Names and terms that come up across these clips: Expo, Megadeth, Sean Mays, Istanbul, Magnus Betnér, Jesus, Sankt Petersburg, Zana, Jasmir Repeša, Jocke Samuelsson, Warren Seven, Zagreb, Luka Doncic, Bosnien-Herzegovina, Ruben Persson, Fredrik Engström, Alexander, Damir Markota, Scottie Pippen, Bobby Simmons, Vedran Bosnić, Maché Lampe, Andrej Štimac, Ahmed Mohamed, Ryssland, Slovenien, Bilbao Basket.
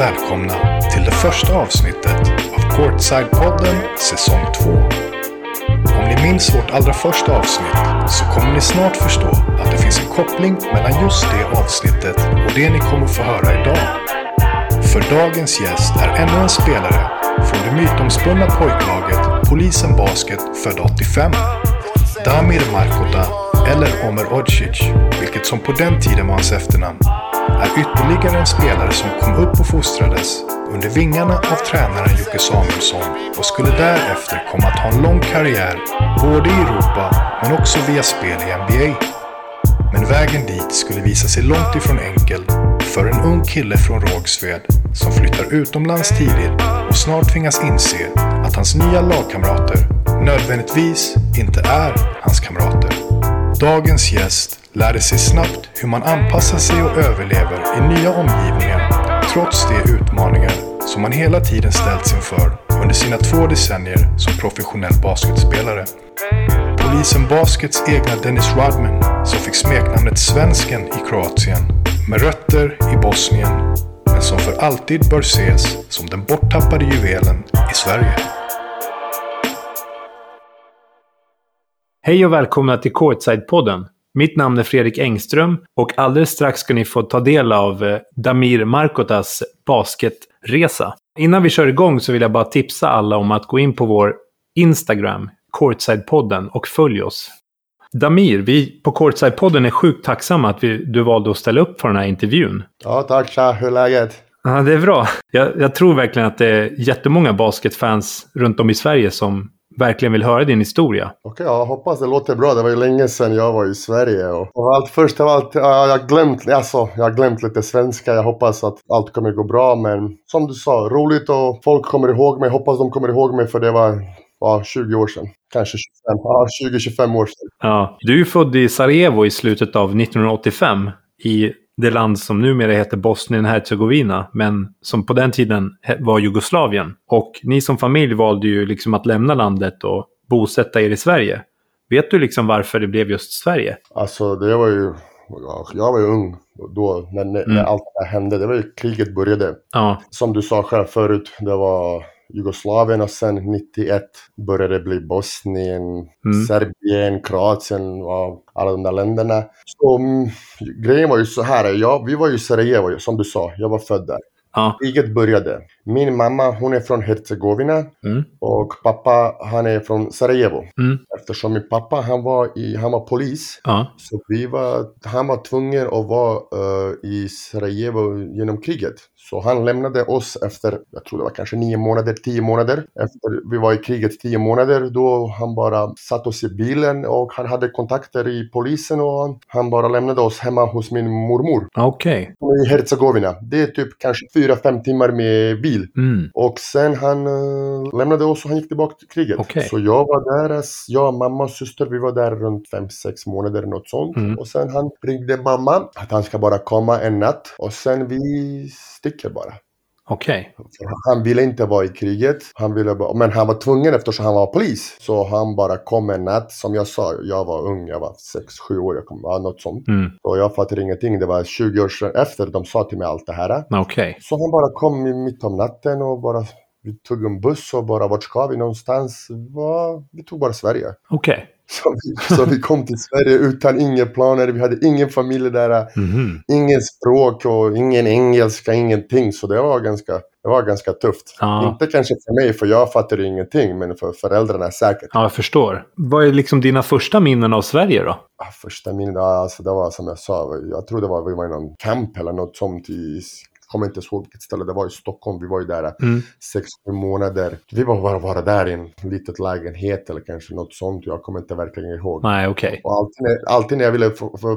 välkomna till det första avsnittet av Courtside-podden säsong 2. Om ni minns vårt allra första avsnitt så kommer ni snart förstå att det finns en koppling mellan just det avsnittet och det ni kommer få höra idag. För dagens gäst är ännu en spelare från det mytomspunna pojklaget Polisen Basket född 85, Damir Markota eller Omer Odsic, vilket som på den tiden var hans efternamn, är ytterligare en spelare som kom upp och fostrades under vingarna av tränaren Jocke Samuelsson och skulle därefter komma att ha en lång karriär både i Europa men också via spel i NBA. Men vägen dit skulle visa sig långt ifrån enkel för en ung kille från Rågsved som flyttar utomlands tidigt och snart tvingas inse att hans nya lagkamrater nödvändigtvis inte är hans kamrater. Dagens gäst lärde sig snabbt hur man anpassar sig och överlever i nya omgivningar trots de utmaningar som man hela tiden ställts inför under sina 2 decennier som professionell basketspelare. Polisen Baskets egna Dennis Rodman, som fick smeknamnet Svensken i Kroatien med rötter i Bosnien, men som för alltid bör ses som den borttappade juvelen i Sverige. Hej och välkomna till Courtside-podden. Mitt namn är Fredrik Engström och alldeles strax ska ni få ta del av Damir Markotas basketresa. Innan vi kör igång så vill jag bara tipsa alla om att gå in på vår Instagram, Courtside-podden, och följ oss. Damir, vi på Courtside-podden är sjukt tacksamma att du valde att ställa upp för den här intervjun. Ja, tack. Tja, hur är läget? Ja, det är bra. Jag tror verkligen att det är jättemånga basketfans runt om i Sverige som verkligen vill höra din historia. Okej, jag hoppas det låter bra. Det var ju länge sedan jag var i Sverige. Och allt först av allt, jag glömt lite svenska. Jag hoppas att allt kommer gå bra. Men som du sa, roligt och folk kommer ihåg mig. Hoppas de kommer ihåg mig för det var 20 år sedan. Kanske 20-25 år sedan. Ja, du är född i Sarajevo i slutet av 1985 i det land som numera heter Bosnien-Herzegovina, men som på den tiden var Jugoslavien. Och ni som familj valde ju liksom att lämna landet och bosätta er i Sverige. Vet du liksom varför det blev just Sverige? Alltså det var ju, jag var ju ung då när allt det här hände. Det var ju kriget började. Ja. Som du sa själv förut, det var Jugoslavien och sen 91 började det bli Bosnien, Serbien, Kroatien och alla de där länderna. Så grejen var ju så här, vi var ju i Sarajevo som du sa, jag var född där. Ah. Kriget började. Min mamma, hon är från Herzegovina och pappa, han är från Sarajevo. Eftersom min pappa, han var polis. Ah. Så han var tvungen att vara i Sarajevo genom kriget. Så han lämnade oss efter, jag tror det var kanske 9 månader, 10 månader. Efter vi var i kriget 10 månader, då han bara satt oss i bilen och han hade kontakter i polisen och han bara lämnade oss hemma hos min mormor. Okej. Okay. I Herzegovina. Det är typ kanske 4-5 timmar med bil. Och sen han lämnade oss och han gick tillbaka till kriget. Okay. Så jag var där, jag, mamma och syster, vi var där runt 5-6 månader något sånt. Och sen han ringde mamma att han ska bara komma en natt och sen vi sticker bara. Okej. Okay. Han ville inte vara i kriget. Men han var tvungen eftersom han var polis. Så han bara kom en natt. Som jag sa, jag var ung. Jag var 6-7 år. Jag kom, något sånt. Och jag fattade ingenting. Det var 20 år sedan efter de sa till mig allt det här. Okay. Så han bara kom i mitt om natten och bara... Vi tog en buss och bara, vart ska vi någonstans? Vi tog bara Sverige. Okej. Okay. Så vi kom till Sverige utan inga planer. Vi hade ingen familj där. Ingen språk och ingen engelska, ingenting. Så det var ganska tufft. Ah. Inte kanske för mig, för jag fattade ingenting. Men för föräldrarna säkert. Ja, jag förstår. Vad är liksom dina första minnen av Sverige då? Första minnen, alltså det var som jag sa. Jag tror vi var i någon camp eller något sånt i... kommer inte så vilket ställe, det var i Stockholm. Vi var ju där 6-7 månader. Vi var bara där i en litet lägenhet eller kanske något sånt. Jag kommer inte verkligen ihåg. Nej, okej. Och alltid när jag ville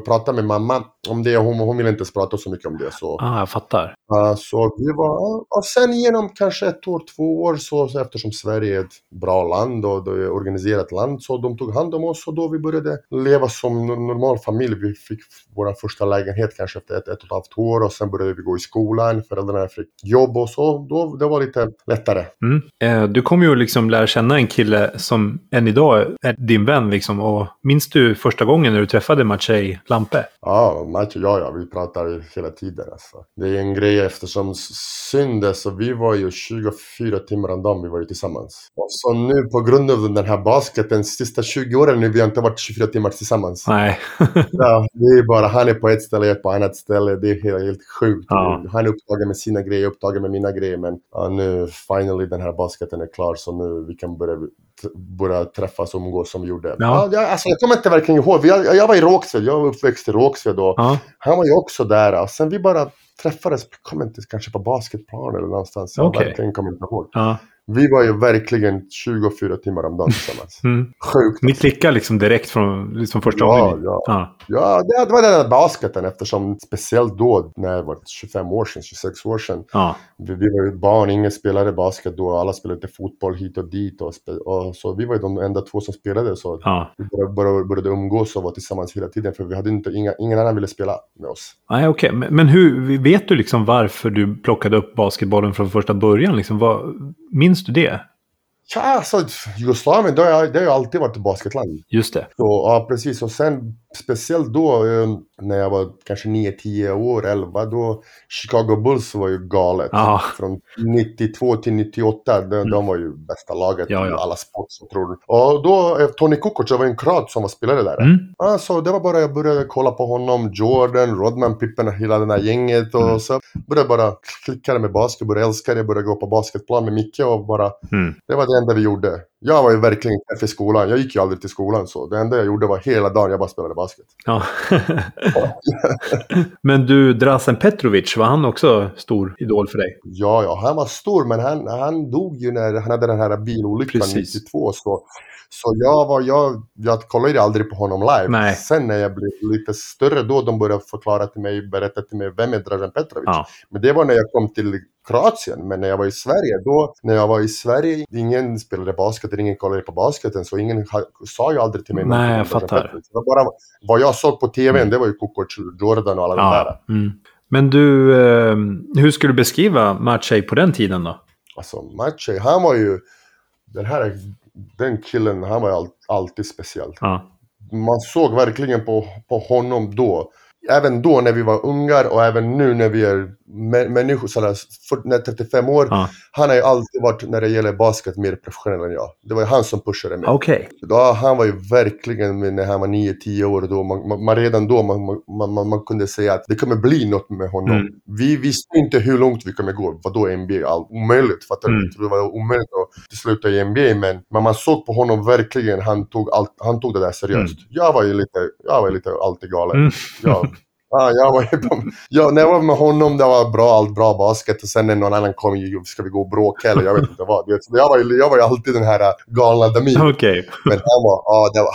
prata med mamma om det, hon ville inte prata så mycket om det. Ja, jag fattar. Så vi var, och sen genom kanske 1-2 år så eftersom Sverige är ett bra land och det är organiserat land så de tog hand om oss och då vi började leva som normal familj. Vi fick vår första lägenhet kanske efter 1,5 år och sen började vi gå i skola. online för den här jobb och så, då det var lite lättare. Mm. Du kommer ju liksom lära känna en kille som än idag är din vän liksom, och minns du första gången när du träffade Maché Lampe? Ja, Maché, ja, vi pratar hela tiden alltså. Det är en grej eftersom syndes så vi var ju 24 timmar om dagen vi var ju tillsammans. Och så nu på grund av den här basketen sista 20 åren nu vi har inte varit 24 timmar tillsammans. Nej. Ja, det är bara han är på ett ställe, jag är på annat ställe, det är helt sjukt. Ja. Han är upptagen med sina grejer, upptagen med mina grejer, men ja, nu finally den här basketen är klar så nu vi kan börja träffas och umgås som vi gjorde. Ja. Ja, alltså, jag kommer inte verkligen ihåg. Jag var i Rågsved, jag var uppväxt i Rågsved då. Ja. Han var ju också där. Och sen vi bara träffades, kommer inte kanske på basketplan eller någonstans. Okay. Jag verkligen kommer inte ihåg. Ja. Vi var ju verkligen 24 timmar om dagen tillsammans. Mm. Sjukt. Ni klickade liksom direkt från liksom första gången. Ja, ja. Ja, det var den där basketen eftersom speciellt då när det var 25 år sedan, 26 år sedan. Ja. Vi var ju barn, ingen spelade basket då. Alla spelade inte fotboll hit och dit. Och så vi var ju de enda två som spelade. Så ja. Vi började umgås och vara tillsammans hela tiden. För vi hade ingen annan ville spela med oss. Nej, okej. Okay. Men hur vet du liksom varför du plockade upp basketbollen från första början? Liksom, minns du det? Ja, alltså, Jugoslavien, det har ju alltid varit ett basketland. Just det. Så, ja, precis. Och sen, speciellt då, när jag var kanske 9-10 år, 11, då Chicago Bulls var ju galet. Ah. Från 92 till 98, de var ju bästa laget i alla sports, tror du. Och då, Toni Kukoč, det var en kroat som var spelare där. Mm. Alltså, det var bara, jag började kolla på honom, Jordan, Rodman, Pippen, hela den här gänget. Och så började jag bara klicka med basket, började älska det, började gå på basketplan med Micke och bara, det var det enda vi gjorde. Jag var ju verkligen inte i skolan. Jag gick ju aldrig till skolan så. Det enda jag gjorde var hela dagen jag bara spelade basket. Ja. Men du, Dražen Petrović, var han också stor idol för dig? Ja, ja, han var stor men han dog ju när han hade den här bilolyckan 92 så jag kollade aldrig på honom live. Nej. Sen när jag blev lite större då de började förklara till mig, berätta till mig vem är Dražen Petrović. Ja. Men det var när jag kom till Kroatien, men när jag var i Sverige, ingen spelade basket, ingen kollade på basketen, så ingen sa ju aldrig till mig. Nej, jag fattar. Bara, vad jag såg på tvn, det var ju Kukoč, Jordan och alla de där. Mm. Men du, hur skulle du beskriva Maché på den tiden då? Alltså Maché, han var ju den killen, han var ju alltid speciell. Ja. Man såg verkligen på honom då. Även då när vi var ungar och även nu när vi är människor sådär, när 35 år, han har ju alltid varit när det gäller basket mer professionell än jag. Det var ju han som pushade mig. Okay. Då, han var ju verkligen när han var 9-10 år då, man redan då kunde säga att det kommer bli något med honom. Mm. Vi visste inte hur långt vi kommer gå. Vadå NBA? Allt omöjligt. För att det var omöjligt att sluta i NBA, men man såg på honom verkligen, han tog det där seriöst. Jag var ju lite alltid galen. Mm. När jag var med honom det var bra, allt bra basket och sen när någon annan kom, ska vi gå och bråka eller jag vet inte vad. Jag var ju alltid den här galna Damir. Okay. Men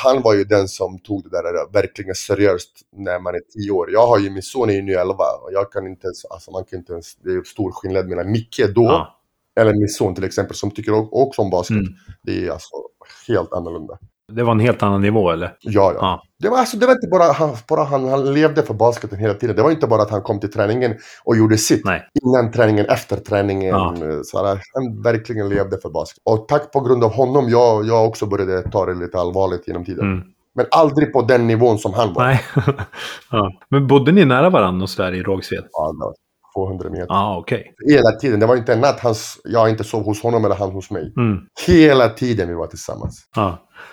han var ju den som tog det där verkligen seriöst när man är 10 år. Jag har ju, min son är ju nu 11 och jag kan inte ens, alltså man kan inte ens, det är ju stor skillnad mellan Micke då. Ja. Eller min son till exempel som tycker också om basket. Mm. Det är alltså helt annorlunda. Det var en helt annan nivå, eller? Ja. Det var inte bara han levde för basketen hela tiden. Det var inte bara att han kom till träningen och gjorde sitt. Nej. Innan träningen, efter träningen. Ja. Så han verkligen levde för basket. Och tack på grund av honom, jag också började ta det lite allvarligt genom tiden. Mm. Men aldrig på den nivån som han var. Nej. Ja. Men bodde ni nära varandra och så där i Rågsved? Ja. 200 meter. Okay. Hela tiden. Det var inte en natt jag inte sov hos honom eller han hos mig. Mm. Hela tiden vi var tillsammans.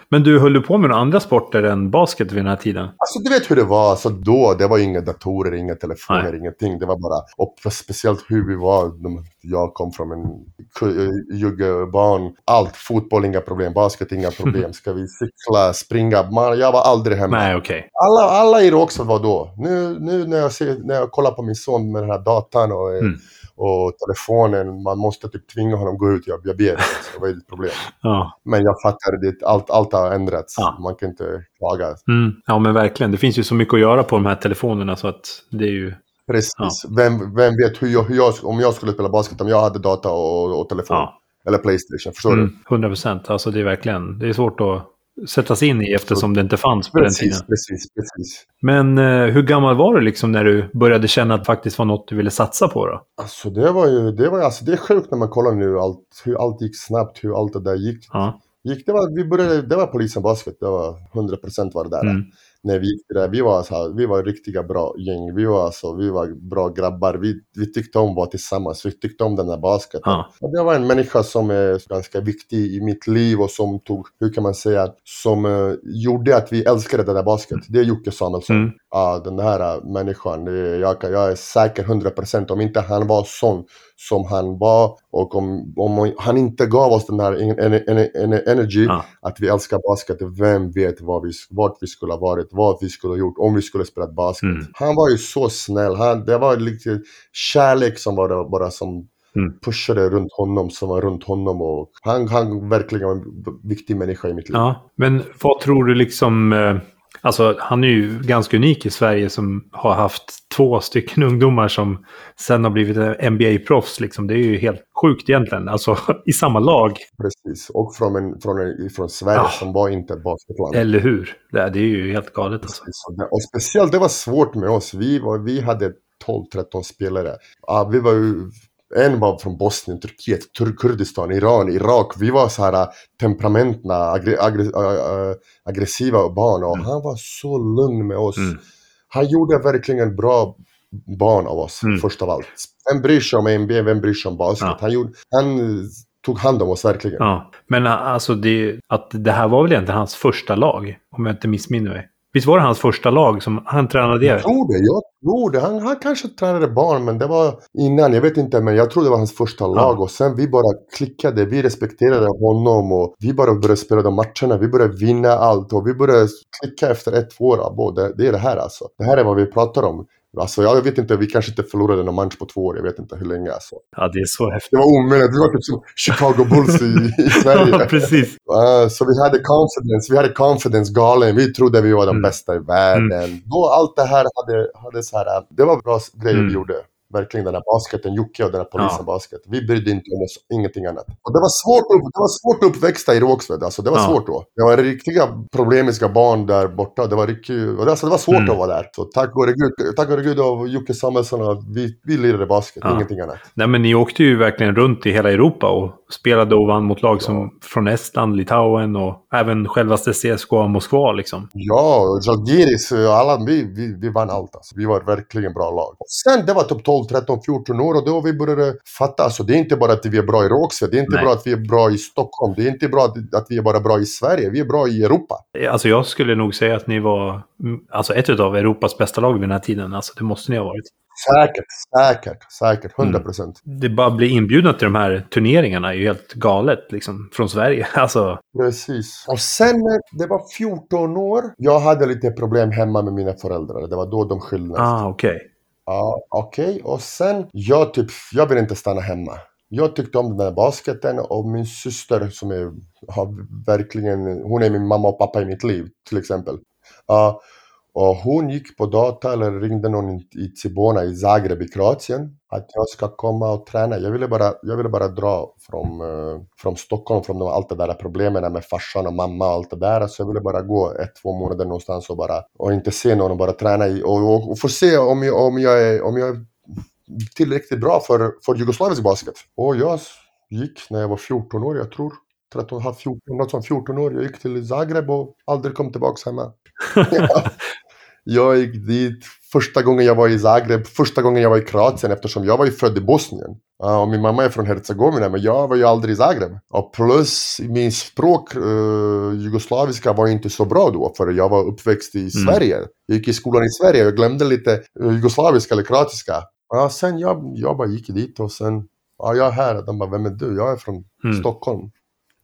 Men du höll på med några andra sporter än basket vid den här tiden? Alltså du vet hur det var. Alltså, då, det var inga datorer, inga telefoner, ingenting. Det var bara, och speciellt hur vi var. Jag kom från en juggebarn. Allt, fotboll, inga problem. Basket, inga problem. Ska vi cykla, springa? Jag var aldrig hemma. Nej, okay. Alla i Rågsved var då. Nu när jag kollar på min son med den här datan och telefonen, man måste typ tvinga honom gå ut. Jag ber, det var ett problem. Men jag fattar det, allt har ändrats. Man kan inte klaga. Ja, men verkligen, det finns ju så mycket att göra på de här telefonerna så att det är ju... Precis, vem vet hur jag, om jag skulle spela basket, om jag hade data och telefon eller Playstation, förstår du? 100%, alltså det är verkligen, det är svårt att sättas in i eftersom det inte fanns på den tiden. Precis. Men hur gammal var du liksom när du började känna att det faktiskt var något du ville satsa på då? Alltså det är sjukt när man kollar nu hur allt gick snabbt, hur allt det där gick. Ja. Det var Polisen Basket, det var 100% var det där. Mm. När vi gick där, vi var riktiga bra gäng, vi var bra grabbar, vi tyckte om att vara tillsammans, vi tyckte om den här basketen. Ja. Och det var en människa som är ganska viktig i mitt liv och som tog, gjorde att vi älskade den här basket. Det är Jocke Samuelsson. Mm. Ja, den här människan, jag är säker 100% om inte han var sån som han var och om han inte gav oss den här energy att vi älskar basket, vem vet vart vi skulle ha varit, vad vi skulle ha gjort om vi skulle spela basket. Mm. Han var ju så snäll, det var lite kärlek som var det, bara som pushade runt honom och han verkligen var en viktig människa i mitt liv. Ja, men vad tror du liksom... Alltså han är ju ganska unik i Sverige som har haft 2 stycken ungdomar som sen har blivit NBA-proffs liksom. Det är ju helt sjukt egentligen, alltså i samma lag. Precis, och från Sverige som var inte ett basketland. Eller hur? Det är ju helt galet alltså. Och speciellt det var svårt med oss. Vi hade 12-13 spelare. Ja, vi var ju... En var från Bosnien, Turkiet, Kurdistan, Iran, Irak. Vi var så här temperamentna, aggressiva barn. Och han var så lugn med oss. Mm. Han gjorde verkligen bra barn av oss, först av allt. Vem bryr sig om NBA, vem bryr sig om basket? Ja. Han tog hand om oss verkligen. Ja. Men alltså, det här var väl egentligen hans första lag, om jag inte missminner mig. Visst var det hans första lag som han tränade? Jag tror det. Han kanske tränade barn, men det var innan, jag vet inte. Men jag tror det var hans första lag och sen vi bara klickade, vi respekterade honom och vi bara började spela de matcherna. Vi började vinna allt och vi började klicka efter 1-2 år. Det är det här alltså. Det här är vad vi pratar om. Alltså jag vet inte, vi kanske inte förlorade någon match på 2 år, jag vet inte hur länge alltså. Ja, det är så häftigt. Det var omöjligt, det var typ som Chicago Bulls i Sverige. Ja, precis. Så vi hade confidence galen, vi trodde vi var de bästa i världen. Mm. Då allt det här hade så här, det var bra grejer vi gjorde. Verkligen den här basketen, Jocke och den här Polisen Basket. Vi brydde inte om oss, ingenting annat. Och det var svårt att uppväxta i Rågsved. Alltså, det var svårt då. Det var riktiga problemiska barn där borta. Det var svårt att vara där. Så tack vare Gud av Jocke Samuelsson, vi lirade basket, ingenting annat. Nej, men ni åkte ju verkligen runt i hela Europa och spelade och vann mot lag som från Estland, Litauen och även självaste CSKA och Moskva liksom. Ja, Žalgiris, alla, vi vann allt alltså. Vi var verkligen bra lag. Och sen det var typ 12-13-14 år och då vi började fatta, alltså det är inte bara att vi är bra i Rågsved, det är inte bra att vi är bra i Stockholm, det är inte bra att vi är bara bra i Sverige, vi är bra i Europa. Alltså jag skulle nog säga att ni var alltså ett av Europas bästa lag vid den här tiden, alltså det måste ni ha varit. Säkert, 100%. Det bara blir inbjudna till de här turneringarna är ju helt galet liksom, från Sverige alltså. Precis. Och sen när det var 14 år, jag hade lite problem hemma med mina föräldrar, det var då de skildes. Okej. Och sen, jag ville inte stanna hemma. Jag tyckte om den där basketen och min syster som hon är min mamma och pappa i mitt liv till exempel. Och hon gick på data eller ringde någon i Cibona i Zagreb i Kroatien att jag ska komma och träna. Jag ville bara dra från Stockholm, från allt det där problemen med farsan och mamma och allt det där. Så jag ville bara gå 1-2 månader någonstans och inte se någon och bara träna och få se om jag är tillräckligt bra för jugoslavisk basket. Och jag gick när jag var 14 år, jag tror. 13,5-14, något som 14 år. Jag gick till Zagreb och aldrig kom tillbaka hemma. Jag gick dit första gången jag var i Zagreb, första gången jag var i Kroatien eftersom jag var ju född i Bosnien och min mamma är från Herzegovina, men jag var ju aldrig i Zagreb och plus min språk jugoslaviska var inte så bra då för jag var uppväxt i Sverige, jag gick i skolan i Sverige, jag glömde lite jugoslaviska eller kroatiska. Sen jag bara gick dit och sen, jag är här, de bara, vem är du? Jag är från Stockholm.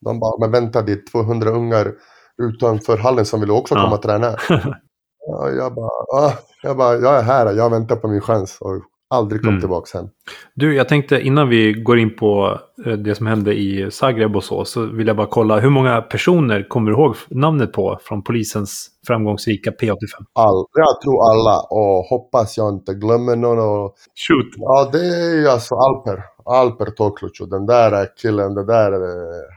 De bara, men vänta, det är 200 ungar utanför hallen som ville också komma och träna. Jag är här, jag väntar på min chans och aldrig kom tillbaka hem. Du, jag tänkte innan vi går in på det som hände i Zagreb och så vill jag bara kolla, hur många personer kommer du ihåg namnet på från Polisens framgångsrika P85? Jag tror alla och hoppas jag inte glömmer någon. Och... Shoot! Ja, det är alltså Alper Tokluç, den där killen,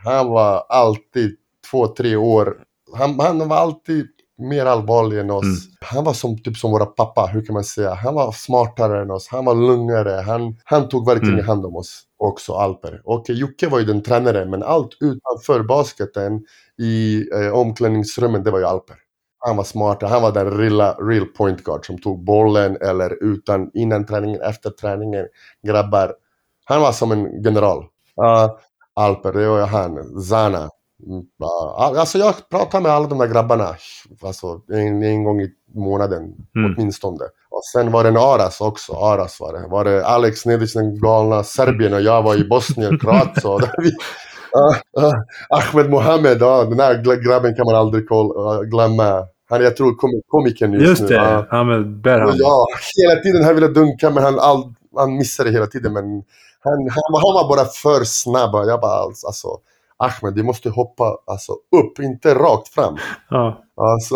han var alltid 2-3 år Han var alltid mer allvarlig än oss. Mm. Han var som, typ som våra pappa, hur kan man säga. Han var smartare än oss, han var lugnare. Han tog verkligen hand om oss också, Alper. Och Jocke var ju den tränaren, men allt utanför basketen i omklädningsrummen, det var ju Alper. Han var smartare, han var den real point guard som tog bollen eller utan, innan träningen, efter träningen, grabbar. Han var som en general. Alper, det var han, Zana. Alltså jag pratar med alla de där grabbarna alltså, en gång i månaden åtminstone. Och sen var det en Aras var det Alex Nedic, den galna Serbien, och jag var i Bosnien, Kroat, så Ahmed Mohamed, den där grabben kan man aldrig glömma. Han, jag tror komikern just det, nu. Ja, hela tiden han ville dunka, men han missade hela tiden, men han var bara för snabb. Jag bara alltså Ahmed, du måste hoppa alltså, upp, inte rakt fram. Ja. Alltså,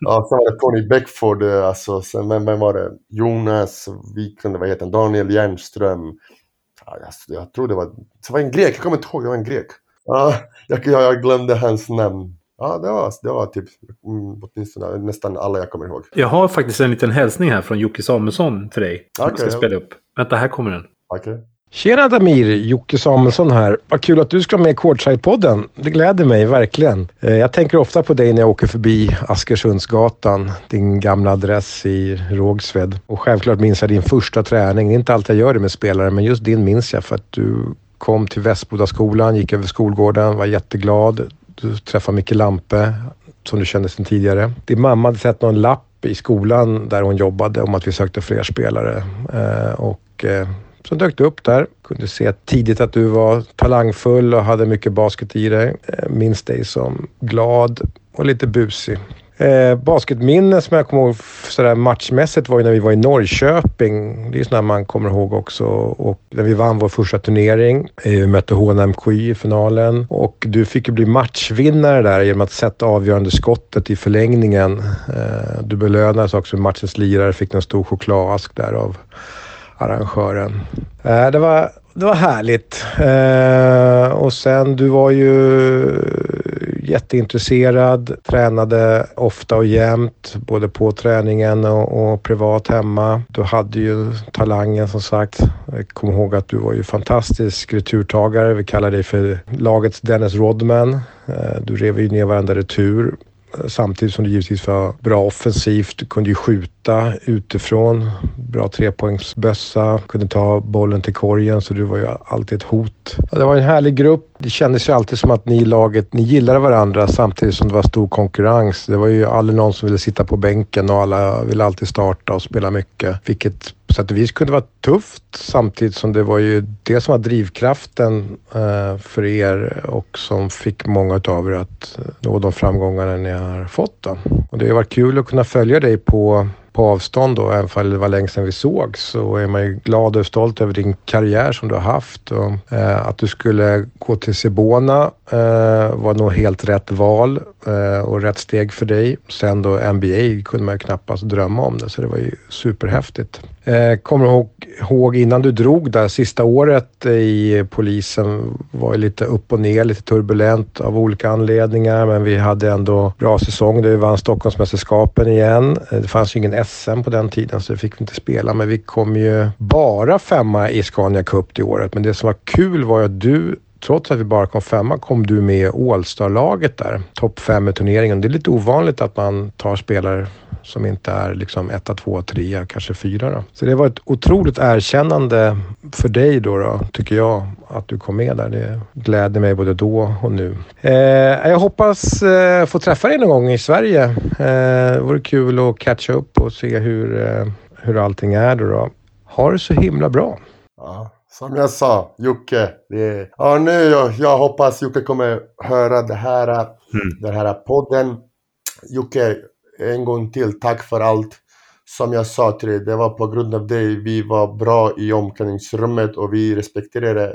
ja, sen var det Tony Beckford, alltså, sen vem var det? Jonas Wiklund, vad heter han? Daniel Jernström. Alltså, jag tror det var en grek, jag kommer inte ihåg, det var en grek. Ja, jag glömde hans namn. Ja, det var typ åtminstone nästan alla jag kommer ihåg. Jag har faktiskt en liten hälsning här från Jocke Samuelsson till dig. Okay, jag ska spela upp. Vänta, här kommer den. Okej. Okay. Tjena Damir, Jocke Samuelsson här. Vad kul att du ska med i Courtside-podden. Det gläder mig verkligen. Jag tänker ofta på dig när jag åker förbi Askersundsgatan, din gamla adress i Rågsved. Och självklart minns jag din första träning. Det är inte alltid jag gör det med spelare, men just din minns jag för att du kom till Västbodaskolan, gick över skolgården, var jätteglad. Du träffade Maché Lampe, som du kände sedan tidigare. Din mamma hade sett någon lapp i skolan där hon jobbade om att vi sökte fler spelare. Så dök du upp där. Kunde se tidigt att du var talangfull och hade mycket basket i dig. Minns dig som glad och lite busig. Basketminnen som jag kommer ihåg sådär matchmässigt var ju när vi var i Norrköping. Det är sådana man kommer ihåg också. Och när vi vann vår första turnering. Vi mötte HNMKI i finalen. Och du fick ju bli matchvinnare där genom att sätta avgörande skottet i förlängningen. Du belönades också med matchens lirare. Fick en stor chokladask där av arrangören. Det var härligt. Och sen, du var ju jätteintresserad. Tränade ofta och jämt. Både på träningen och privat hemma. Du hade ju talangen som sagt. Jag kommer ihåg att du var ju fantastisk returtagare. Vi kallar dig för lagets Dennis Rodman. Du rev ju ner varenda retur. Samtidigt som det givetvis var bra offensivt. Du kunde ju skjuta utifrån. Bra trepoängsbössa. Kunde ta bollen till korgen, så du var ju alltid ett hot. Det var en härlig grupp. Det kändes ju alltid som att ni i laget, ni gillade varandra samtidigt som det var stor konkurrens. Det var ju aldrig någon som ville sitta på bänken och alla ville alltid starta och spela mycket. Vilket på sätt och vis kunde vara tufft samtidigt som det var ju det som var drivkraften för er och som fick många utav er att nå de framgångarna ni har fått då. Och det har varit kul att kunna följa dig på avstånd då, även om det var länge sedan vi såg, så är man ju glad och stolt över din karriär som du har haft. Och, att du skulle gå till Cibona var nog helt rätt val och rätt steg för dig. Sen då NBA kunde man ju knappast drömma om det, så det var ju superhäftigt. Kommer du ihåg innan du drog där sista året i polisen var lite upp och ner, lite turbulent av olika anledningar, men vi hade ändå bra säsong. Vi vann Stockholmsmästerskapen igen. Det fanns ju ingen SM på den tiden så det fick vi inte spela, men vi kom ju bara femma i Scania Cup det året. Men det som var kul var att du, trots att vi bara kom femma, kom du med i All-Star-laget där. Topp 5 i turneringen. Det är lite ovanligt att man tar spelare som inte är liksom 1, 2, 3, kanske 4 då. Så det var ett otroligt erkännande för dig då, tycker jag, att du kom med där. Det gläder mig både då och nu. Jag hoppas få träffa dig någon gång i Sverige. Det vore kul att catcha upp och se hur allting är då. Ha det så himla bra. Ja. Som jag sa, Jocke. Ja, nu jag hoppas Jocke kommer höra den här podden. Jocke, en gång till, tack för allt. Som jag sa till dig, det var på grund av dig vi var bra i omklädningsrummet och vi respekterade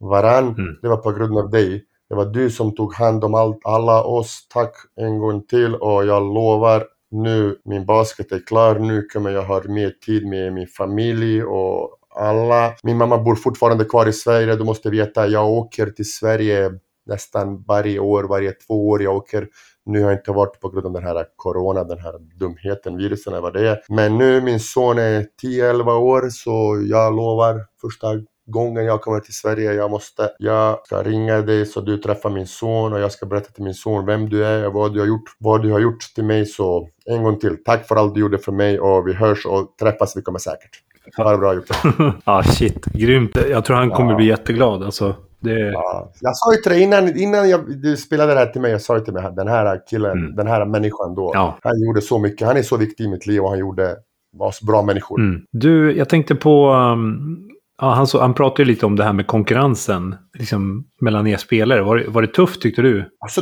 varann. Det var på grund av dig. Det var du som tog hand om alla oss. Tack en gång till, och jag lovar, nu min basket är klar. Nu kommer jag ha mer tid med min familj och alla. Min mamma bor fortfarande kvar i Sverige. Du måste veta, jag åker till Sverige nästan varje år, varje 2 år jag åker. Nu har jag inte varit på grund av den här corona, den här dumheten, virusen eller vad det är. Men nu min son är 10-11 år, så jag lovar första gången jag kommer till Sverige, jag ska ringa dig så du träffar min son och jag ska berätta till min son vem du är och vad du har gjort till mig. Så en gång till, tack för allt du gjorde för mig, och vi hörs och träffas, vi kommer säkert. Ha det bra, gjort. Ah shit, grymt. Jag tror han kommer bli jätteglad alltså. Det... Ja. Jag sa ju till dig innan du spelade det här till mig, jag sa ju till mig den här killen, den här människan då, han gjorde så mycket, han är så viktig i mitt liv och han gjorde oss bra människor. Du, jag tänkte på han pratade ju lite om det här med konkurrensen liksom, mellan er spelare. Var det tufft, tyckte du? Alltså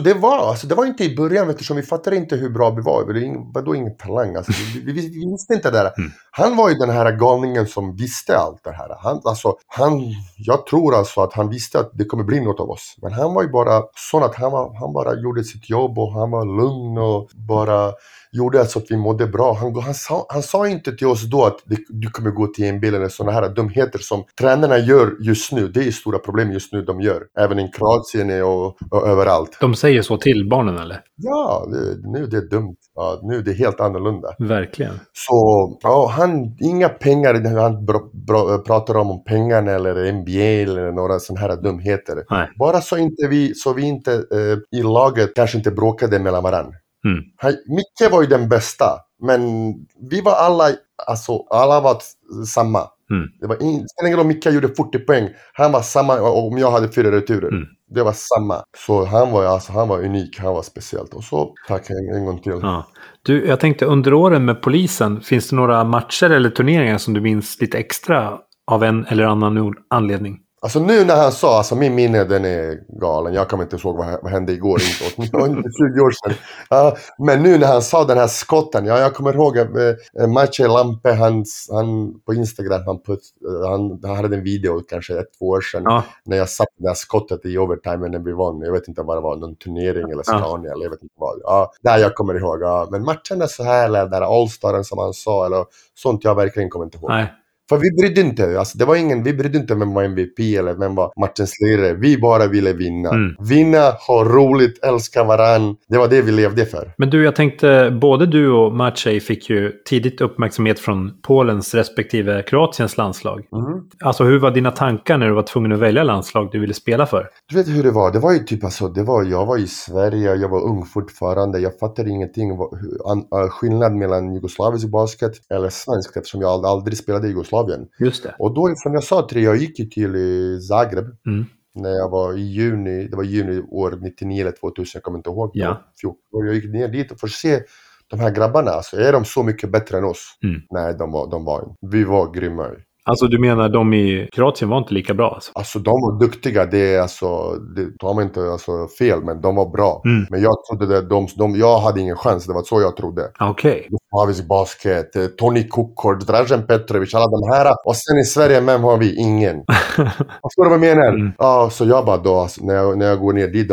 det var inte i början, eftersom vi fattade inte hur bra vi var. Det var ingen talang. Alltså, vi visste inte det där. Han var ju den här galningen som visste allt det här. Jag tror alltså att han visste att det kommer bli något av oss. Men han var ju bara sån att han bara gjorde sitt jobb och han var lugn och bara gjorde alltså att vi mådde bra. Han sa inte till oss då att du kommer gå till en bil eller sådana här dumheter som tränarna gör just nu. Det är stora problem just nu de gör. Även i Kroatien och överallt. De säger så till barnen eller? Ja, nu det är dumt. Ja, nu det är helt annorlunda. Verkligen. Så ja, han, inga pengar. Han pratar om pengarna eller NBA eller några sådana här dumheter. Nej. Bara så vi inte i laget kanske inte bråkade mellan varandra. Micke var ju den bästa, men vi var alla var samma. Det var ingen om Micke gjorde 40 poäng, han var samma om jag hade 4 returer. Det var samma. Så han var unik, han var speciellt. Och så tack en gång till. Ja. Du, jag tänkte, under åren med polisen, finns det några matcher eller turneringar som du minns lite extra av en eller annan anledning? Alltså nu när han sa, alltså min minne den är galen, jag kommer inte ihåg vad hände igår, inte 20 år sedan. Men nu när han sa den här skotten, jag kommer ihåg Maché Lampe, han på Instagram, han hade en video kanske 1-2 år sedan, när jag satt det här skottet i overtime när vi vann, jag vet inte vad det var, någon turnering eller Scania, eller jag vet inte vad. Där jag kommer ihåg, men matcherna så här, eller den här All-Staren som han sa, eller sånt jag verkligen kommer inte ihåg. Nej. För vi brydde inte, alltså det var ingen, vi brydde inte vem var MVP eller vem var matchens lirare. Vi bara ville vinna. Vinna, ha roligt, älska varann. Det var det vi levde för. Men du, jag tänkte, både du och Maciej fick ju tidigt uppmärksamhet från Polens respektive Kroatiens landslag. Alltså hur var dina tankar när du var tvungen att välja landslag du ville spela för? Du vet hur det var, ju typ alltså, jag var i Sverige, jag var ung fortfarande. Jag fattade ingenting skillnad mellan jugoslavisk basket eller svensk, eftersom jag aldrig spelade i Jugoslavien. Just det. Och då, som jag sa till dig, jag gick ju till Zagreb när jag var i juni, det var juni år 99 eller 2000, jag kommer inte ihåg. Ja. Jag gick ner dit och får se de här grabbarna, alltså, är de så mycket bättre än oss? Nej, vi var grymma. Alltså du menar de i Kroatien var inte lika bra? Alltså de var duktiga, det är alltså, det tar man inte alltså, fel, men de var bra. Men jag trodde att jag hade ingen chans, det var så jag trodde. Okej. Polisen Basket, Toni Kukoč, Dražen Petrović, alla de här. Och sen i Sverige, vem har vi? Ingen. Förstår du vad jag menar? Så jag bara då, alltså, när jag går ner dit,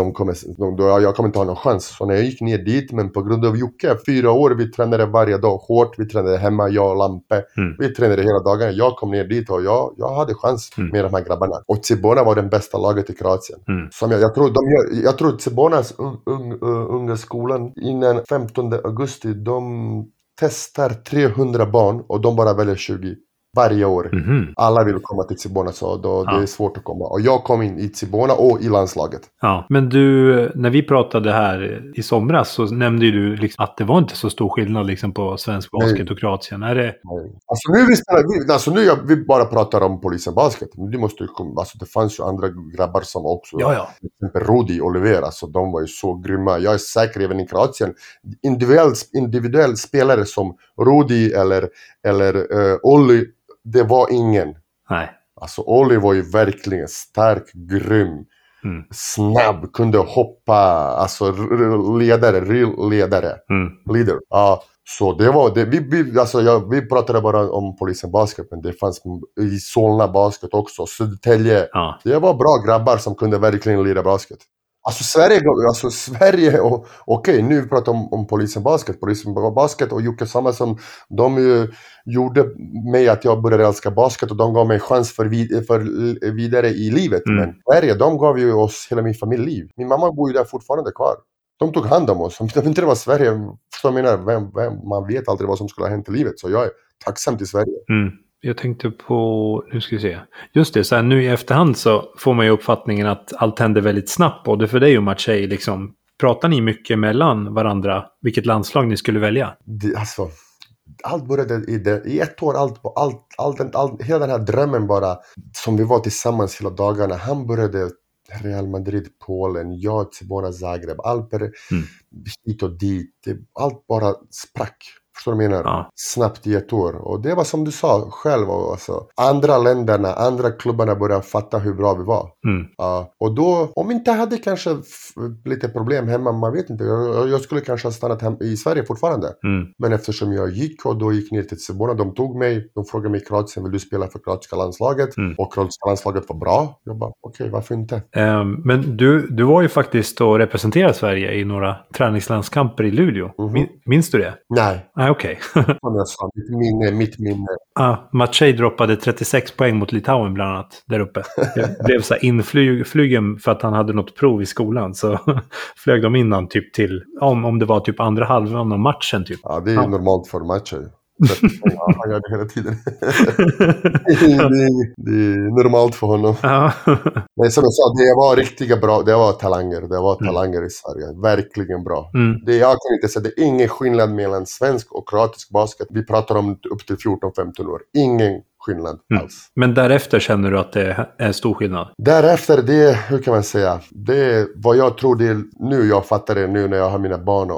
jag kommer inte ha någon chans. Så när jag gick ner dit, men på grund av Jocke, 4 år, vi tränade varje dag hårt, vi tränade hemma, jag och Lampe. Vi tränade hela dagen, jag kom ner dit och jag hade chans med de här grabbarna. Och Cibona var den bästa laget i Kroatien. Som jag tror Cibonas unga skolan innan 15 augusti de testar 300 barn och de bara väljer 20 varje år. Alla vill komma till Cibona, så det är svårt att komma. Och jag kom in i Cibona och i landslaget. Ja, men du, när vi pratade här i somras så nämnde ju du liksom att det var inte så stor skillnad liksom på svensk basket och Kroatien. Är det... Alltså nu vi bara pratar om polisen basket. Men det fanns ju andra grabbar som också. Ja. Till exempel Rudi, Oliver, alltså de var ju så grymma. Jag är säker även i Kroatien. Individuell spelare som Rudi eller Olli, det var ingen. Nej. Alltså Olli var ju verkligen stark, grym, snabb, kunde hoppa, alltså ledare. Leader. Ja, så det var det. Vi pratade bara om polisen basket, men det fanns i Solna basket också, Södertälje. Det var bra grabbar som kunde verkligen lira basket. Alltså Sverige och okej, nu pratar vi om Polisen Basket och Jocke Samuelsson, de gjorde mig att jag började älska basket och de gav mig chans för vidare i livet. Men Sverige, de gav ju oss hela min familjeliv. Min mamma bor ju där fortfarande kvar. De tog hand om oss. Om det inte var Sverige, förstår jag menar, man vet aldrig vad som skulle ha hänt i livet. Så jag är tacksam till Sverige. Mm. Jag tänkte på, nu ska vi se. Just det, så här, nu i efterhand så får man ju uppfattningen att allt händer väldigt snabbt. Både för dig och Maché, liksom, pratar ni mycket mellan varandra? Vilket landslag ni skulle välja? Allt började i ett år. Hela den här drömmen bara, som vi var tillsammans hela dagarna. Han började Real Madrid, Polen, jag, Cibona, Zagreb, Alper, hit och dit. Allt bara sprack. Förstår du menar? Ja. Snabbt i ett år. Och det var som du sa själv. Alltså. Andra länderna, andra klubbarna började fatta hur bra vi var. Mm. Och då, om inte hade kanske lite problem hemma, man vet inte. Jag skulle kanske ha stannat hem i Sverige fortfarande. Mm. Men eftersom jag gick och då gick ner till Cibona, de tog mig. De frågade mig i Kroatien, vill du spela för kroatiska landslaget? Mm. Och kroatiska landslaget var bra. Jag bara, okej, varför inte? Men du var ju faktiskt och representerade Sverige i några träningslandskamper i Luleå. Mm-hmm. Minns du det? Nej. Okej. Mitt minne. Maché droppade 36 poäng mot Litauen bland annat där uppe. Det blev så här inflygen för att han hade något prov i skolan, så flög de innan typ till om det var typ andra halvan av matchen typ. Ja, det är ju normalt för matcher. Han gör det hela tiden. Det är normalt för honom. Men som jag sa, det var talanger i Sverige, verkligen bra. Jag kan inte säga, det är ingen skillnad mellan svensk och kroatisk basket. Vi pratar om upp till 14-15 år, ingen skillnad alls. Men därefter känner du att det är stor skillnad? Därefter, det, hur kan man säga, det är vad jag tror det är nu, jag fattar det nu när jag har mina barn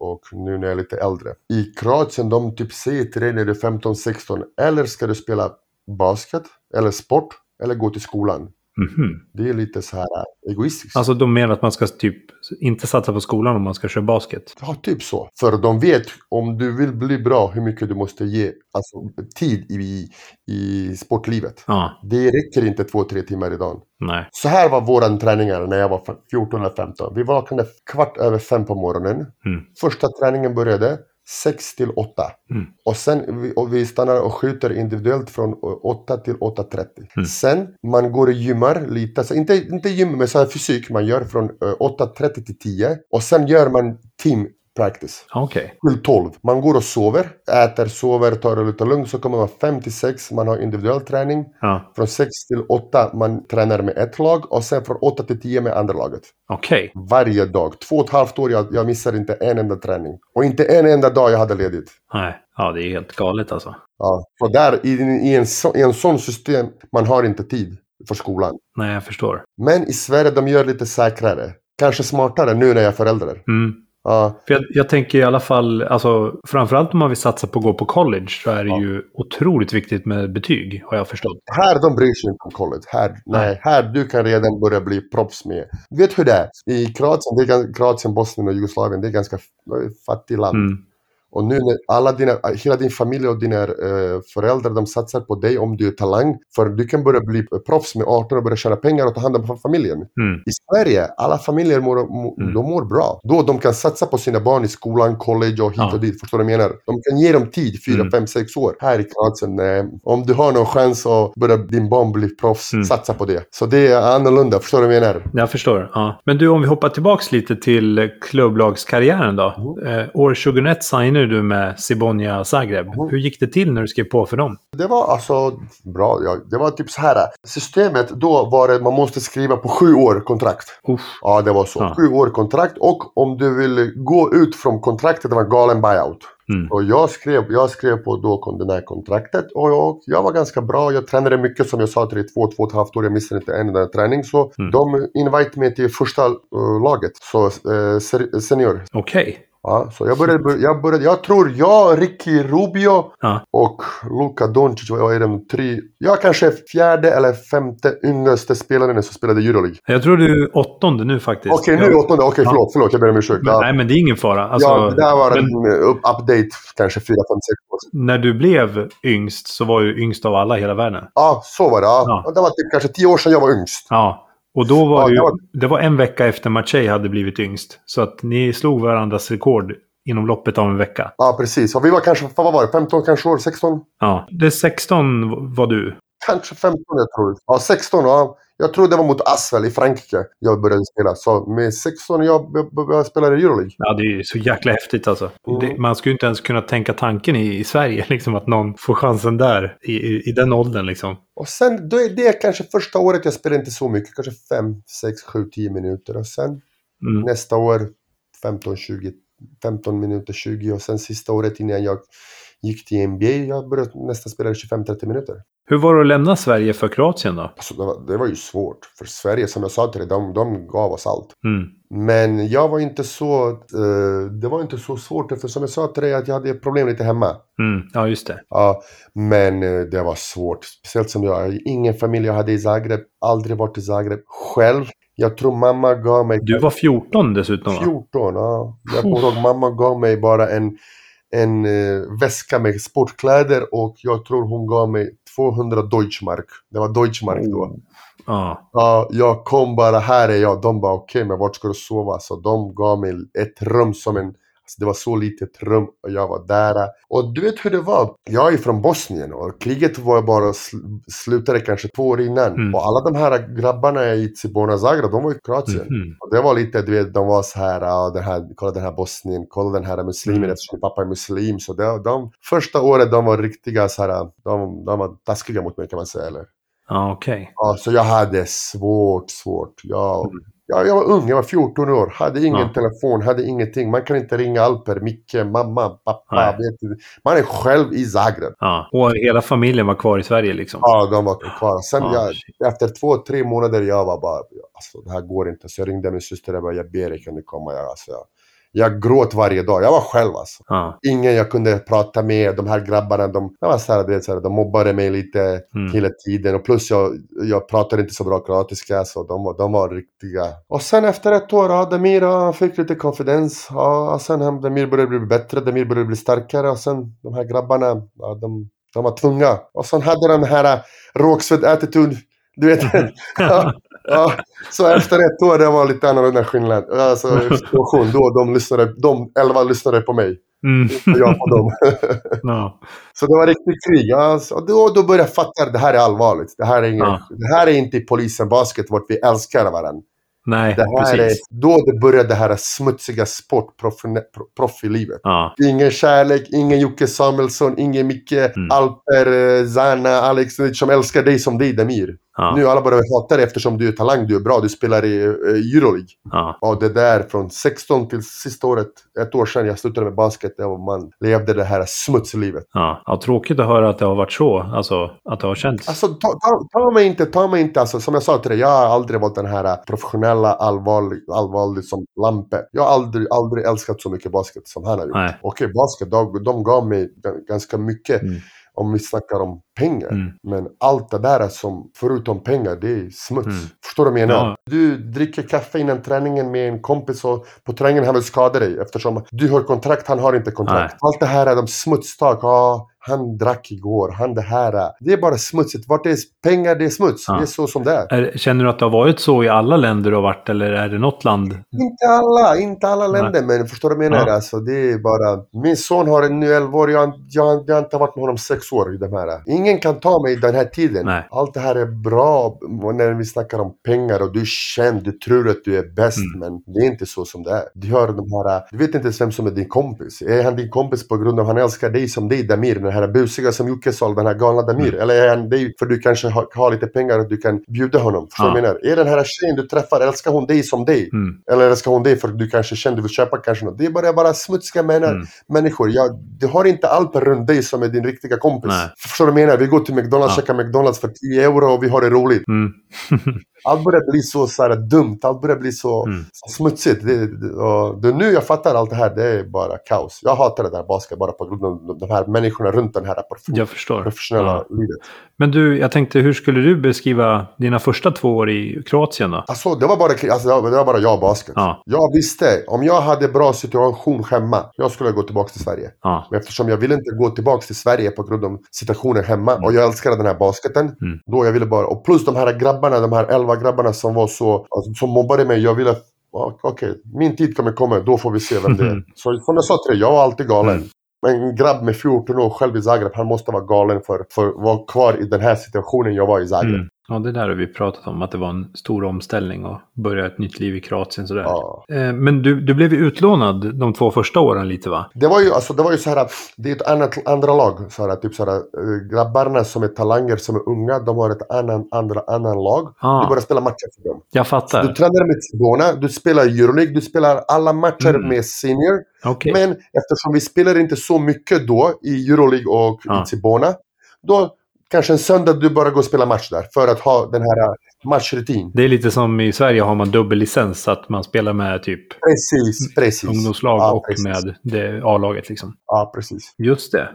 och nu när jag är lite äldre. I Kroatien, de typ säger till dig när du är 15-16, eller ska du spela basket, eller sport, eller gå till skolan. Mm-hmm. Det är lite så här egoistiskt. Alltså de menar att man ska typ inte satsa på skolan om man ska köra basket? Ja, typ så. För de vet om du vill bli bra hur mycket du måste ge, alltså, tid i sportlivet. Ja. Det räcker inte 2-3 timmar i dagen. Nej. Så här var våran träningar när jag var 14-15. Vi vaknade 5:15 på morgonen. Mm. Första träningen började 6-8. Och sen vi stannar och skjuter individuellt från 8-8:30. Sen man går och gymmar lite, så inte gym men så här fysik man gör från 8:30 till 10, och sen gör man team practice. Okej. Till 12. Man går och sover, äter, sover, tar det lite lugnt, så kommer man 5-6, man har individuell träning. Ja. Från 6-8 man tränar med ett lag och sen från 8-10 med andra laget. Okej. Varje dag. 2,5 år jag missar inte en enda träning. Och inte en enda dag jag hade ledigt. Nej. Ja, det är helt galet alltså. Ja, så där i en sån system man har inte tid för skolan. Nej, jag förstår. Men i Sverige de gör lite säkrare. Kanske smartare nu när jag är förälder. Mm. För jag tänker i alla fall, alltså, framförallt om man vill satsa på att gå på college så är det ju otroligt viktigt med betyg, har jag förstått. Här de bryr sig inte om college. Här du kan redan börja bli proffs med. Vet hur det är? I Kroatien, Bosnien och Jugoslavien, det är ganska fattigt land. Mm. Och nu när hela din familj och dina föräldrar, de satsar på dig om du är talang. För du kan börja bli proffs med 18 och börja tjäna pengar och ta hand om familjen. Mm. I Sverige, alla familjer de mår bra. Då de kan satsa på sina barn i skolan, college och hit och dit. Förstår du vad jag menar? De kan ge dem tid, 4, 5, 6 år. Här i Kroatien, om du har någon chans att börja din barn bli proffs, satsa på det. Så det är annorlunda, förstår du vad jag menar? Jag förstår, ja. Men du, om vi hoppar tillbaka lite till klubblagskarriären då. År 2001 signar du med Cibona Zagreb. Hur gick det till när du skrev på för dem? Det var alltså bra. Det var typ så här. Systemet då var det man måste skriva på 7 år kontrakt. Uff. Ja, det var så. 7 år kontrakt, och om du vill gå ut från kontraktet, det var galen buyout. Mm. Och jag skrev på då det här kontraktet, och jag var ganska bra. Jag tränade mycket, som jag sa till dig, 2,5 år. Jag missade inte en enda träning. Så de invite mig till första laget. Så senior. Okej. Ja, så jag började, jag tror jag, Ricky Rubio och Luka Doncic var de 3. Jag kanske är 4:e eller 5:e yngsta spelaren som spelade Euroleague. Jag tror du är 8:e nu faktiskt. Okej, nu är 8:e. Okej, förlåt, jag ber om ursäkt. Nej, men det är ingen fara. Alltså, det där var en update kanske 4-5-6 år sedan. När du blev yngst så var du yngst av alla i hela världen. Ja, så var det. Ja. Det var typ kanske 10 år sedan jag var yngst. Ja. Och då var det var en vecka efter Maché hade blivit yngst. Så att ni slog varandras rekord inom loppet av en vecka. Ja, precis. Och vi var kanske, vad var det? 15 kanske år? 16? Ja, det 16 var du. Kanske 15, jag tror. Ja, 16, ja. Jag tror det var mot Asvel i Frankrike jag började spela. Så med 16 jag spelade i Euroleague. Ja, det är ju så jäkla häftigt alltså. Mm. Man skulle ju inte ens kunna tänka tanken i Sverige liksom, att någon får chansen där i den åldern liksom. Och sen, då är det kanske första året jag spelade inte så mycket. Kanske 5, 6, 7, 10 minuter. Och sen nästa år 15 minuter, 20. Och sen sista året innan jag gick till NBA, jag började nästan spela 25-30 minuter. Hur var det att lämna Sverige för Kroatien då? Alltså, det var ju svårt. För Sverige, som jag sa till dig, de gav oss allt. Mm. Men jag var inte så... det var inte så svårt. För som jag sa till dig, att jag hade problem lite hemma. Mm. Ja, just det. Ja, men det var svårt. Speciellt som jag... Ingen familj jag hade i Zagreb. Aldrig varit i Zagreb själv. Jag tror mamma gav mig... Du var 14 dessutom, va? 14, ja. Jag tror mamma gav mig bara en väska med sportkläder, och jag tror hon gav mig 200 Deutschmark. Det var Deutschmark då. Ja, jag kom bara, här är jag. De bara okej, men vart ska du sova? Så de gav mig ett rum som en... Alltså, det var så litet rum och jag var där. Och du vet hur det var. Jag är från Bosnien och kriget var bara slutade kanske 2 år innan. Mm. Och alla de här grabbarna i Cibona Zagreb, de var i Kroatien. Mm. Och det var lite, du vet, de var så här, kolla den här Bosnien, kolla den här muslimen, eftersom min pappa är muslim. Så de första året de var riktiga så här, de var taskiga mot mig, kan man säga, eller? Ah, okay. Ja, så jag hade svårt. Jag var ung, jag var 14 år, hade ingen telefon, hade ingenting. Man kan inte ringa Alper, Micke, mamma, pappa. Man är själv i Zagreb. Ja. Och hela familjen var kvar i Sverige liksom? Ja, de var kvar. Sen efter 2-3 månader jag var bara, alltså, det här går inte. Så jag ringde min syster och bara, jag ber dig, kan du komma? Jag gråt varje dag, jag var själv alltså. Ingen jag kunde prata med, de här grabbarna, de mobbade mig lite hela tiden. Och plus jag pratade inte så bra kroatiska, så de var riktiga. Och sen efter ett år, Damir fick lite konfidens. Och sen Damir började bli bättre, Damir började bli starkare. Och sen de här grabbarna, de var tunga. Och sen hade den här Rågsved-attityd, du vet. Ja, så efter ett år det var lite annorlunda skillnad. Alltså, då de 11 lyssnade på mig. Och jag på dem. Så det var riktigt krig. Alltså, och då började jag fatta att det här är allvarligt. Det här är inte Polisen Basket vart vi älskar varandra. Nej, precis. Då det började det här smutsiga sportproffilivet. Ingen kärlek, ingen Jocke Samuelsson, ingen Micke, Alper, Zana, Alexander som älskar dig som dig, Damir. Nu alla bara hatar dig eftersom du är talang, du är bra, du spelar i Euroleague. Och det där från 16 till sista året, ett år sedan jag slutade med basket, där man levde det här smutslivet. Ja, tråkigt att höra att det har varit så, alltså att det har känts. Alltså ta mig inte, alltså, som jag sa till dig, jag har aldrig varit den här professionella allvarlig som Lampe. Jag har aldrig älskat så mycket basket som han har gjort. Okej, basket, de gav mig ganska mycket. Om vi snackar om pengar. Men allt det där som förutom pengar, det är smuts. Förstår du vad jag menar? Ja. Du dricker kaffe innan träningen med en kompis och på träningen han vill skada dig. Eftersom du har kontrakt, han har inte kontrakt. Nej. Allt det här är de smutstag. Han drack igår, han det här. Det är bara smutsigt. Vart det är pengar, det är smuts. Det är så som det är. Känner du att det har varit så i alla länder du har varit? Eller är det något land? Inte alla länder. Men förstår du vad jag menar? Alltså, det är bara... Min son har nu 11 år. Jag har inte varit med honom 6 år i de här. Ingen kan ta mig den här tiden. Nej. Allt det här är bra när vi snackar om pengar. Och du känner, du tror att du är bäst. Men det är inte så som det är. Du vet inte vem som är din kompis. Är han din kompis på grund av han älskar dig som dig, Damir? Den här busiga som Jocke sa, den här galna Damir. Eller dig, för du kanske har lite pengar och du kan bjuda honom. Förstår du menar? Är den här tjejen du träffar, älskar hon dig som dig? Eller älskar hon dig för du kanske känner du vill köpa kanske något? Det är bara smutsiga människor. Du har inte allt runt dig som är din riktiga kompis. Nej. Förstår du menar? Vi går till McDonalds, käkar McDonalds för 10 euro och vi har det roligt. Allt börjar bli så här dumt. Allt börjar bli så smutsigt. Det nu jag fattar allt det här. Det är bara kaos. Jag hatar det där basket bara på grund av de här människorna runt den här professionella livet. Men du, jag tänkte, hur skulle du beskriva dina första 2 år i Kroatien då? Alltså, det var bara jag basket. Jag visste, om jag hade bra situation hemma, jag skulle gå tillbaka till Sverige. Men eftersom jag ville inte gå tillbaka till Sverige på grund av situationen hemma, och jag älskade den här basketen, då jag ville bara, och plus de här grabbarna, de här 11 alla grabbarna som var så, alltså, som mobbade mig. Jag ville, okej, min tid kommer komma, då får vi se vem det är. Så som jag sa till dig, jag var alltid galen. En grabb med 14 år själv i Zagreb, han måste vara galen för att vara kvar i den här situationen jag var i Zagreb. Ja, det där har vi pratat om, att det var en stor omställning och börja ett nytt liv i Kroatien sådär. Ja. Men du blev ju utlånad de 2 första åren lite, va? Det var ju så här att det är ett andra lag så här, typ så här, grabbarna som är talanger som är unga, de har ett annan lag. Ah. Du börjar spela matcher för dem. Jag fattar. Så du tränar med Cibona, du spelar Euroleague, du spelar alla matcher med senior. Okay. Men eftersom vi spelar inte så mycket då i Euroleague och i Cibona, då kanske en söndag du bara går och spela match där för att ha den här matchrutin. Det är lite som i Sverige, har man dubbellicens att man spelar med typ precis. Ungdomslag och precis. Med det A-laget liksom. Ja, precis. Just det.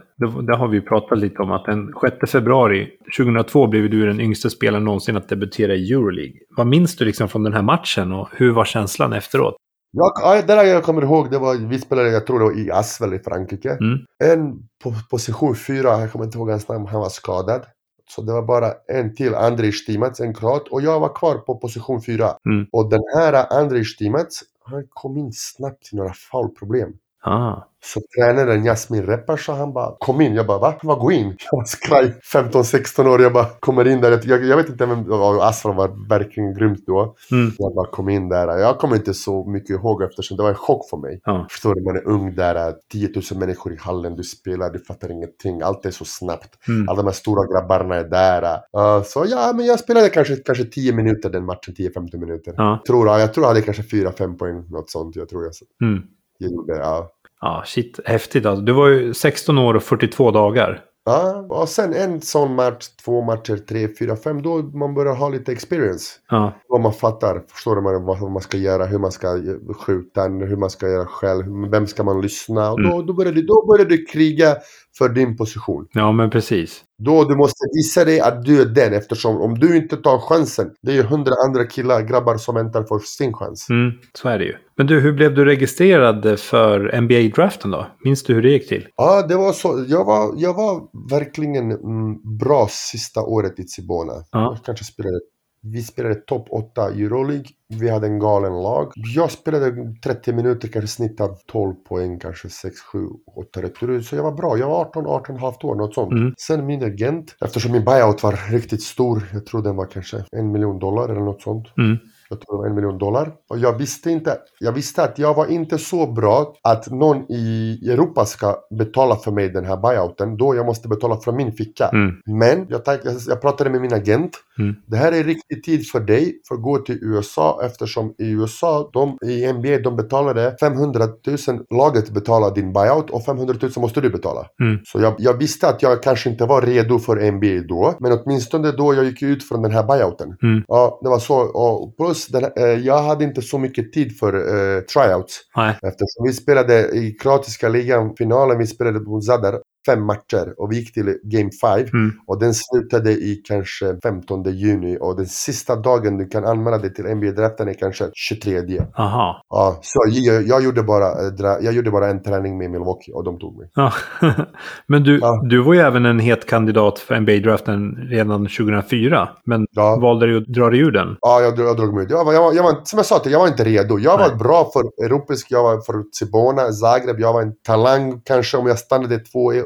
Där har vi pratat lite om att den 6 februari 2002 blev du den yngsta spelaren någonsin att debutera i Euroleague. Vad minns du liksom från den här matchen och hur var känslan efteråt? Ja, det där jag kommer ihåg, det var, vi spelade, jag tror det var i Asvel i Frankrike. En på position 4, jag kommer inte ihåg hans namn, han var skadad. Så det var bara en till, Andrej Štimac, en kroat. Och jag var kvar på position 4. Och den här Andrej Štimac, han kom in snabbt i några foulproblem. Så tränaren Jasmin Reppar, så han bara, kom in. Jag bara, va? Han bara, gå in. Jag var skraj, 15-16 år. Jag bara, kommer in där. Jag vet inte vem, Aslan var verkligen grymt då. Jag bara, kom in där. Jag kommer inte så mycket ihåg eftersom det var en chock för mig. Förstår du, man är ung där. 10,000 människor i hallen. Du spelar, du fattar ingenting. Allt är så snabbt. Alla de här stora grabbarna är där. Så ja, men jag spelade kanske 10 minuter den matchen. 10-15 minuter. Jag tror jag hade kanske 4-5 poäng. Något sånt, jag tror jag. Jag gjorde det, Ja, shit, häftigt alltså. Du var ju 16 år och 42 dagar. Ja, och sen en sån match, 2 matcher, 3, 4, 5, då man börjar ha lite experience. Och man fattar, förstår man vad man ska göra, hur man ska skjuta, hur man ska göra själv, vem ska man lyssna. Och då börjar du kriga för din position. Ja, men precis. Då du måste visa dig att du är den, eftersom om du inte tar chansen, det är ju 100 andra grabbar som väntar för sin chans. Så är det ju. Men du, hur blev du registrerad för NBA-draften då? Minns du hur det gick till? Ja, det var så. Jag var verkligen bra sista året i Cibona. Vi spelade topp 8 i Euroleague. Vi hade en galen lag. Jag spelade 30 minuter, kanske snittade 12 poäng, kanske 6, 7, 8 returer. Så jag var bra. Jag var 18,5 år, något sånt. Sen min agent, eftersom min buyout var riktigt stor, jag tror den var kanske $1 million eller något sånt. Jag tror det var $1 million. Och jag visste att jag var inte så bra att någon i Europa ska betala för mig den här buyouten. Då jag måste betala från min ficka. Men jag pratade med min agent. Det här är riktig tid för dig för att gå till USA. Eftersom i USA, i NBA, de betalade 500,000. Laget betalar din buyout och 500,000 måste du betala. Så jag visste att jag kanske inte var redo för NBA då. Men åtminstone då jag gick ut från den här buyouten. Ja, det var så. Och plus jag hade inte så mycket tid för tryouts. Eftersom vi spelade i kroatiska ligan, finalen, vi spelade på Zadar 5 matcher och vi gick till Game 5 och den slutade i kanske 15 juni, och den sista dagen du kan anmäla dig till NBA-draften är kanske 23. Aha. Ja, så jag gjorde bara en träning med Milwaukee och de tog mig. Men du var ju även en het kandidat för NBA-draften redan 2004, men valde du att dra dig ur den? Ja, jag drog mig ut. Jag var, som jag sa till, jag var inte redo. Jag var bra för europeisk, jag var för Cibona, Zagreb, jag var en talang. Kanske om jag stannade 2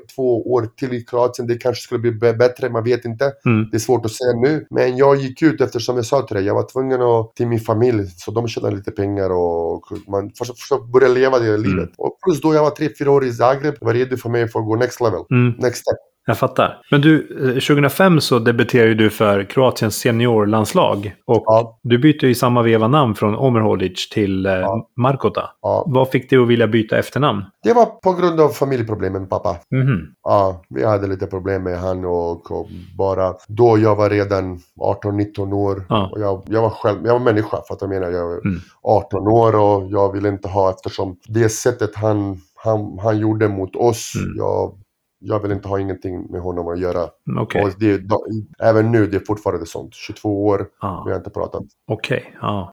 år till i Kroatien, det kanske skulle bli bättre, man vet inte. Det är svårt att säga nu, men jag gick ut eftersom jag sa till dig, jag var tvungen till min familj, så de tjänade lite pengar och man försökte börja leva det livet. Och plus då jag var 3-4 år i Zagreb, var redo för mig för att gå next level, next step. Jag fattar. Men du, 2005 så debuterade du för Kroatiens seniorlandslag och du bytte ju i samma veva namn från Omerholic till Markota. Vad fick du att vilja byta efternamn? Det var på grund av familjeproblemen, pappa. Ja, vi hade lite problem med han och bara då jag var redan 18-19 år och jag var själv, jag var människa, för att jag menar, jag var 18 år och jag ville inte ha, eftersom det sättet han gjorde mot oss, jag vill inte ha ingenting med honom att göra. Okay. Och även nu, det är fortfarande sånt. 22 år, vi har inte pratat.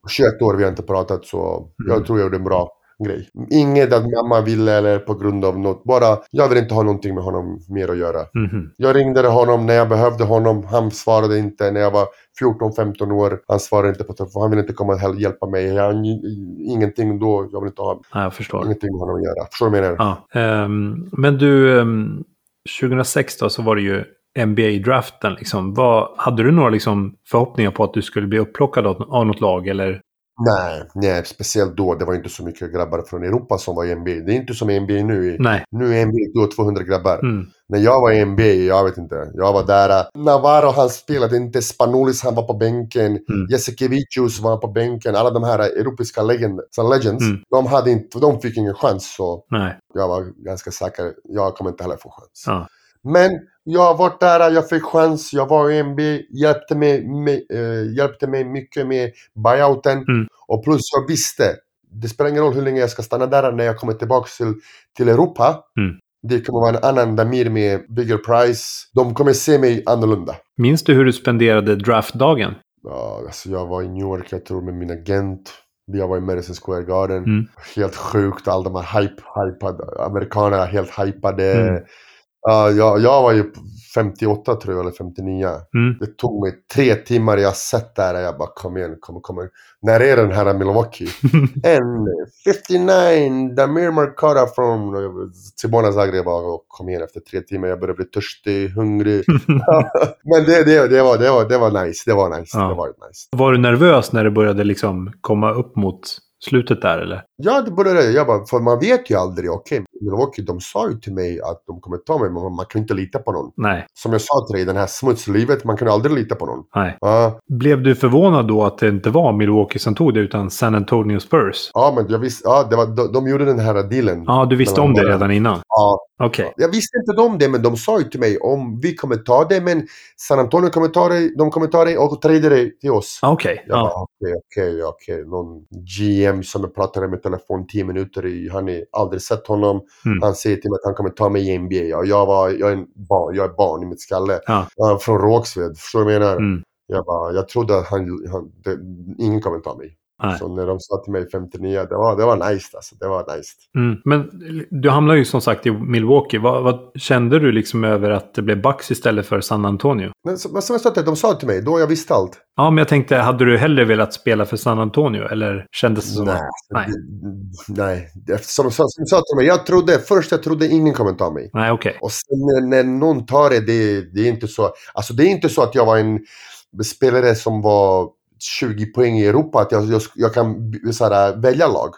21 år, vi har inte pratat. Så jag tror jag gjorde bra. grej. Inget att mamma ville eller på grund av något. Bara, jag vill inte ha någonting med honom mer att göra. Mm-hmm. Jag ringde honom när jag behövde honom. Han svarade inte när jag var 14-15 år. Han svarade inte på telefon. Han ville inte komma och hjälpa mig. Ingenting då. Jag vill inte ha ingenting med honom att göra. Förstår du vad jag menar? Ja. Men du, 2006 då så var det ju NBA-draften. Liksom. Hade du några liksom, förhoppningar på att du skulle bli upplockad av något lag eller? Nej, speciellt då. Det var inte så mycket grabbar från Europa som var i NBA. Det är inte som NBA nu. Nej. Nu är NBA då 200 grabbar. Mm. När jag var i NBA, jag vet inte. Jag var där. Navarro, han spelade inte. Spanulis, han var på bänken. Mm. Jasikevicius var på bänken. Alla de här europeiska legends, de fick ingen chans. Så nej. Jag var ganska säker. Jag kommer inte heller få chans. Ja. Men jag var där, jag fick chans, jag var i NBA, hjälpte mig mycket med buyouten. Mm. Och plus jag visste, det spelar ingen roll hur länge jag ska stanna där när jag kommer tillbaka till Europa. Mm. Det kommer vara en annan Damir med bigger price. De kommer se mig annorlunda. Minns du hur du spenderade draftdagen? Ja, alltså jag var i New York, jag tror med min agent. Jag var i Madison Square Garden. Mm. Helt sjukt, all de här hypade amerikanerna, helt hypade. Mm. Jag var ju 58 tror jag, eller 59. Mm. Det tog mig 3 timmar, jag satt där och jag bara kom igen. När är den här Milwaukee? En 59, Damir Markota från Cibona, Zagreb. Och kom igen efter 3 timmar, jag började bli törstig, hungrig. Men det var nice. Ja. Det var nice. Var du nervös när det började liksom komma upp mot slutet där eller? Ja, det började jag bara, för man vet ju aldrig, Milwaukee, de sa ju till mig att de kommer ta mig, men man kan inte lita på någon. Nej. Som jag sa till dig, den här smutslivet, man kan aldrig lita på någon. Nej. Blev du förvånad då att det inte var Milwaukee som tog det utan San Antonio Spurs? Ja, men jag visste, de gjorde den här dealen. Ja, du visste om det redan innan? Ja. Okay. Jag visste inte om det, men de sa ju till mig om vi kommer ta det, men San Antonio kommer ta det, de kommer ta det och trade det till oss. Okej. Någon GM som jag pratade med telefon 10 minuter i, han har aldrig sett honom. Mm. Han säger till mig att han kommer ta mig i NBA. Jag är barn i mitt skalle. Ja. Från Rågsved, förstår du vad jag menar? Mm. Jag trodde att ingen kommer ta mig. Nej. Så när de sa till mig 59, det var nice alltså, det var nice. Mm. Men du hamnade ju som sagt i Milwaukee. Vad kände du liksom över att det blev Bucks istället för San Antonio? Men som jag sa till dig, de sa till mig, då jag visste allt. Ja, men jag tänkte, hade du hellre velat spela för San Antonio eller kändes det som att... Nej. Som jag sa till mig, jag trodde ingen kommer ta mig. Nej, okej. Och sen när någon tar det är inte så... Alltså det är inte så att jag var en spelare som var 20 poäng i Europa att jag kan såhär, välja lag.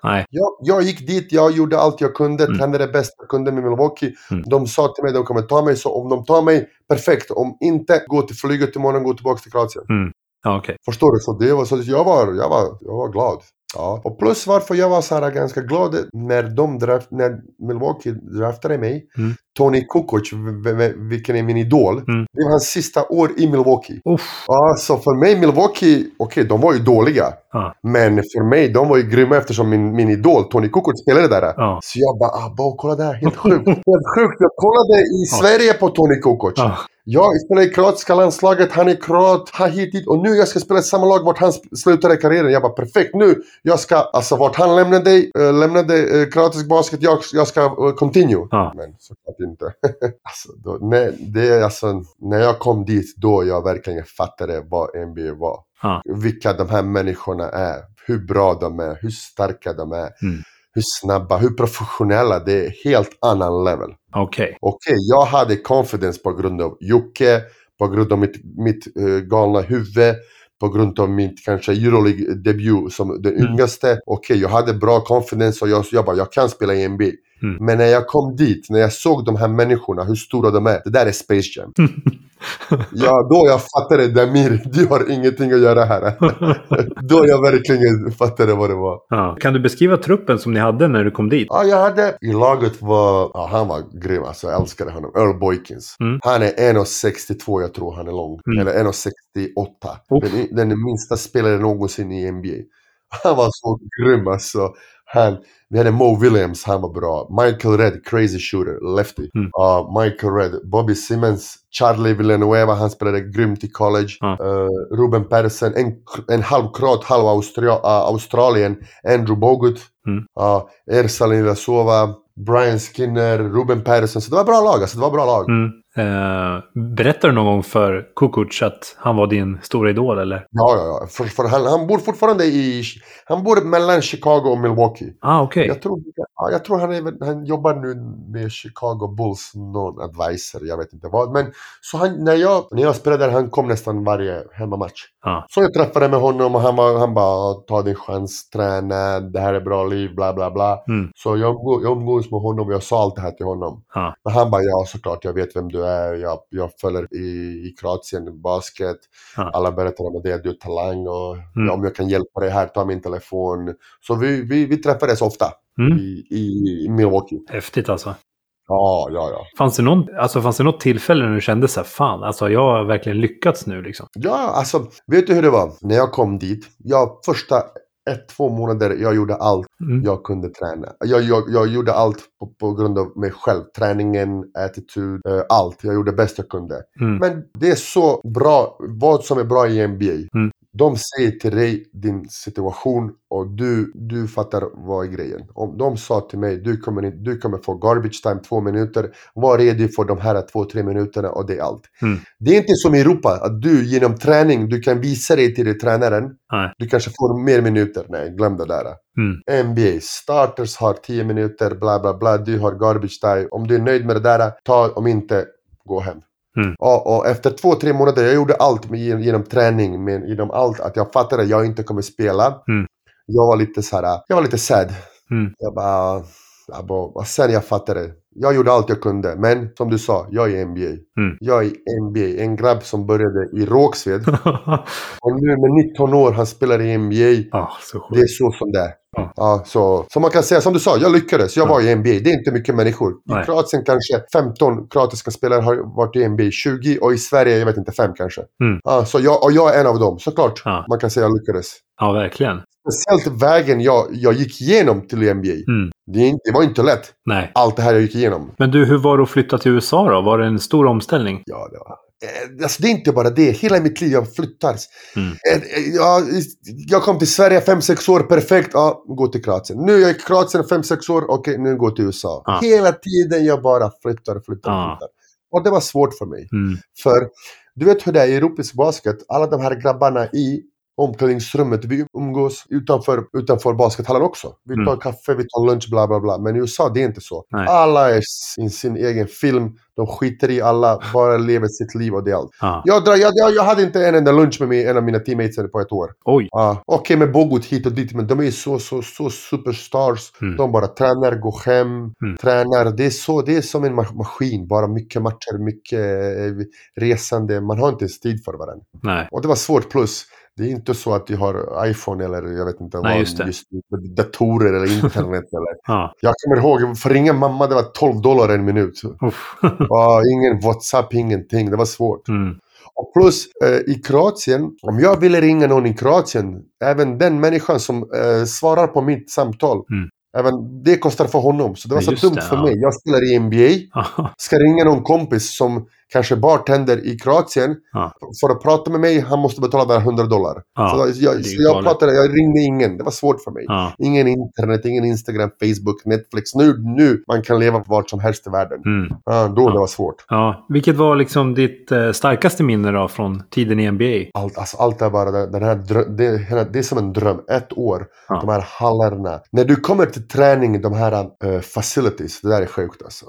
Jag gick dit, jag gjorde allt jag kunde, tränade det bästa jag kunde med Milwaukee. De sa till mig, de kommer ta mig, så om de tar mig, perfekt, om inte, gå till flyget imorgon, gå tillbaka till Kroatien. Okay. Förstår du? Så det var, så jag var glad. Ja. Och plus varför jag var såhär ganska glad när Milwaukee draftade mig. Toni Kukoč, vilken är min idol. Det var hans sista år i Milwaukee. Ja, så för mig Milwaukee, de var ju dåliga. Men för mig, de var ju grymma eftersom min idol Toni Kukoč spelade där. Så jag bara, kolla där, helt sjukt. Jag kollade i Sverige på Toni Kukoč. Jag spelade i kroatiska landslaget, han är kroat, han hittit. Och nu jag ska spela i samma lag vart han slutade karriären. Jag bara, perfekt nu, alltså vart han lämnade kroatisk basket, jag ska continue. Men såklart inte. När jag kom dit, då jag verkligen fattade vad NBA var. Vilka de här människorna är, hur bra de är, hur starka de är. Hur snabba, hur professionella, det är helt annan level. Okej, jag hade confidence på grund av Jocke, på grund av mitt galna huvud, på grund av mitt kanske Euroleague debut som den yngste. Jag hade bra confidence och jag bara, jag kan spela i NBA. Men när jag kom dit, när jag såg de här människorna, hur stora de är, det där är Space Jam. Då jag fattade, Damir, du har ingenting att göra här. Då jag verkligen fattade vad det var. Kan du beskriva truppen som ni hade när du kom dit? Ja, jag hade i laget han var grym, alltså jag älskade honom, Earl Boykins. Han är 1,62, jag tror han är lång, eller 1,68. Den minsta spelaren någonsin i NBA. Han var så grym alltså. Vi hade Mo Williams, han var bra. Michael Redd, crazy shooter, lefty. Michael Redd, Bobby Simmons, Charlie Villanueva, han spelade grymt i college. Ruben Persson, en halv kroat, halv Australien. Andrew Bogut, Ersan Ilyasova, Brian Skinner, Ruben Persson. Så det var bra lag, alltså det var bra lag. Berättar du någon gång för Kukoč att han var din stora idol, eller? Ja. För han bor fortfarande i... Han bor mellan Chicago och Milwaukee. Okej. Jag tror han jobbar nu med Chicago Bulls, någon advisor, jag vet inte vad. Men så han, när jag spelade där, han kom nästan varje hemmamatch. Så jag träffade med honom och han bara, ta din chans, träna, det här är bra liv, bla bla bla. Så jag umgås med honom och jag sa allt det här till honom. Men han bara, ja såklart, jag vet vem du är, jag följer i Kroatien basket, alla berättar om det, du är talang och ja, om jag kan hjälpa dig här, ta min telefon. Så vi träffades ofta i Milwaukee. Häftigt alltså. Ja. Fanns det något tillfälle när du kände så här, fan, alltså jag har verkligen lyckats nu liksom? Ja, alltså, vet du hur det var? När jag kom dit, första 1-2 månader, jag gjorde allt jag kunde träna. Jag gjorde allt på grund av mig själv. Träningen, attityd, allt. Jag gjorde bäst jag kunde. Men det är så bra, vad som är bra i NBA. De säger till dig din situation och du fattar vad är grejen. Om de sa till mig, du kommer få garbage time 2 minuter. Var redo för de här 2-3 minuterna och det är allt. Det är inte som i Europa att du genom träning, du kan visa dig till dig tränaren. Du kanske får mer minuter. Nej, glöm det där. NBA, starters har 10 minuter, bla bla bla. Du har garbage time. Om du är nöjd med det där, ta, om inte, gå hem. Och efter 2-3 månader, jag gjorde allt genom träning, men genom allt att jag fattade att jag inte kommer spela. Jag var lite sad. Jag bara sen jag fattade, jag gjorde allt jag kunde, men som du sa, jag är i NBA. Jag är i NBA, en grabb som började i Rågsved och nu med 19 år han spelar i NBA. Det är så som det är. Så man kan säga, som du sa, jag lyckades. Jag var i NBA, det är inte mycket människor. I Kroatien kanske 15 kroatiska spelare har varit i NBA, 20, och i Sverige jag vet inte, 5 kanske. Så jag är en av dem, såklart. Man kan säga jag lyckades. Ja, verkligen. Speciellt vägen jag gick igenom till NBA. Det var inte lätt. Nej. Allt det här jag gick igenom. Men du, hur var det att flytta till USA då? Var det en stor omställning? Ja, det var. Alltså det är inte bara det, hela mitt liv jag flyttar. Jag kom till Sverige 5-6 år, perfekt, gå till Kroatien. Nu är jag i Kroatien 5-6 år, okej, nu går till USA. Hela tiden jag bara flyttar. Och det var svårt för mig. För du vet hur det är i europeisk basket, alla de här grabbarna i omklädningsrummet, vi umgås utanför baskethallen också. Vi tar kaffe, vi tar lunch, bla bla bla. Men i USA, det är inte så. Nej. Alla är i sin egen film. De skiter i alla, bara lever sitt liv och det allt. Jag hade inte en enda lunch med en av mina teammates på ett år. Okej, med Bogut hit och dit, men de är så superstars. De bara tränar, går hem, tränar. Det är som en maskin, bara mycket matcher, mycket resande. Man har inte ens tid för varandra. Nej. Och det var svårt, plus det är inte så att vi har iPhone eller jag vet inte vad, just datorer eller internet. Eller. Jag kommer ihåg, för ringa mamma, det var $12 en minut. Ingen WhatsApp, ingenting. Det var svårt. Och plus i Kroatien, om jag ville ringa någon i Kroatien, även den människan som svarar på mitt samtal, även det kostar för honom. Så det var så dumt för mig. Jag spelar i NBA, ska ringa någon kompis som kanske bartender i Kroatien, för att prata med mig, han måste betala bara $100. Så jag ringde ingen, det var svårt för mig. Ingen internet, ingen Instagram, Facebook, Netflix. Nu man kan leva vart som helst i världen. Det var svårt. Vilket var liksom ditt starkaste minne då från tiden i NBA? Allt är bara den här det är som en dröm, ett år. De här hallarna. När du kommer till träning, de här facilities, det där är sjukt alltså.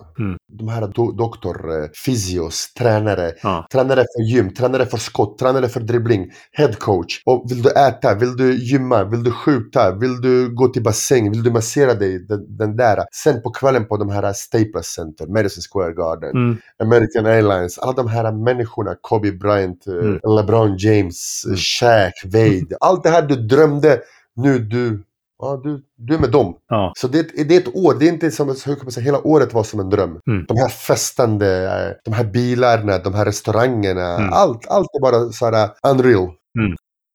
De här doktor, fysios, tränare, tränare för gym, tränare för skott, tränare för dribbling, headcoach. Och vill du äta, vill du gymma, vill du skjuta, vill du gå till bassäng, vill du massera dig, den där. Sen på kvällen på de här Staples Center, Madison Square Garden, American Airlines, alla de här människorna, Kobe Bryant, LeBron James, Shaq, Wade, allt det här du drömde, nu du är med dem. Så det är ett år, det är inte som, hur kan man säga, hela året var som en dröm. De här festande, de här bilarna, de här restaurangerna, allt är bara så här unreal.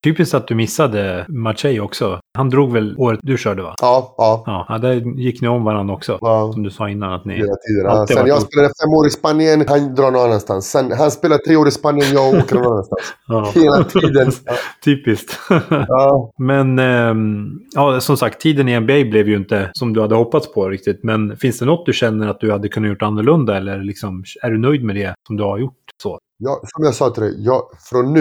Typiskt att du missade Maché också. Han drog väl året du körde, va? Ja, där gick ni om varandra också. Ja. Som du sa innan att ni... Ja, sen jag spelade 5 år i Spanien, han drar någon annanstans. Sen han spelade 3 år i Spanien, jag åker någon annanstans. Ja. Hela tiden. Typiskt. Ja. Men ja, som sagt, tiden i NBA blev ju inte som du hade hoppats på riktigt. Men finns det något du känner att du hade kunnat gjort annorlunda? Eller liksom, är du nöjd med det som du har gjort så? Ja, som jag sa till dig, jag tror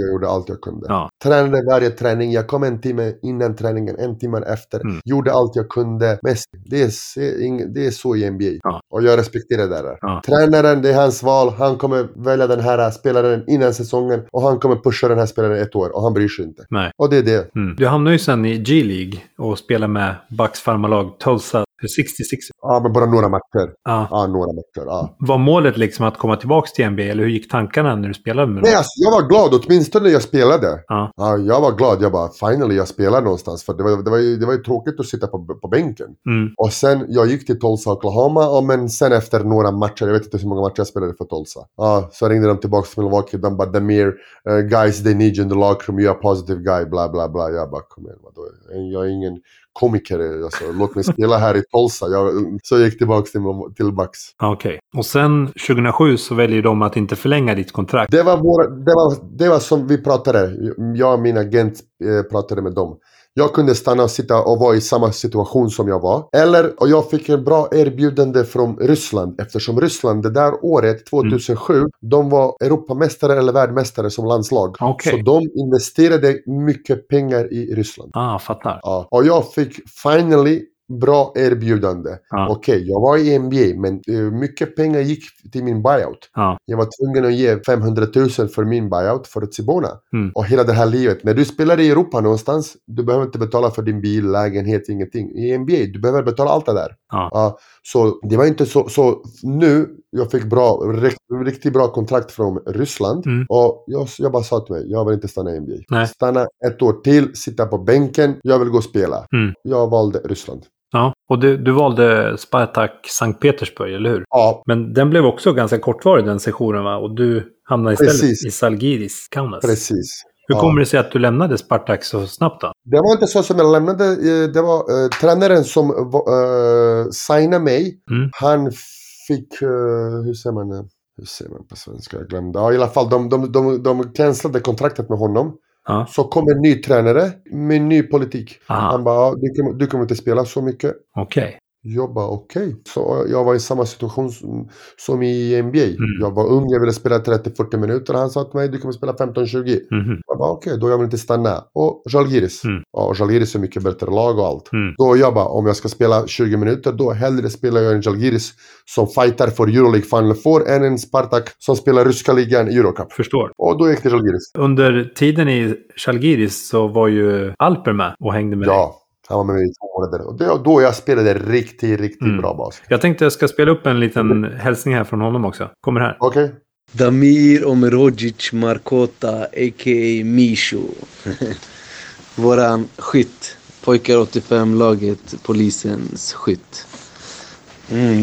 jag gjorde allt jag kunde. Ja. Tränade varje träning, jag kom 1 timme innan träningen, 1 timme efter. Gjorde allt jag kunde. Mest, det är så i NBA. Ja. Och jag respekterar det där. Ja. Tränaren, det är hans val. Han kommer välja den här spelaren innan säsongen. Och han kommer pusha den här spelaren 1 år. Och han bryr sig inte. Nej. Och det är det. Mm. Du hamnar ju sen i G-League och spelar med Bucks farmalag Tulsa. 66. Ja, men bara några matcher. Ja. Ja, några matcher. Var målet liksom att komma tillbaka till NBA, eller hur gick tankarna när du spelade med dem? Nej, alltså, jag var glad, åtminstone när jag spelade. Ja. Ja, jag var glad, jag bara, finally jag spelar någonstans, för det var ju tråkigt att sitta på bänken. Mm. Och sen, jag gick till Tulsa, Oklahoma, och men sen efter några matcher, jag vet inte hur många matcher jag spelade för Tulsa. Ja, så ringde de tillbaka till Milwaukee, de bara, Damir, guys, they need you in the locker room, you're a positive guy, bla bla bla. Jag bara, kom igen, vadå? Jag är ingen komiker, alltså, låt mig spela här i Tulsa. Så jag gick tillbaka till Bucks. Okej. Och sen 2007 så väljer de att inte förlänga ditt kontrakt. Det var som vi pratade. Jag och min agent pratade med dem. Jag kunde stanna och sitta och vara i samma situation som jag var. Och jag fick en bra erbjudande från Ryssland. Eftersom Ryssland det där året, 2007, de var Europamästare eller världsmästare som landslag. Okay. Så de investerade mycket pengar i Ryssland. Ah, fattar. Ja. Och jag fick finally bra erbjudande. Ja. Okej, jag var i NBA, men mycket pengar gick till min buyout. Ja. Jag var tvungen att ge 500 000 för min buyout för Cibona. Mm. Och hela det här livet. När du spelar i Europa någonstans, du behöver inte betala för din bil, lägenhet, ingenting. I NBA, du behöver betala allt det där. Ja. Så det var inte så nu jag fick riktigt bra kontrakt från Ryssland. Mm. Och jag bara sa till mig, jag vill inte stanna i NBA. Nej. Stanna 1 år till, sitta på bänken, jag vill gå och spela. Mm. Jag valde Ryssland. Ja, och du valde Spartak Sankt Petersburg, eller hur? Ja. Men den blev också ganska kortvarig den sessionen, va? Och du hamnade istället i Žalgiris, Kaunas. Precis. Hur kommer det sig att du lämnade Spartak så snabbt då? Det var inte så som jag lämnade. Det var tränaren som signade mig. Mm. Han fick, hur säger man på svenska? Jag glömde. Ja, i alla fall, de cancelade kontraktet med honom. Ah. Så kom en ny tränare med ny politik. Ah. Han bara, du kommer inte spela så mycket. Okej. Jag bara, okej. Så jag var i samma situation som i NBA. Mm. Jag var ung, jag ville spela 30-40 minuter. Han sa till mig, du kommer spela 15-20. Mm. Jag bara, okej, då jag vill inte stanna. Och Žalgiris. Mm. Ja, Žalgiris är mycket bättre lag och allt. Mm. Då jag bara, om jag ska spela 20 minuter, då hellre spelar jag en Žalgiris som fightar för Euroleague Final Four än en Spartak som spelar ryska ligan i Eurocup. Förstår. Och då gick det Žalgiris. Under tiden i Žalgiris så var ju Alper med och hängde med dig. Han var med i 2 månader. Och då jag spelade riktigt bra basket. Jag tänkte jag ska spela upp en liten hälsning här från honom också. Kommer här. Okej. Okay. Damir Omerodžić Markota a.k.a. Mishu. Våran skytt. Pojkar 85-laget. Polisens skytt.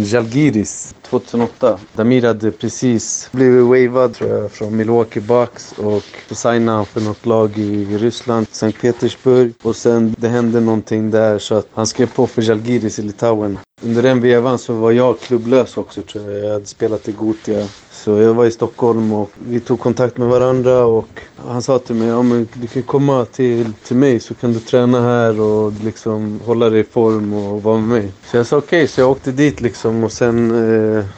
Žalgiris 2008. Damir hade precis blivit wavad från Milwaukee Bucks och signade för något lag i Ryssland, Sankt Petersburg. Och sen det hände någonting där så att han skrev på för Žalgiris i Litauen. Under den vevan så var jag klubblös också, tror jag. Jag hade spelat i Gotia. Så jag var i Stockholm och vi tog kontakt med varandra och han sa till mig, ja men du kan komma till mig så kan du träna här och liksom hålla dig i form och vara med mig. Så jag sa okej, så jag åkte dit liksom och sen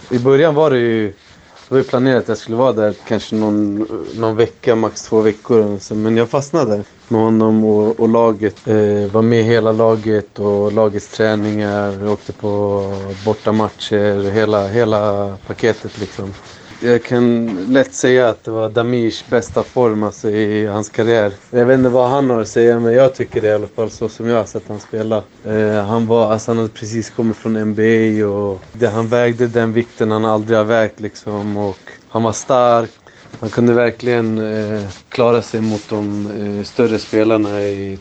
i början var det ju... Det var ju planerat att jag skulle vara där kanske någon vecka, max 2 veckor. Men jag fastnade med honom och laget. Var med hela laget och lagets träningar. Jag åkte på bortamatcher, hela paketet liksom. Jag kan lätt säga att det var Damirs bästa form alltså, i hans karriär. Jag vet inte vad han har att säga, men jag tycker det i alla fall så som jag har sett han spela. Han hade precis kommit från NBA och han vägde den vikten han aldrig har vägt liksom, och han var stark. Han kunde verkligen klara sig mot de större spelarna i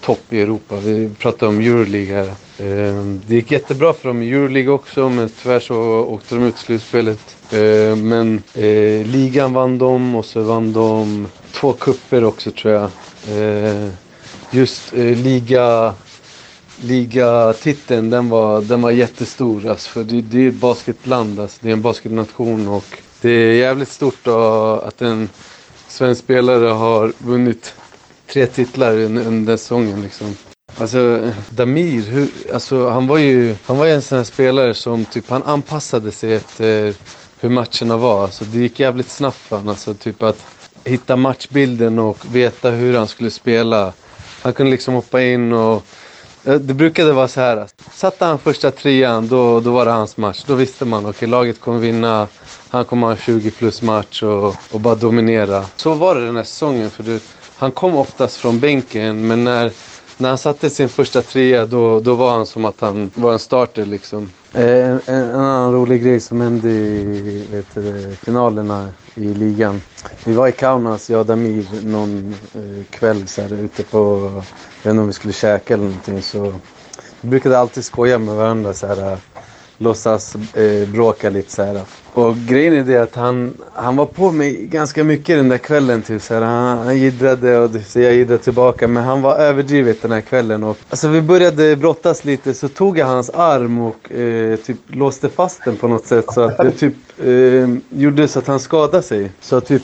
topp i Europa. Vi pratar om Euroleague här. Det gick jättebra för dem i Euroleague också, men tyvärr så åkte de ut i slutspelet. Men ligan vann de och så vann de 2 kupper också, tror jag. Just ligatiteln, den var jättestor. Alltså, för det är ett basketland, alltså, det är en basketnation och det är jävligt stort då, att en svensk spelare har vunnit 3 titlar under säsongen liksom. Alltså Damir, han var ju en sån här spelare som typ han anpassade sig efter hur matcherna var. Alltså, det gick jävligt snabbt för han, alltså, typ att hitta matchbilden och veta hur han skulle spela. Han kunde liksom hoppa in och det brukade vara så här. Alltså. Satte han första trean, då var det hans match. Då visste man, okej, laget kommer vinna. Han kommer ha 20 plus match och bara dominera. Så var det den här säsongen. För han kom oftast från bänken, men när han satte sin första trea, då var han som att han var en starter liksom. En annan rolig grej som hände i finalerna i ligan. Vi var i Kaunas, jag och Damir, någon kväll så här, ute på, jag vet inte om vi skulle käka eller någonting. Så vi brukade alltid skoja med varandra så här, låtsas bråka lite så här. Och grejen är det att han var på mig ganska mycket den där kvällen typ så här. Han giddrade och så jag giddrade tillbaka, men han var överdrivet den här kvällen och alltså vi började brottas lite, så tog jag hans arm och typ låste fast den på något sätt, så att det typ gjorde så att han skadade sig. Så typ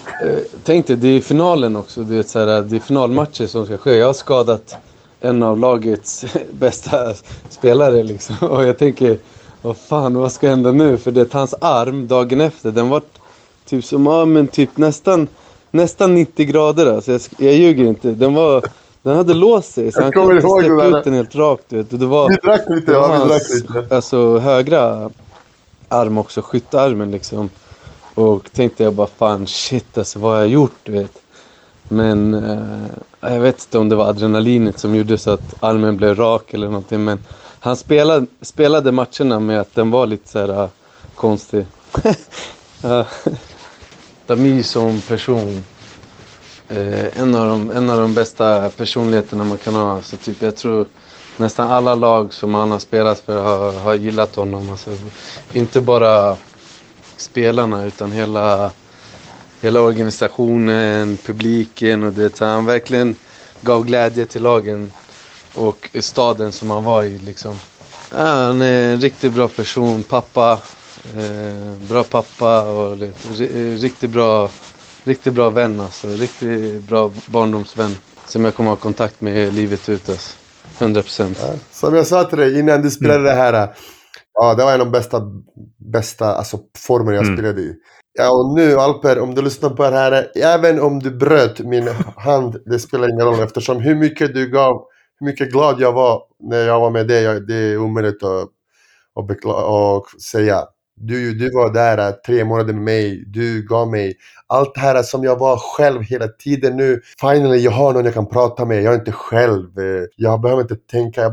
tänkte, det är finalen också, det är så här, det är finalmatcher som ska ske. Jag har skadat en av lagets bästa spelare liksom, och jag tänker, vad ska hända nu? För det, hans arm dagen efter, den var typ som, ja men typ nästan 90 grader. Alltså jag ljuger inte. Den hade låst sig, så jag han kunde inte släppa ut den helt rakt ut. Och det var, vi drack lite. Alltså högra arm också, skyttarmen liksom. Och tänkte jag bara, shit alltså, vad har jag gjort, du vet. Men jag vet inte om det var adrenalinet som gjorde så att armen blev rak eller någonting, men han spelade matcherna med att den var lite så här konstig. Damir som person. En av de bästa personligheterna man kan ha. Så typ, jag tror nästan alla lag som han har spelat för har gillat honom. Alltså, inte bara spelarna utan hela organisationen, publiken och det. Så han verkligen gav glädje till lagen och staden som han var i liksom. Ja, han är en riktigt bra person, bra pappa och riktigt bra vän, alltså riktigt bra barndomsvän som jag kommer ha kontakt med livet ut, alltså. 100%. Ja, som jag sa till dig innan du spelade det här. Ja, det var en av de bästa alltså former jag spelade i. Ja, och nu Alper, om du lyssnar på det här, även om du bröt min hand, det spelar ingen roll, eftersom hur mycket du gav, hur mycket glad jag var när jag var med dig. Det är omöjligt att säga. Du var där 3 månader med mig. Du gav mig allt det här som jag var själv hela tiden nu. Finally, jag har någon jag kan prata med. Jag är inte själv. Jag behöver inte tänka. Jag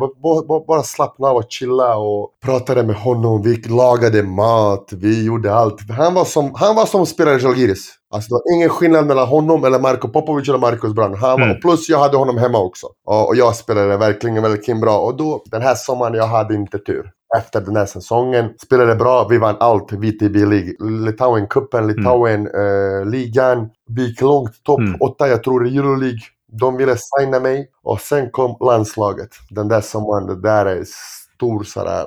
bara slappna av och chilla. Och pratade med honom. Vi lagade mat. Vi gjorde allt. Han var som spelare i Žalgiris. Alltså det var ingen skillnad mellan honom eller Marko Popović eller Marcus Brand. Plus jag hade honom hemma också. Och jag spelade verkligen väldigt bra. Och då, den här sommaren, jag hade inte tur. Efter den här säsongen spelade bra. Vi vann allt. VTB-ligan, Litauen-kuppen, Litauen-ligan. Vi gick långt, topp 8, jag tror, i Euroleague. De ville signa mig. Och sen kom landslaget. Den där sommaren, det där är stor sådär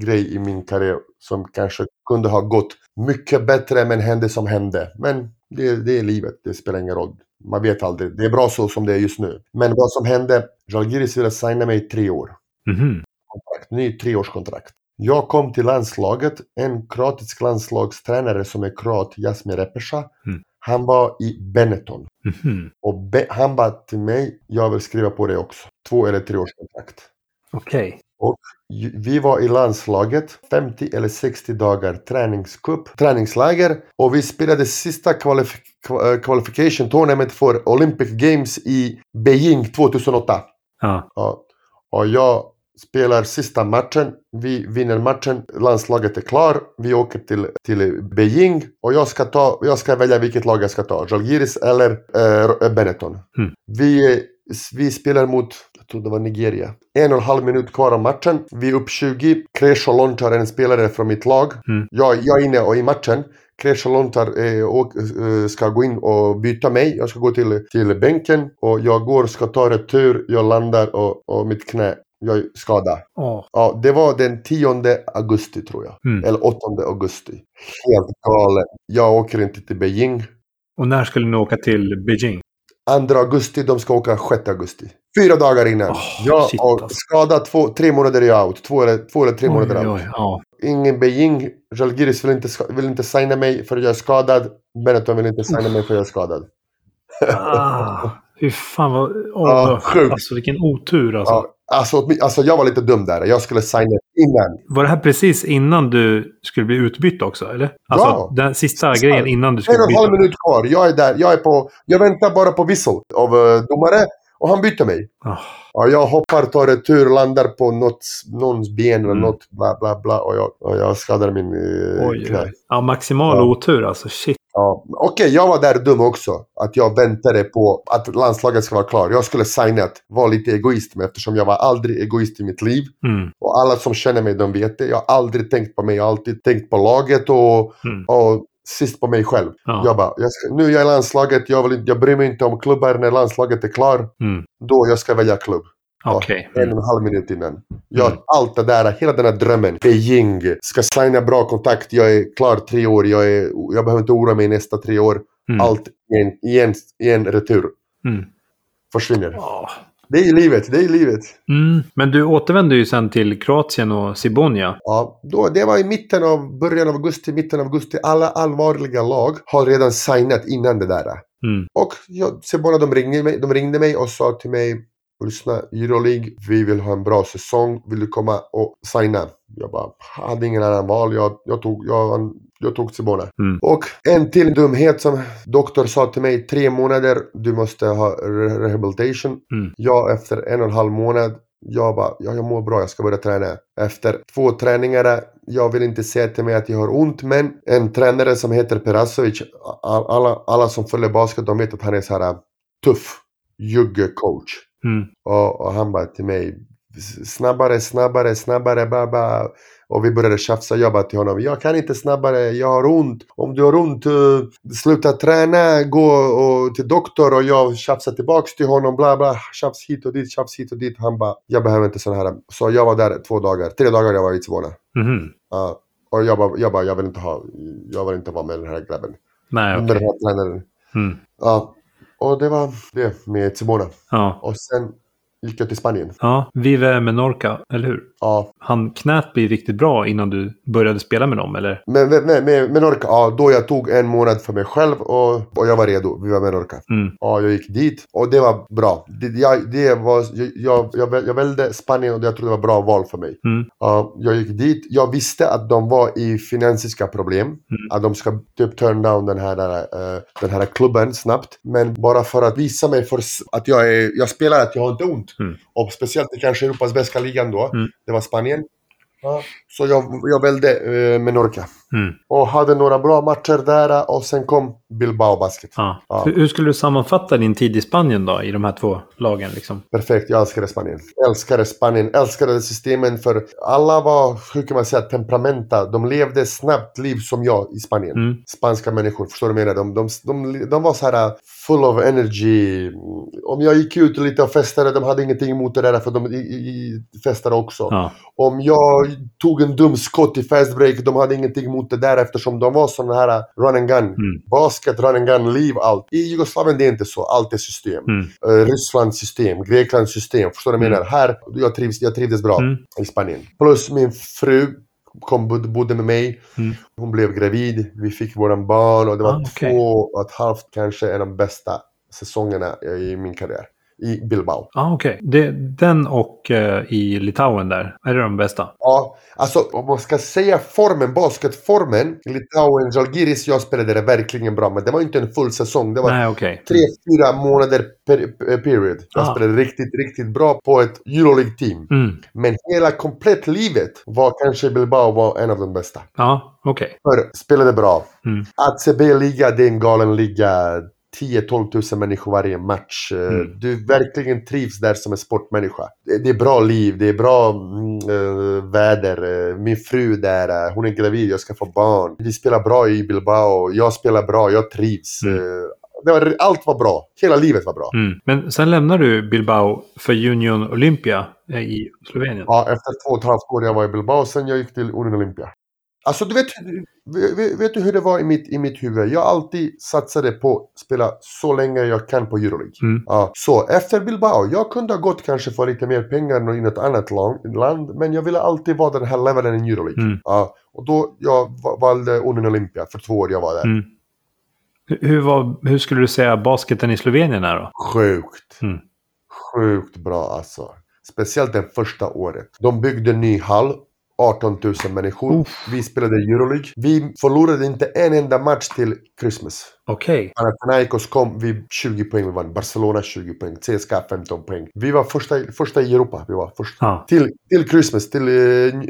grej i min karriär. Som kanske kunde ha gått mycket bättre, men hände som hände. Men det är livet. Det spelar ingen roll. Man vet aldrig. Det är bra så som det är just nu. Men vad som hände, Žalgiris ville signa mig i 3 år. Mm. Ny 3-årskontrakt. Jag kom till landslaget. En kroatisk landslagstränare som är kroat, Jasmir Repeša. Han var i Benetton. Och han bad till mig, jag vill skriva på det också. 2- eller 3-årskontrakt. Okej. Och vi var i landslaget 50 eller 60 dagar träningsläger. Och vi spelade sista qualification tournament för Olympic Games i Beijing 2008. Ja. Och jag spelar sista matchen, vi vinner matchen, landslaget är klar, vi åker till Beijing och jag ska välja vilket lag jag ska ta, Žalgiris eller Benetton. Vi spelar mot, jag tror det var Nigeria. 1,5 minut kvar av matchen. Vi är upp 20. Krešo Lončar, en spelare från mitt lag. Jag är inne och i matchen. Krešo Lončar ska gå in och byta mig. Jag ska gå till bänken. Och jag går, ska ta retur. Jag landar och mitt knä. Jag är skadad. Oh. Ja, det var den 10 augusti tror jag. Eller 8 augusti. Helt galen. Jag åker inte till Beijing. Och när skulle ni åka till Beijing? 2 augusti, de ska åka 6 augusti. 4 dagar innan. Jag har skadat 3 månader i out. 2 eller 3 månader out. Ingen Beijing. Žalgiris vill inte signa mig för jag är skadad. Benetton vill inte signa mig för jag är skadad. Hur fan vad... sjukt. Alltså vilken otur alltså. Alltså jag var lite dum där. Jag skulle signa innan. Var det här precis innan du skulle bli utbytt också, eller? Alltså den sista grejen innan du skulle bli utbytt. 1,5 minut kvar. Jag är där. Jag väntar bara på whistle av domare. Och han byter mig. Ja, jag hoppar, tar retur, landar på någons ben eller något bla bla bla. Och jag skadar min knä. Ja, maximal otur alltså. Shit. Ja, okej, jag var där dum också. Att jag väntade på att landslaget ska vara klar. Jag skulle signat, vara lite egoist med, eftersom jag var aldrig egoist i mitt liv. Och alla som känner mig, de vet det. Jag har aldrig tänkt på mig, jag har alltid tänkt på laget och sist på mig själv. Jag bara, nu är jag i landslaget, jag bryr mig inte om klubbar när landslaget är klar. Då jag ska välja klubb. Okay. 1,5 minut innan. Allt det där, hela den här drömmen. Beijing, ska signa bra kontakt. Jag är klar 3 år. Jag behöver inte oroa mig nästa 3 år. Allt i en retur. Försvinner. Det är livet, det är livet. Men du återvände ju sen till Kroatien och Cibona. Ja, det var i början av augusti, mitten av augusti. Alla allvarliga lag har redan signat innan det där. Och Cibona, de ringde mig och sa till mig: lyssna, Euroleague, vi vill ha en bra säsong. Vill du komma och signa? Jag bara, hade ingen annan val. Jag tog Cibona. Och en till dumhet som doktor sa till mig: 3 månader, du måste ha rehabilitation. Jag efter 1,5 månad, jag bara, jag mår bra, jag ska börja träna. Efter 2 träningar, jag vill inte säga till mig att jag har ont, men en tränare som heter Perasovic, alla som följer basket, de vet att han är så här tuff juggecoach. Och han bara till mig: snabbare baba. Och vi började tjafsa. Jag bara till honom: jag kan inte snabbare, jag har ont. Om du har ont, sluta träna, gå till doktor. Och jag tjafsade tillbaks till honom, bla bla, tjafs hit och dit. Han bara, jag behöver inte sån här. Så jag var där 3 dagar jag var i Cibona. Och jag bara, jag vill inte vara med den här grabben. Nej, okay. Den här tränaren. Och det var det med Cibona. Och sen gick jag till Spanien. Ja, Vive Menorca, eller hur? Ja. Han knät blir riktigt bra innan du började spela med dem, eller? Med Menorca, då jag tog 1 månad för mig själv och jag var redo. Vive Menorca. Ja, jag gick dit och det var bra. Jag välde Spanien och jag tror det var bra val för mig. Ja, jag gick dit. Jag visste att de var i finansiella problem. Att de ska typ turn down den här klubben snabbt. Men bara för att visa mig för att jag spelar, att jag har inte ont. Och speciellt i kanske Europas bästa ligan då. Det var Spanien. Så jag välde Menorca. Och hade några bra matcher där. Och sen kom Bilbao Basket. Hur skulle du sammanfatta din tid i Spanien då? I de här 2 lagen liksom? Perfekt, jag älskade Spanien. Älskade systemen, för alla var, hur kan man säga, temperamenta. De levde snabbt liv som jag i Spanien. Spanska människor, förstår du vad jag menar? De var så här full of energy. Om jag gick ut lite och festade, de hade ingenting emot det där, för de festade också. Om jag tog en dum skott i fast break, de hade ingenting emot det där, eftersom de var sån här run and gun. Basket, run and gun, liv, allt. I Jugoslavien det är inte så, allt är system. Rysslands system, Greklands system, förstår du vad jag menar? Här, jag trivdes bra i Spanien. Plus min fru bodde med mig. Hon blev gravid, vi fick våra barn, och det var 2,5 kanske en av de bästa säsongerna i min karriär. i Bilbao. Ah, okej. Okay. Den och i Litauen där, är det de bästa? Ja, alltså om man ska säga formen, basketformen, Litauen, Žalgiris, jag spelade det verkligen bra, men det var inte en full säsong, det var 3-4 månader period. Jag spelade riktigt, riktigt bra på ett Euroleague-team. Mm. Men hela komplett livet var kanske Bilbao var en av de bästa. Ja, okej. Okay. För spelade bra. Mm. ACB-liga, det är en galen liga. 10-12 000 människor varje match. Mm. Du verkligen trivs där som en sportmänniska. Det är bra liv, det är bra väder. Min fru där, hon är gravid, jag ska få barn. Vi spelar bra i Bilbao, jag spelar bra, jag trivs. Mm. Allt var bra, hela livet var bra. Mm. Men sen lämnar du Bilbao för Union Olympia i Slovenien. Ja, efter 2,5 år jag var i Bilbao, sen jag gick till Union Olympia. Alltså du vet du hur det var i mitt huvud? Jag alltid satsade på att spela så länge jag kan på Euroleague. Mm. Ja, så efter Bilbao, jag kunde ha gått kanske för lite mer pengar i något annat land, men jag ville alltid vara den här levelen i Euroleague. Mm. Ja, och då jag valde Union Olympia för 2 år jag var där. Mm. Hur skulle du säga basketen i Slovenien är då? Sjukt. Mm. Sjukt bra alltså. Speciellt det första året. De byggde en ny hall. 18 000 människor. Uff. Vi spelade Euroleague. Vi förlorade inte en enda match till Christmas. Okej. Okay. Panathinaikos kom, vi 20 poäng vi vann. Barcelona 20 poäng. CSKA 15 poäng. Vi var första i Europa. Vi var första. Ah. Till Christmas, till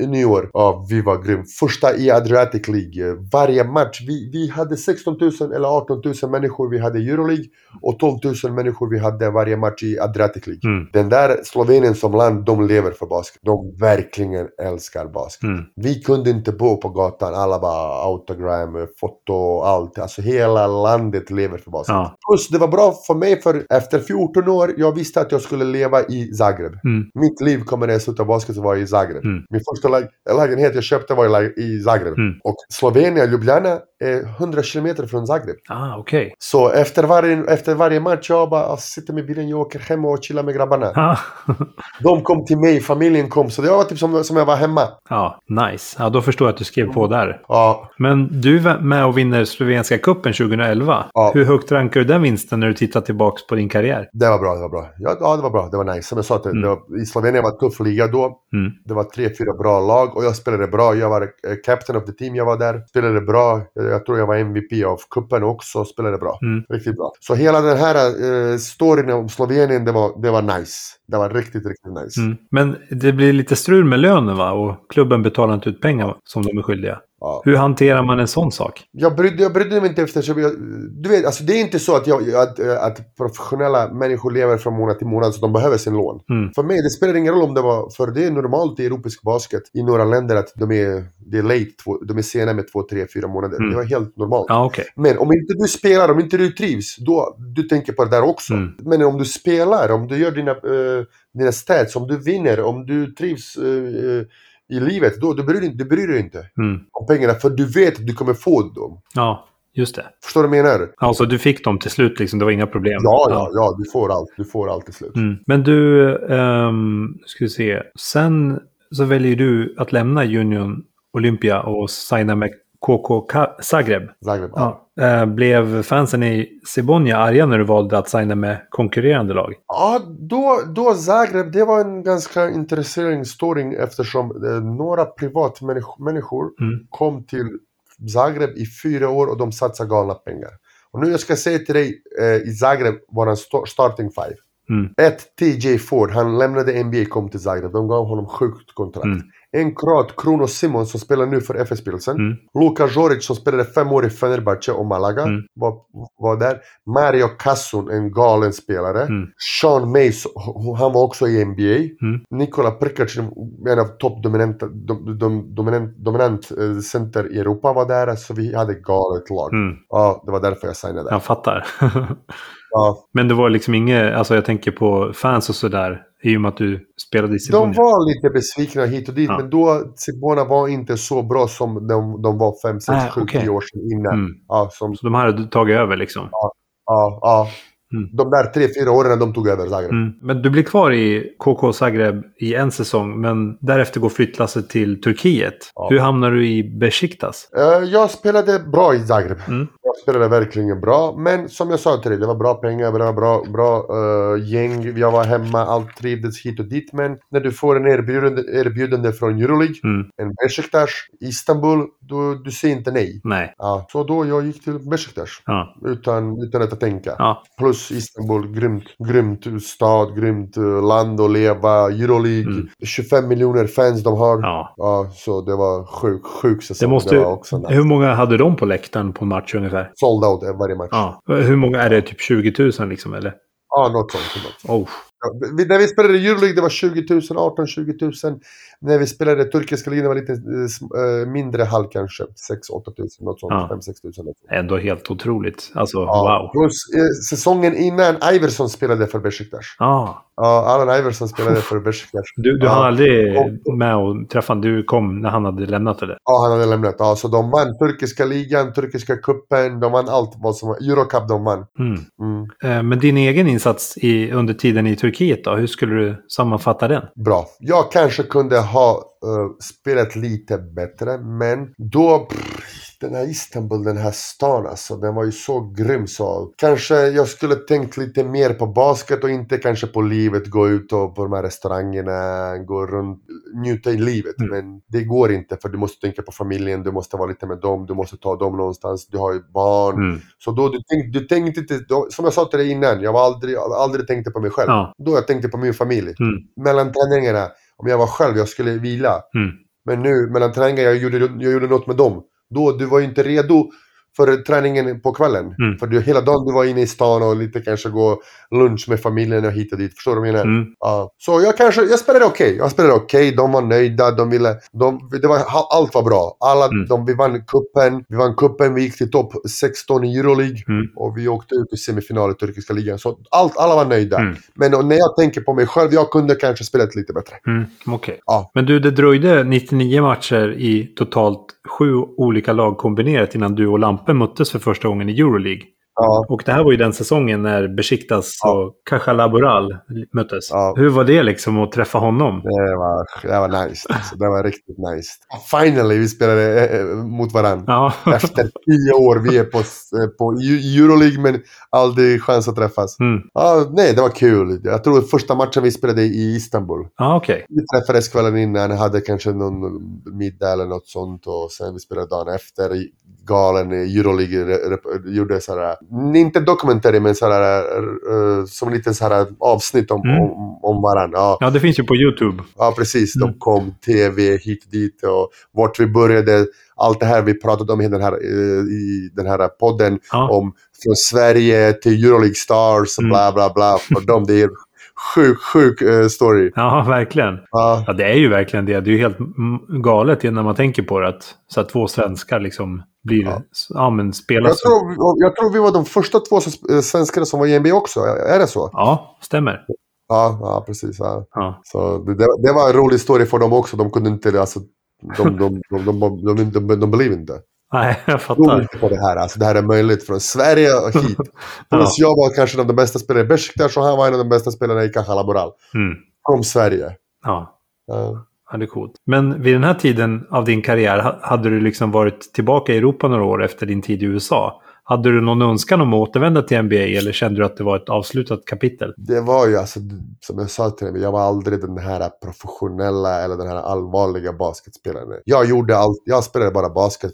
nyår. Ja, vi var grym. Första i Adriatic League. Varje match. Vi hade 16 000 eller 18 000 människor vi hade i Euroleague. Och 12 000 människor vi hade varje match i Adriatic League. Mm. Den där Slovenien som land, de lever för basket. De verkligen älskar basket. Mm. Vi kunde inte bo på gatan, alla bara autogram, foto, allt. Alltså hela landet lever för basket. Ja. Plus det var bra för mig, för efter 14 år jag visste att jag skulle leva i Zagreb. Mm. Mitt liv kommer att sluta basket var i Zagreb. Mm. Min första lägenhet jag köpte var i Zagreb. Mm. Och Slovenien, Ljubljana är 100 kilometer från Zagreb. Ah, okay. Så efter varje match jag bara sitter med bilen, jag åker hem och chillar med grabbarna. Ah. De kom till mig, familjen kom, så det var typ som jag var hemma. Ja, nice. Ja, då förstår jag att du skrev på där. Ja. Men du var med och vinner slovenska cupen 2011. Ja. Hur högt rankar du den vinsten när du tittar tillbaka på din karriär? Det var bra. Ja, det var bra. Det var nice. Som jag sa, i Slovenien var tuff liga då. Mm. Det var 3-4 bra lag och jag spelade bra. Jag var captain of the team, jag var där. Spelade bra. Jag tror jag var MVP av cupen också. Spelade bra. Mm. Riktigt bra. Så hela den här storyn om Slovenien, det var nice. Det var riktigt, riktigt nice. Mm. Men det blir lite strul med lönen, va? Och klubben betalar inte ut pengar som de är skyldiga. Ja. Hur hanterar man en sån sak? Jag brydde mig inte eftersom du vet, alltså det är inte så att att professionella människor lever från månad till månad så de behöver sin lån. Mm. För mig det spelar ingen roll om det var, för det är normalt i europeisk basket i några länder att det är late, de är sena med 2-4 månader. Mm. Det var helt normalt. Ja, okay. Men om inte du spelar, om inte du trivs, då du tänker på det där också. Mm. Men om du spelar, om du gör dina stats, om du vinner, om du trivs i livet, då du bryr dig inte om pengarna, för du vet att du kommer få dem. Ja, just det. Förstår du vad jag menar? Alltså du fick dem till slut liksom, det var inga problem. Ja, du får allt till slut. Mm. Men du, ska vi se, sen så väljer du att lämna Union Olympia och signa med KK Zagreb. Ja. Blev fansen i Cibona arga när du valde att signa med konkurrerande lag? Ja, då Zagreb, det var en ganska intressant story eftersom några privatmänniskor kom till Zagreb i 4 år och de satsade galna pengar. Och nu jag ska säga till dig, i Zagreb var en starting five. Mm. Ett TJ Ford, han lämnade NBA, kom till Zagreb, de gav honom sjukt kontrakt. Mm. En kroat, Kruno Simon, som spelar nu för FS Pilsen. Mm. Luka Joric som spelade 5 år i Fenerbahce och Malaga var där. Mario Kassun, en galen spelare. Mm. Sean Mays, han var också i NBA. Mm. Nikola Prkac, en av toppdominant center i Europa var där. Så vi hade galet lag. Mm. Ja, det var därför jag signade där. Jag fattar. Ja. Men det var liksom inget, alltså jag tänker på fans och sådär, i och med att du spelade i Cibona. De var lite besvikna hit och dit, ja. Men då Cibona var inte så bra som de var 5, 6, 7 år sedan innan. Mm. Ja, så de hade tagit över liksom. Ja. De där 3-4 åren de tog över Zagreb. Men du blir kvar i KK Zagreb i en säsong, men därefter går flyttlasset till Turkiet. Ja. Hur hamnar du i Beşiktaş? Jag spelade bra i Zagreb. Jag spelade verkligen bra, men som jag sa till dig, det var bra pengar, bra gäng. Jag var hemma, allt trivdes hit och dit, men när du får en erbjudande från Euroleague, en Beşiktaş, Istanbul, du säger inte nej. Ja, så då jag gick till Beşiktaş utan att tänka. Ja. Plus Istanbul, grymt stad, grymt land att leva, Euroleague, 25 miljoner fans de har. Ja, så det var sjuk säsong. Hur många hade de på läktaren på match ungefär? Sold out varje match. Ja. Hur många är det? Typ 20 000 liksom, eller? Ja, något sånt. När vi spelade Euroleague det var 18-20 000. När vi spelade turkiska ligan var lite mindre halv, kanske 6-8 000, något sånt, 5-6 000. Ändå helt otroligt. Alltså, wow. Säsongen innan Iverson spelade för Beşiktaş. Allan Iverson spelade för Beşiktaş. Du hann aldrig med och träffade, du kom när han hade lämnat eller? Ja, han hade lämnat. Ja, så de vann turkiska ligan, turkiska kuppen, de vann allt vad som var Eurocup de vann. Men din egen insats under tiden i Turkiet då, hur skulle du sammanfatta den? Bra. Jag kanske kunde ha spelat lite bättre, men då den här Istanbul, den här stan, alltså, den var ju så grym, så kanske jag skulle tänkt lite mer på basket och inte kanske på livet, gå ut och på de här restaurangerna, gå runt, njuta i livet, men det går inte, för du måste tänka på familjen, du måste vara lite med dem, du måste ta dem någonstans, du har ju barn, så då du tänkte inte, då, som jag sa till dig innan, jag var aldrig tänkte på mig själv, då jag tänkte på min familj, mellan träningarna, om jag var själv, jag skulle vila, men nu, mellan träningarna, jag gjorde något med dem. Då du var ju inte redo för träningen på kvällen. För hela dagen du var inne i stan och lite kanske gå lunch med familjen och hit och dit. Förstår du vad jag menar? Så jag spelade okej. Jag spelade okej. De var nöjda. De ville, allt var bra. Alla, vi vann kuppen. Vi gick till topp 16 i Euroleague. Och vi åkte ut i semifinalen i turkiska ligan. Så alla var nöjda. Men när jag tänker på mig själv, jag kunde kanske spela lite bättre. Okej. Ja. Men du, det dröjde 99 matcher i totalt 7 olika lag kombinerat innan du och Lampe möttes för första gången i Euroleague. Ja. Och det här var ju den säsongen när Beşiktaş och Cajalaboral möttes. Ja. Hur var det liksom att träffa honom? Det var nice. Alltså. Det var riktigt nice. Finally vi spelade mot varandra. Ja. Efter 10 år vi är på Euroleague, men aldrig chans att träffas. Nej, det var kul. Jag tror första matchen vi spelade i Istanbul. Okay. Vi träffades kvällen innan, hade kanske någon middag eller något sånt, och sen vi spelade dagen efter i galen Euroleague gjorde sådär, inte dokumentär, men sådär som lite sådär avsnitt om varandra. Ja, det finns ju på YouTube. Ja, precis. De kom, tv, hit, dit och vart vi började. Allt det här vi pratade om i den här podden, om från Sverige till Euroleague Stars och bla bla bla. För dem det är sjuk story. Ja, verkligen. Ja, det är ju verkligen det. Det är ju helt galet när man tänker på det, att så att 2 svenskar liksom blir spelas. Jag tror vi var de första 2 svenskarna som var i NBA också. Är det så? Ja, stämmer. Ja precis. Ja. Ja. Så det var en rolig story för dem också. De kunde inte, alltså de blev inte. Nej, jag fattar. På det här, alltså det här är möjligt från Sverige och hit. Jag var kanske en av de bästa spelarna i Beşiktaş, och han var en av de bästa spelarna i Cajalaboral. Kom Sverige. Ja, det är coolt. Men vid den här tiden av din karriär hade du liksom varit tillbaka i Europa några år efter din tid i USA. Hade du någon önskan om att återvända till NBA, eller kände du att det var ett avslutat kapitel? Det var ju, alltså, som jag sa till dig, jag var aldrig den här professionella eller den här allvarliga basketspelaren. Jag spelade bara basket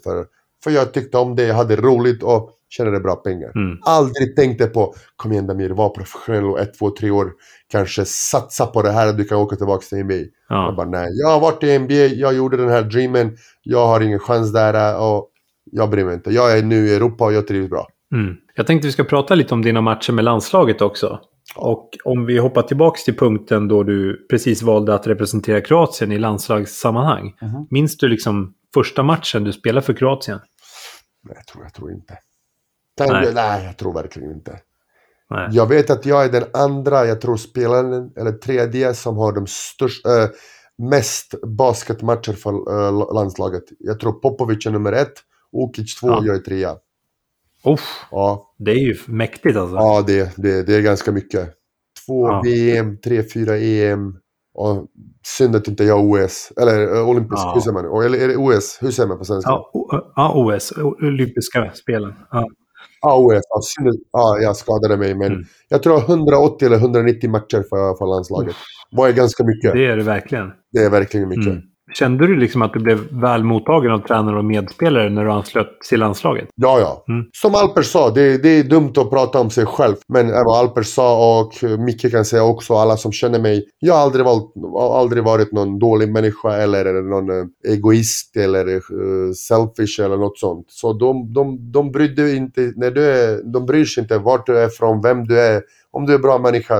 för jag tyckte om det, jag hade roligt och tjänade bra pengar. Aldrig tänkte på, kom igen Damir, var professionell och 1, 2, 3 år kanske satsa på det här, du kan åka tillbaka till NBA. Jag bara nej, jag har varit i NBA, jag gjorde den här dreamen, jag har ingen chans där och jag bryr mig inte. Jag är nu i Europa och jag trivs bra. Jag tänkte vi ska prata lite om dina matcher med landslaget också. Och om vi hoppar tillbaka till punkten då du precis valde att representera Kroatien i landslagssammanhang. Minns du liksom första matchen du spelade för Kroatien? Nej, jag tror inte. Nej, jag tror verkligen inte. Nej. Jag vet att jag är den andra, jag tror spelaren eller tredje som har de största... mest basketmatcher för landslaget. Jag tror Popovic är nummer 1, Ukic 2, jag är 3. Ja. Det är ju mäktigt alltså. Ja, det är ganska mycket. 2 VM, 3-4 EM. Och synd att inte jag OS. Eller olympisk, hur säger man? Eller är det OS? Hur säger man på svenska? Ja, OS. Olympiska spelen. Ja, OS. Ja, jag skadade mig. Men jag tror 180 eller 190 matcher för landslaget. Det var ganska mycket. Det är det verkligen. Det är verkligen mycket. Mm. Kände du liksom att du blev väl mottagen av tränare och medspelare när du anslöt till landslaget? Ja. Mm. Som Alper sa, det är dumt att prata om sig själv. Men vad Alper sa och Micke kan säga också, alla som känner mig. Jag har aldrig varit någon dålig människa eller någon egoist eller selfish eller något sånt. Så de brydde inte, när du är, de bryr sig inte vart du är från, vem du är. Om du är bra människa,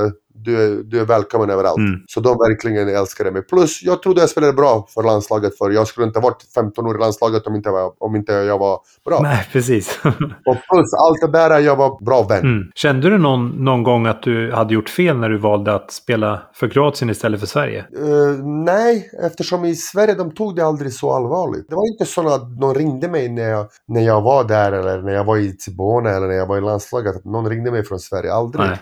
du är välkommen överallt. Mm. Så de verkligen älskade mig. Plus, jag trodde jag spelade bra för landslaget. För jag skulle inte varit 15 år i landslaget om inte jag var bra. Nej, precis. Och plus, allt det där, jag var bra vän. Mm. Kände du någon gång att du hade gjort fel när du valde att spela för Kroatien istället för Sverige? Nej, eftersom i Sverige de tog det aldrig så allvarligt. Det var inte så att någon ringde mig när jag var där. Eller när jag var i Cibona eller när jag var i landslaget. Att någon ringde mig från Sverige. Aldrig. Nej.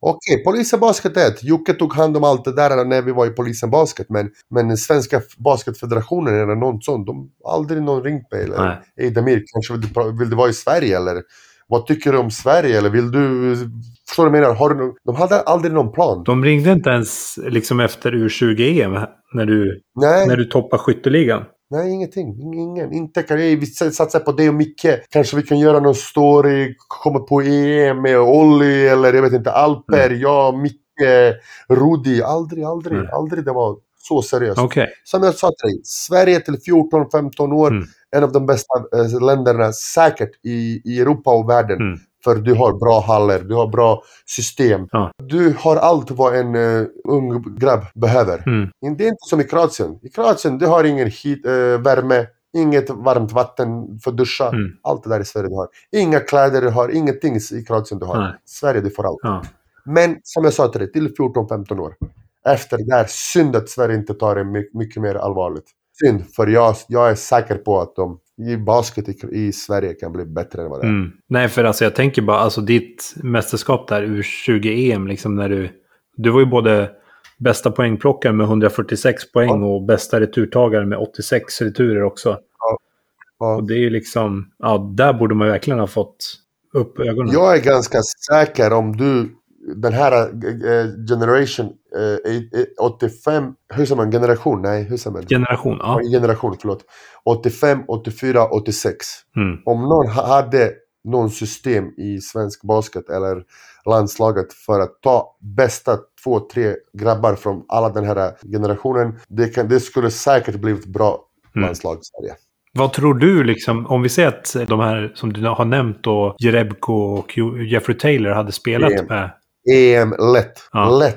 Okej, Polisen Basket 1. Jocke tog hand om allt det där när vi var i Polisen Basket. Men Svenska Basketfederationen eller något sånt, de har aldrig någon ringt mig. Eller, hey Damir, kanske vill du vara i Sverige? Eller vad tycker du om Sverige? Eller vill du... Förstår du vad jag menar? De hade aldrig någon plan. De ringde inte ens liksom efter U20-EM när du toppar skytteligan. Nej, ingenting. Inte kan vi satsa på det och mycket. Kanske vi kan göra någon story, komma på EM med Olli eller jag vet inte, Alper, jag, Micke, Rudi. Aldrig det var så seriöst. Okay. Som jag sa till dig, Sverige till 14-15 år, en av de bästa länderna säkert i Europa och världen. Mm. För du har bra haller, du har bra system. Ja. Du har allt vad en ung grabb behöver. Mm. Det är inte som i Kroatien. I Kroatien, du har ingen värme, inget varmt vatten för duscha. Mm. Allt det där i Sverige du har. Inga kläder du har, ingenting i Kroatien du har. Nej. Sverige, du får allt. Ja. Men som jag sa till dig, till 14-15 år. Efter det där, synd att Sverige inte tar det mycket mer allvarligt. Synd, för jag är säker på att de... I basket i Sverige kan bli bättre än vad det är. Mm. Nej, för alltså jag tänker bara, alltså ditt mästerskap där U20-EM liksom, när du var ju både bästa poängplockaren med 146 poäng och bästa returtagaren med 86 returer också. Ja. Och det är ju liksom, där borde man verkligen ha fått upp ögonen. Jag är ganska säker om du den här generation 85, hur säger man? Generation? Nej, hur säger man? Generation, ja. Generation, förlåt. 85, 84, 86. Mm. Om någon hade någon system i svensk basket eller landslaget för att ta bästa 2-3 grabbar från alla den här generationen, det skulle säkert blivit bra landslag i Sverige. Vad tror du liksom, om vi ser att de här som du har nämnt då, Jerebko och Jeffrey Taylor hade spelat med EM lätt.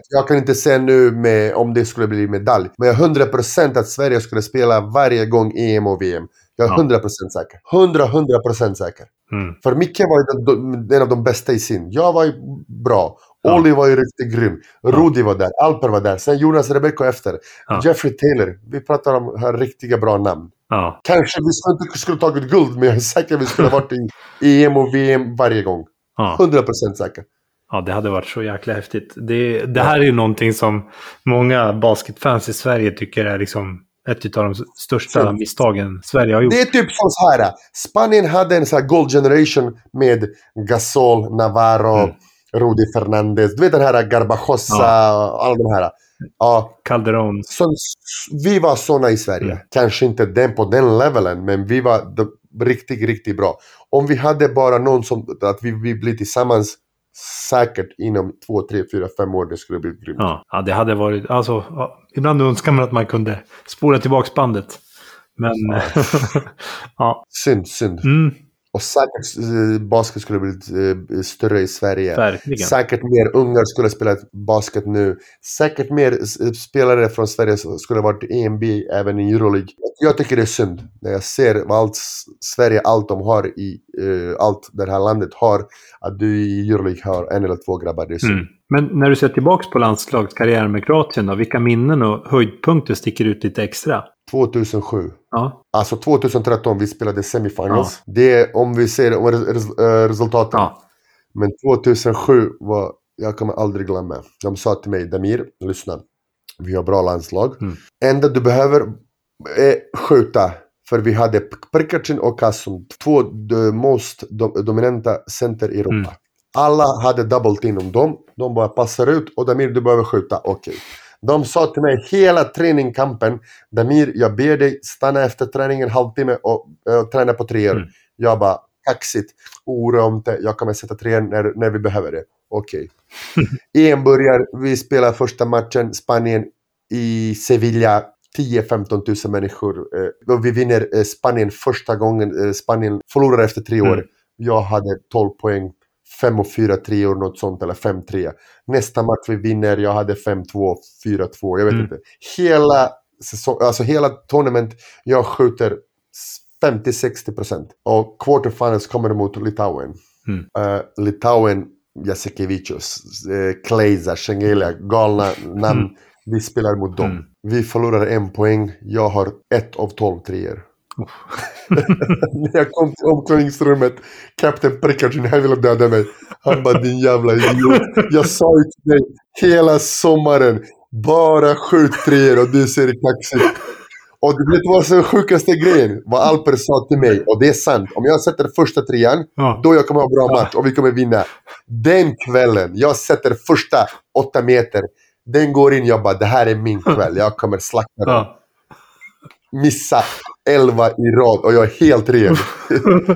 Jag kan inte säga nu om det skulle bli medalj. Men jag är 100% att Sverige skulle spela varje gång EM och VM. Jag är 100% säker. 100% säker. Mm. För Micke var en av de bästa i sin. Jag var ju bra. Olli var ju riktigt grym. Rudi var där. Alper var där. Sen Jonas Rebecko efter. Jeffrey Taylor. Vi pratar om här riktiga bra namn. Kanske vi inte skulle tagit guld, men jag är säker att vi skulle varit i EM och VM varje gång. 100% säker. Ja, det hade varit så jäkla häftigt. Det här är ju någonting som många basketfans i Sverige tycker är liksom ett av de största misstagen Sverige har gjort. Det är typ så här. Spanien hade en sån här gold generation med Gasol, Navarro, Rudy Fernandez. Du vet den här Garbajosa, alla de här. Ja. Calderon. Vi var såna i Sverige. Mm. Kanske inte den på den levelen, men vi var riktigt, riktigt bra. Om vi hade bara någon som att vi blir tillsammans säkert inom 2, 3, 4, 5 år det skulle bli grymt. Ja, det hade varit alltså, ibland önskar man att man kunde spola tillbaks bandet. Men synd. Och säkert basket skulle bli större i Sverige. Verkligen. Säkert mer ungar skulle spela basket nu. Säkert mer spelare från Sverige skulle ha varit i NBA, även i Euroleague. Jag jag tycker det är synd när jag ser vad allt de har i allt det här landet har, att du i Euroleague har en eller två grabbar, det är synd. Mm. Men när du ser tillbaka på landslagskarriären med Kroatien då, vilka minnen och höjdpunkter sticker ut lite extra? 2007. Ja. Alltså 2013 vi spelade semifinals. Ja. Det om vi ser resultaten. Ja. Men 2007 var, jag kommer aldrig glömma. De sa till mig, Damir, lyssna. Vi har bra landslag. Mm. Enda du behöver är skjuta. För vi hade Prkačin och Kasum. Två most dominanta center i Europa. Mm. Alla hade double team om dem. De bara passar ut. Och Damir, du behöver skjuta. Okej. De sa till mig hela träningskampen. Damir, jag ber dig stanna efter träningen en halvtimme och träna på treor. Mm. Jag bara, kaxigt. Oroa om det. Jag kommer sätta treor när vi behöver det. Okej. EM börjar. Vi spelar första matchen. Spanien i Sevilla. 10-15 000 människor. Och vi vinner Spanien första gången. Spanien förlorar efter 3 år. Mm. Jag hade 12 poäng. 5-4-3 år, något sånt, eller 5-3. Nästa match vi vinner, jag hade 5-2, 4-2, jag vet inte. Hela säsong, alltså hela tournament, jag skjuter 50-60%. Och quarterfinals kommer mot Litauen. Mm. Litauen, Jasikevičius, Klejza, Šengelia, galna namn. Mm. Vi spelar mot dem. Mm. Vi förlorar 1 poäng, jag har 1 av 12 treor. När jag kom till omklädningsrummet, kapten Prkačin, han ville döda mig. Han bara, din jävla idiot. Jag sa ju till dig hela sommaren, bara skjut treor och du ser i kaxigt. Och det var den sjukaste grejen, vad Alper sa till mig, och det är sant. Om jag sätter första trean, då jag kommer ha bra match och vi kommer vinna. Den kvällen, jag sätter första 8 meter, den går in, jag bara, det här är min kväll, jag kommer slakta den. Missa 11 i rad och jag är helt ren.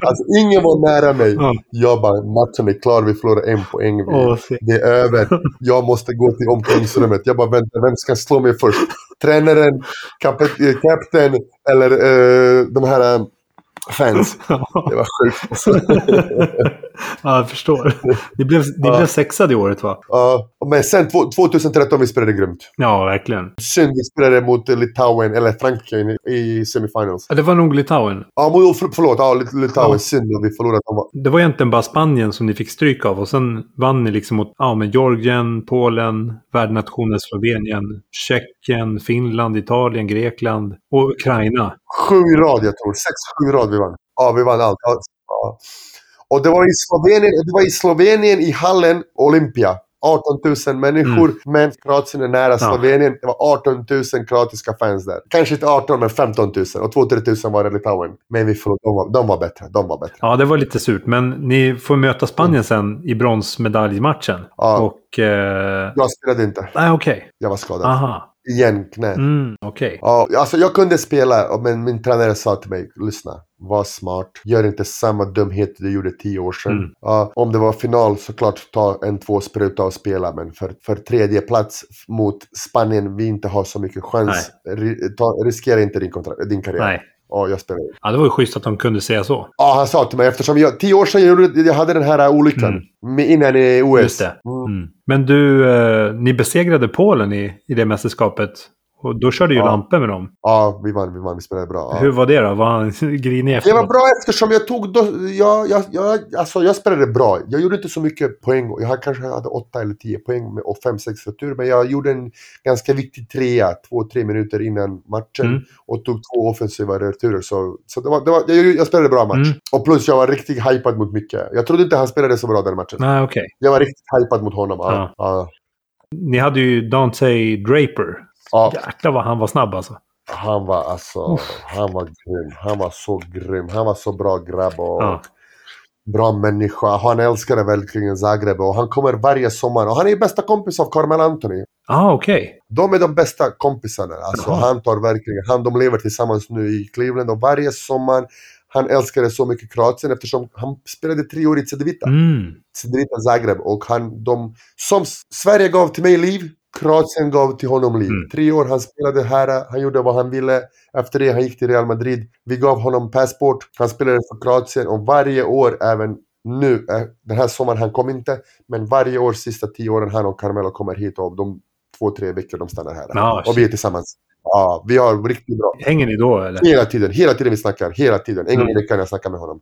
Alltså ingen var nära mig. Jag bara, matchen är klar, vi förlorar 1 poäng. Det är över. Jag måste gå till omklädningsrummet. Jag bara, vänta, vem ska slå mig först? Tränaren, kapten eller de här fans. Det var sjukt. Ja, jag förstår. Det blev sexad i året, va? Ja, men sen 2013 vi spelade grymt. Ja, verkligen. Sen vi spelade mot Litauen eller Frankrike i semifinals. Ja, det var nog Litauen. Ja, förlåt. Ja, Litauen. Ja. Sen vi förlorade. Det var egentligen bara Spanien som ni fick stryk av. Och sen vann ni liksom mot Georgien, Polen, värdnationen Slovenien, Tjeckien, Finland, Italien, Grekland och Ukraina. 7 rad, jag tror. 6-7 rad vi vann. Ja, vi vann allt. Ja. Och det var i Slovenien i hallen Olympia. 18 000 människor, men Kroatien är nära Slovenien. Det var 18 000 kroatiska fans där. Kanske inte 18, men 15 000. Och 2-3 000 var det Litauen. Men vi förlorade, de var bättre. Ja, det var lite surt. Men ni får möta Spanien sen i bronsmedaljmatchen. Ja. Och, jag spelade inte. Nej, okej. Jag var skadad. Aha. Igen, knä. Okej. Ja, alltså jag kunde spela, men min tränare sa till mig, lyssna, var smart. Gör inte samma dumhet du gjorde 10 år sedan. Ja, om det var final, såklart ta 1-2 spruta och spela. Men för tredje plats mot Spanien, vi inte har så mycket chans. Riskera inte din karriär. Nej. Ja, jag spelade. Ja, det var ju schysst att de kunde säga så. Ja, han sa till mig, eftersom jag 10 år sedan jag hade den här olyckan innan i OS. Just det. Men du, ni besegrade Polen i det mästerskapet och då körde ju Lampe med dem. Ja, vi vann, vi spelade bra. Ja. Hur var det då? Var han grinig efteråt? Det var bra eftersom jag spelade bra. Jag gjorde inte så mycket poäng. Jag kanske hade 8 eller 10 poäng och 5-6 retur, men jag gjorde en ganska viktig trea 2-3 minuter innan matchen och tog 2 offensiva returer så jag spelade bra match. Och plus jag var riktigt hypad mot mycket. Jag trodde inte han spelade så bra den matchen. Nej, okej. Jag var riktigt hypad mot honom. Ja. Ja. Ni hade ju Dante Draper. Ja. Jäklar vad han var snabb alltså. Han var grym. Han var så grym. Han var så bra grabb och bra människa. Han älskade verkligen Zagreb och han kommer varje sommar. Och han är bästa kompis av Carmel Anthony. Ah, okej. De är de bästa kompisarna. Alltså, han tar verkligen. De lever tillsammans nu i Cleveland och varje sommar. Han älskade så mycket Kroatien eftersom han spelade 3 år i Cedevita. Cedevita Zagreb och som Sverige gav till mig liv. Kroatien gav till honom liv. 3 år, han spelade här. Han gjorde vad han ville. Efter det, han gick till Real Madrid. Vi gav honom passport. Han spelade för Kroatien. Och varje år, även nu. Den här sommaren, han kom inte. Men varje år, sista 10 åren, han och Carmelo kommer hit. Och de 2-3 veckor, de stannar här. Och vi är tillsammans. Ja, vi har riktigt bra. Hänger ni då eller? Hela tiden vi snackar, hela tiden. En gång i veckan jag snackar med honom.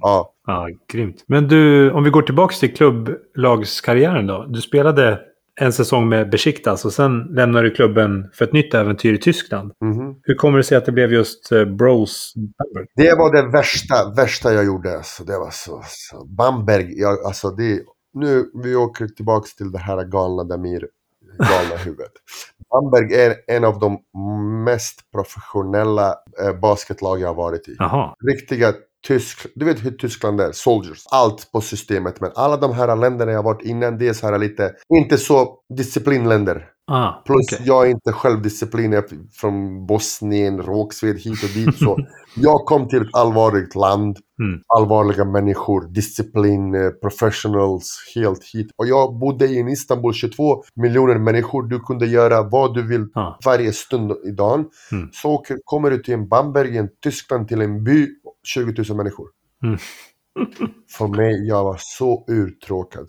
Ja. Ja, grymt. Men du, om vi går tillbaka till klubblagskarriären då. Du spelade en säsong med Beşiktaş och sen lämnade du klubben för ett nytt äventyr i Tyskland. Mm-hmm. Hur kommer det sig att det blev just Bros Bamberg? Det var det värsta jag gjorde. Alltså. Det var så. Bamberg, jag, alltså det... Nu, vi åker tillbaka till det här galna Damir, galna huvudet. Bamberg är en av de mest professionella basketlag jag har varit i. Aha. Riktiga tysk, du vet hur Tyskland är, soldiers, allt på systemet. Men alla de här länderna jag har varit innan, det är så här lite, inte så disciplinländer. Ah, plus okay. Jag är inte självdisciplin, jag är från Bosnien, Rågsved, hit och dit. Så jag kom till ett allvarligt land, allvarliga människor, disciplin, professionals, helt hit. Och jag bodde i Istanbul, 22 miljoner människor, du kunde göra vad du vill varje stund i dagen. Mm. Så kommer du till en Bamberg, en Tyskland, till en by, 20 000 människor. Mm. För mig, jag var så uttråkad.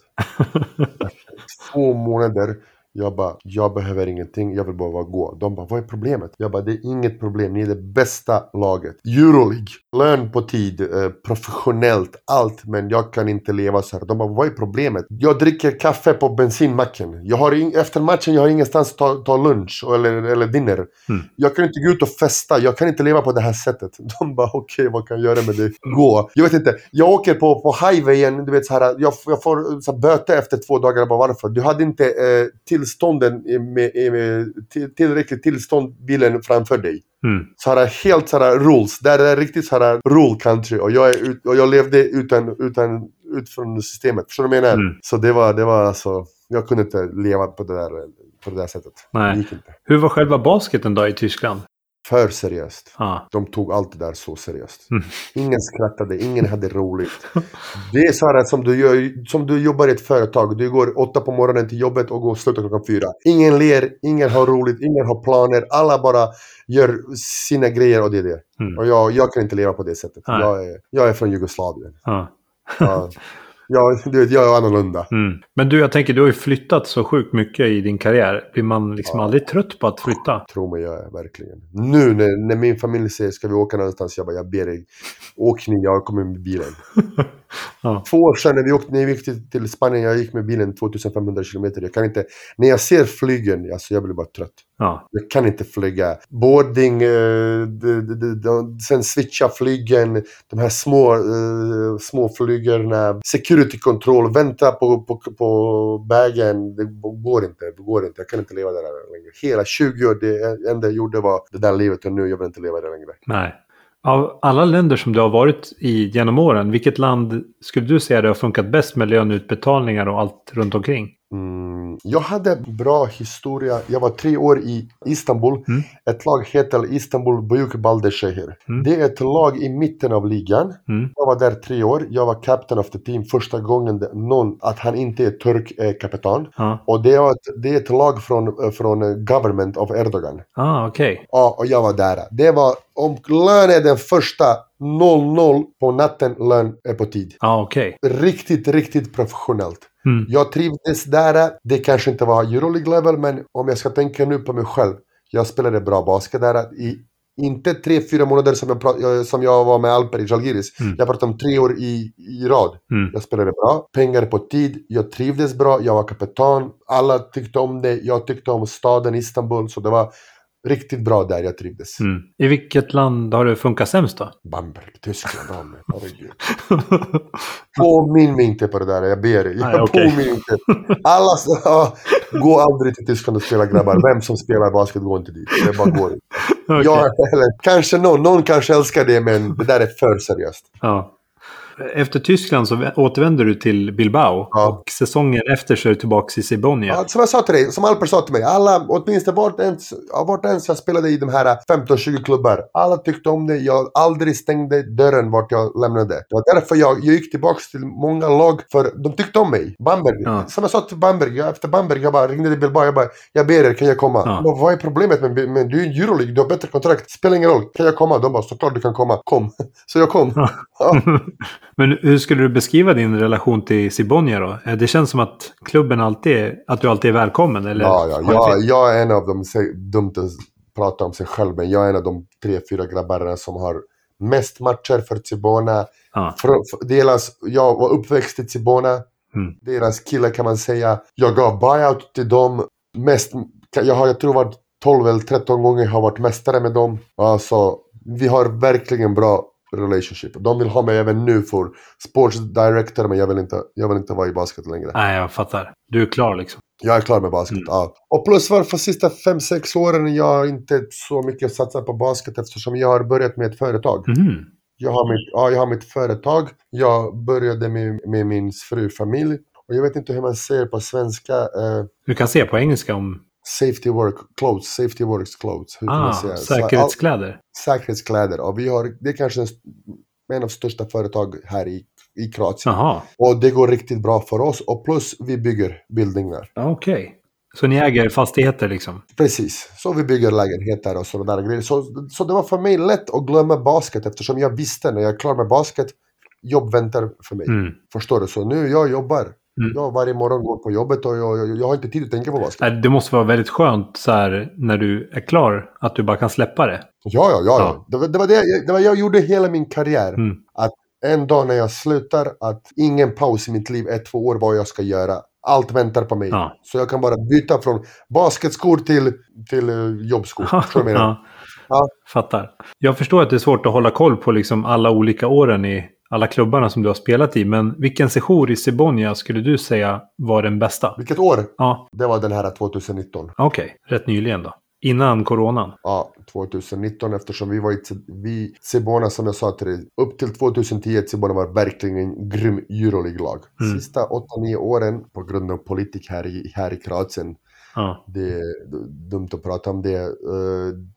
2 månader. Jag bara, jag behöver ingenting, jag vill bara gå. De bara, vad är problemet? Jag bara, det är inget problem, ni är det bästa laget. Euroleague, lön på tid, professionellt, allt, men jag kan inte leva så här. De bara, vad är problemet? Jag dricker kaffe på bensinmacken. Jag har efter matchen, jag har ingenstans att ta lunch eller dinner. Mm. Jag kan inte gå ut och festa, jag kan inte leva på det här sättet. De bara, okej, vad kan jag göra med det? Gå. Jag vet inte, jag åker på highwayen, du vet så här, jag får så här, böter efter 2 dagar. Jag bara, varför? Du hade inte tillstånden med tillräckligt tillstånd bilen framför dig. Mm. Så här helt så här rules. Där är riktigt så här rule country och jag levde ut från systemet. Förstår du vad jag menar? Mm. Så det var alltså, jag kunde inte leva på det där sättet. Nej. Det gick inte. Hur var själva basketen då i Tyskland? För seriöst. Ah. De tog allt det där så seriöst. Mm. Ingen skrattade, ingen hade roligt. Det är så här som du gör, som du jobbar i ett företag. Du går 8 på morgonen till jobbet och går och slutar klockan 4. Ingen ler, ingen har roligt, ingen har planer. Alla bara gör sina grejer och det är det. Mm. Och jag kan inte leva på det sättet. Ah. Jag är från Jugoslavien. Ah. Ja. Jag är annorlunda. Mm. Men du, jag tänker, du har ju flyttat så sjukt mycket i din karriär. Blir man liksom aldrig trött på att flytta? Tror mig, jag är verkligen. Nu när min familj säger, ska vi åka någonstans? Jag bara, jag ber dig, åk ni, jag kommer med bilen. Ja. 2 år sedan när vi gick till Spanien, jag gick med bilen 2500 kilometer. Jag kan inte, när jag ser flygen, alltså jag blir bara trött. Ja. Jag kan inte flyga. Boarding, sen switcha flygen, de här små flygerna, security control, vänta på bagen, det går inte. Jag kan inte leva där längre. Hela 20 år, det enda jag gjorde var det där livet och nu jag vill inte leva där längre. Nej. Av alla länder som du har varit i genom åren, vilket land skulle du säga det har funkat bäst med löneutbetalningar och allt runt omkring? Jag hade bra historia. Jag var 3 år i Istanbul. Mm. Ett lag heter Istanbul Büyük Baldırşehir. Det är ett lag i mitten av ligan. Mm. Jag var där 3 år. Jag var captain of the team. Första gången att han inte är turk kapitan. Ah. Och det är ett lag från government of Erdogan. Ah, okej. Okay. Ja, och jag var där. Det var om lön är den första 0-0 på natten, lön är på tid. Ah, okej. Okay. Riktigt, riktigt professionellt. Mm. Jag trivdes där. Det kanske inte var Euroleague level, men om jag ska tänka nu på mig själv, jag spelade bra basket där i inte 3-4 månader som jag var med Alper i Žalgiris. Mm. Jag pratade om 3 år i rad. Mm. Jag spelade bra, pengar på tid, jag trivdes bra, jag var kapitan, alla tyckte om det, jag tyckte om staden Istanbul, så det var riktigt bra där, jag trivdes. Mm. I vilket land har det funkat sämst då? Bamberg, Tyskland. Påminn mig inte på det där, jag ber dig. Nej, okay. Påminn inte. Alla, gå aldrig till Tyskland och spela, grabbar. Vem som spelar basket går inte dit. Det bara går inte. Okay. Kanske någon kanske älskar det, men det där är för seriöst. Ja. Efter Tyskland så återvänder du till Bilbao och säsongen efter så är du tillbaka i Cibona. Ja, som jag sa till dig, som Alper sa till mig, alla, åtminstone vart ens jag spelade i de här 15-20 klubbar, alla tyckte om det, jag aldrig stängde dörren vart jag lämnade. Det var därför jag gick tillbaka till många lag, för de tyckte om mig. Bamberg, som jag sa till Bamberg, efter Bamberg jag bara ringde till Bilbao, jag bara, jag ber er, kan jag komma? Ja. Bara, vad är problemet? Men du är ju Euroleague, du har bättre kontrakt, spelar ingen roll, kan jag komma? De bara, såklart du kan komma, kom. Så jag kom. Ja. Ja. Men hur skulle du beskriva din relation till Cibona då? Det känns som att klubben alltid är, att du alltid är välkommen, eller? Ja, jag är en av de dumtaste prata om sig själv, men jag är en av de 3-4 grabbarna som har mest matcher för Cibona. Ah. Jag var uppväxt i Cibona. Mm. Deras killar kan man säga. Jag gav buyout till dem. Mest, jag tror varit 12 eller 13 gånger har varit mästare med dem. Alltså, vi har verkligen bra relationship. De vill ha mig även nu för sports director, men jag vill inte vara i basket längre. Nej, jag fattar. Du är klar liksom. Jag är klar med basket, ja. Och plus för sista 5-6 åren jag har inte så mycket satsat på basket eftersom jag har börjat med ett företag. Mm. Jag har mitt företag. Jag började med min fru familj. Och jag vet inte hur man säger på svenska. Du kan säga på engelska om... Safety works clothes. Hur kan man säga? Säkerhetskläder. Säkerhetskläder. Och vi har, det är kanske en av största företag här i Kroatien. Aha. Och det går riktigt bra för oss. Och plus vi bygger bildningar. Okej. Så ni äger fastigheter liksom? Precis. Så vi bygger lägenheter och sådana där grejer. Så det var för mig lätt att glömma basket eftersom jag visste när jag är klar med basket, jobb väntar för mig. Mm. Förstår du? Så nu jag jobbar. Mm. Jag varje morgon går på jobbet och jag har inte tid att tänka på basket. Det måste vara väldigt skönt så här, när du är klar att du bara kan släppa det. Ja. Det var jag gjorde hela min karriär. Mm. Att en dag när jag slutar, att ingen paus i mitt liv är 2 år vad jag ska göra. Allt väntar på mig. Ja. Så jag kan bara byta från basketskor till jobbskor. Ja. Fattar. Jag förstår att det är svårt att hålla koll på liksom alla olika åren i alla klubbarna som du har spelat i. Men vilken sejour i Cibona skulle du säga var den bästa? Vilket år? Ja. Det var den här 2019. Okej. Rätt nyligen då. Innan coronan? Ja, 2019 eftersom vi var i Cibona som jag sa till dig. Upp till 2010 Cibona var verkligen en grym Euroleague-lag. Mm. Sista 8-9 åren på grund av politik här i Kroatien. Ja. Det är dumt att prata om det.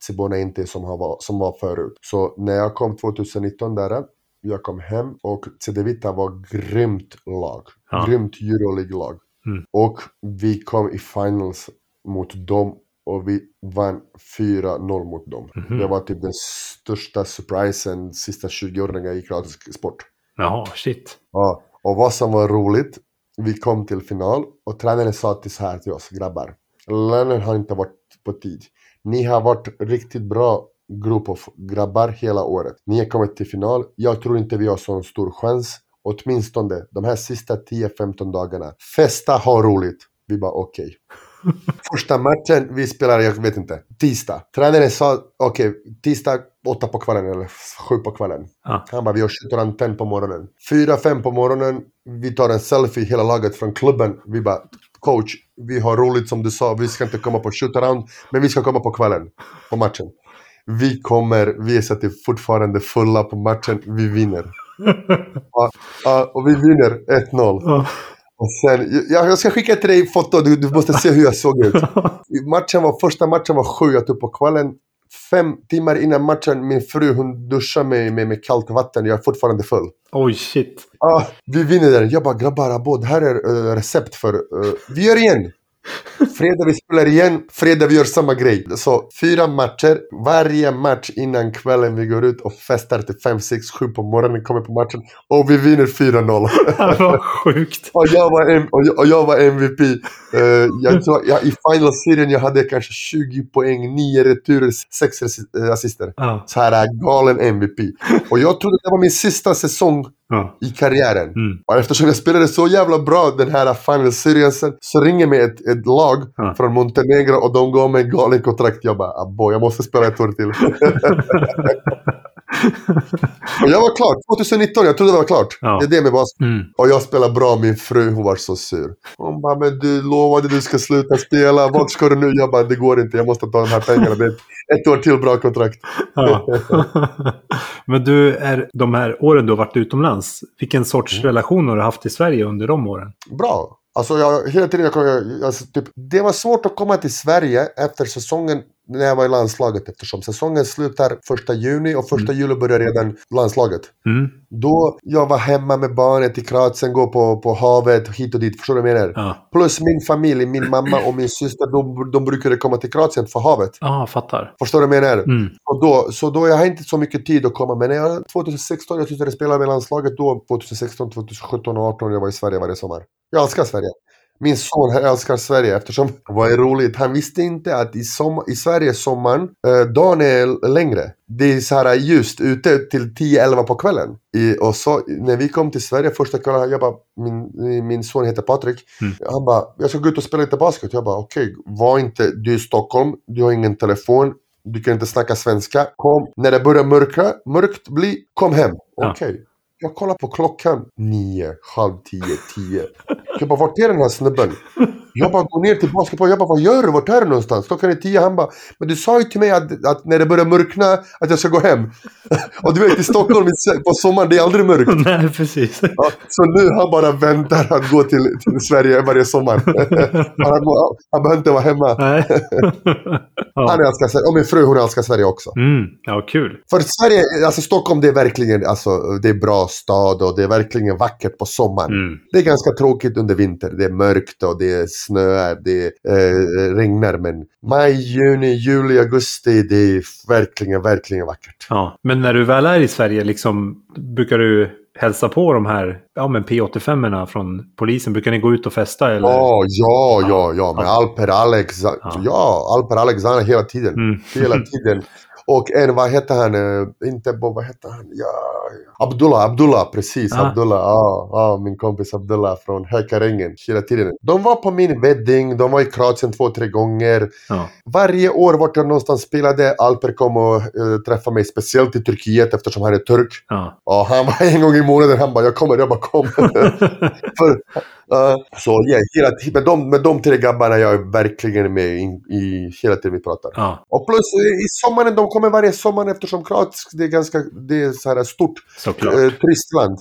Cibona är inte som var förut. Så när jag kom 2019 där. Jag kom hem och Cedevita var grymt lag. Ja. Grymt Euroleague-lag. Mm. Och vi kom i finals mot dem. Och vi vann 4-0 mot dem. Mm-hmm. Det var typ den största surprisen sista 20 åren i kroatisk sport. Jaha, shit. Ja, och vad som var roligt. Vi kom till final och tränaren sa till så här till oss, grabbar. Lönen har inte varit på tid. Ni har varit riktigt bra grupp av grabbar hela året. Ni har kommit till final. Jag tror inte vi har sån stor chans. Åtminstone de här sista 10-15 dagarna. Festa, ha roligt. Vi bara okej. Första matchen vi spelar, jag vet inte, tisdag. Tränaren sa, okej, tisdag 8 på kvällen eller 7 på kvällen. Ah. Han bara, vi har 17:10 på morgonen. 4-5 på morgonen, vi tar en selfie hela laget från klubben. Vi bara, coach, vi har roligt som du sa, vi ska inte komma på shootaround, men vi ska komma på kvällen, på matchen. Vi är så att det fortfarande fulla på matchen, vi vinner. Och vi vinner 1-0. Och sen, jag ska skicka till dig foto, du måste se hur jag såg ut. Första matchen var 7 på kvällen. 5 timmar innan matchen, min fru hon duschar mig med kallt vatten. Jag är fortfarande full. Oj, shit. Vi vinner den. Jag bara, grabbar, abod, här är recept för... vi gör igen. Fredag vi spelar igen. Fredag vi gör samma grej. Så 4 matcher. Varje match innan kvällen vi går ut och festar till 5, 6, 7 på morgonen. Kommer på matchen och vi vinner 4-0. Det var sjukt. och jag var MVP. Jag tror i finalserien jag hade kanske 20 poäng, 9 returer, 6 assister. Så här galen MVP. Och jag trodde det var min sista säsong i karriären. Mm. Och eftersom jag spelade så jävla bra den här finalserien så ringer mig ett lag från Montenegro och de gav mig galen kontrakt. Jag bara, jag måste spela ett år till. Och jag var klar, 2019, jag trodde det var klart. Ja. Det är det med basket. Mm. Och jag spelade bra, min fru, hon var så sur. Hon bara, men du lovade du ska sluta spela, vad ska du nu? Jag bara, det går inte, jag måste ta de här pengarna. Det är ett år till bra kontrakt. Ja. Men du, de här åren du har varit utomlands, vilken sorts relation har du haft i Sverige under de åren? Bra. Alltså det var svårt att komma till Sverige efter säsongen när jag var i landslaget. Eftersom säsongen slutar 1 juni och 1 juli börjar redan landslaget. Mm. Då jag var hemma med barnet i Kroatien, gå på havet hit och dit, förstår du vad jag menar? Ja. Plus min familj, min mamma och min syster, de brukade komma till Kroatien för havet. Ja, fattar. Förstår du vad jag menar? Mm. Så då jag har inte så mycket tid att komma. Men när jag 2016, jag tyckte jag spelade med landslaget då, 2016, 2017 och 2018 jag var i Sverige varje sommar. Jag älskar Sverige. Min son här älskar Sverige eftersom, vad är roligt, han visste inte att i Sverige sommaren, dagen är längre. Det är så här just ute till 10-11 på kvällen. Och så när vi kom till Sverige första kvällen, jag bara, min son heter Patrik. Han bara, jag ska gå ut och spela lite basket. Jag bara, okej, var inte du i Stockholm, du har ingen telefon. Du kan inte snacka svenska. Kom, när det börjar mörkt bli, kom hem. Okej. Jag kollar på klockan 9, 9:30, 10. Jag bara, vart är den här snubben? Jag bara går ner till basketboll. Jag bara, vad gör du? Vart är du någonstans? Klockan är 10. Han bara, men du sa ju till mig att när det börjar mörkna att jag ska gå hem. Och du vet, i Stockholm på sommaren, det är aldrig mörkt. Nej, precis. Ja, så nu han bara väntar att gå till Sverige varje sommar. Han behöver inte vara hemma. Nej. Ja. Han älskar Sverige. Och min fru, hon älskar Sverige också. Ja, kul. För Sverige, alltså Stockholm, det är verkligen, alltså, det är bra stad och det är verkligen vackert på sommaren. Det är ganska tråkigt under vinter. Det är mörkt och det är snöar, det regnar, men maj, juni, juli, augusti, det är verkligen vackert. Ja, men när du väl är i Sverige liksom, brukar du hälsa på de här, ja men P85-erna från polisen, brukar ni gå ut och festa eller? Ja, med Alper Alexander hela tiden. Och Abdullah, min kompis Abdullah från Hökarängen, hela tiden. De var på min wedding, de var i Kroatien 2-3 gånger. Ja. Varje år vart jag någonstans spelade, Alper kom och träffade mig, speciellt i Turkiet eftersom han är turk. Ja. Och han var en gång i månaden, han bara, jag kommer. Hela tiden med de 3 grabbarna jag är verkligen med i hela tiden vi pratar. Ja. Och plus i sommaren, de kommer varje sommar eftersom Kroatien det är så här stort turistland.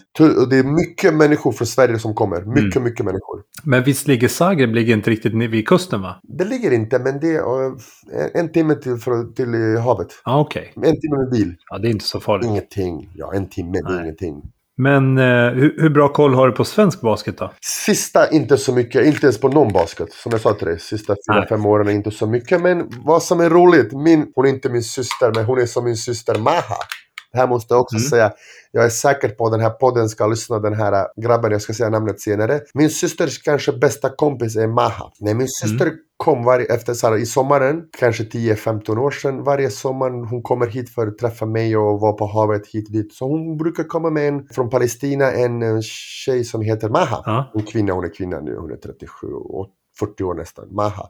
Det är mycket människor från Sverige som kommer, mycket människor. Men visst ligger Zagreb inte riktigt vid kusten, va? Det ligger inte, men det är en timme till havet. Ah, okej. Okay. En timme med bil. Ja, det är inte så farligt. Ingenting. Ja, en timme, det är ingenting. Men hur bra koll har du på svensk basket då? Sista inte så mycket, inte ens på någon basket. Som jag sa till dig, sista 4-5 åren är inte så mycket. Men vad som är roligt, hon är inte min syster, men hon är som min syster Maha. Det här måste jag också säga. Jag är säker på att den här podden ska lyssna, den här grabben, jag ska säga namnet senare. Min systers kanske bästa kompis är Maha. Nej, min syster kom efter så här, i sommaren, kanske 10-15 år sedan. Varje sommar hon kommer hit för att träffa mig och vara på havet hit dit. Så hon brukar komma med från Palestina, en tjej som heter Maha. Ja. Hon är kvinna nu, hon är 37 och 40 år nästan, Maha.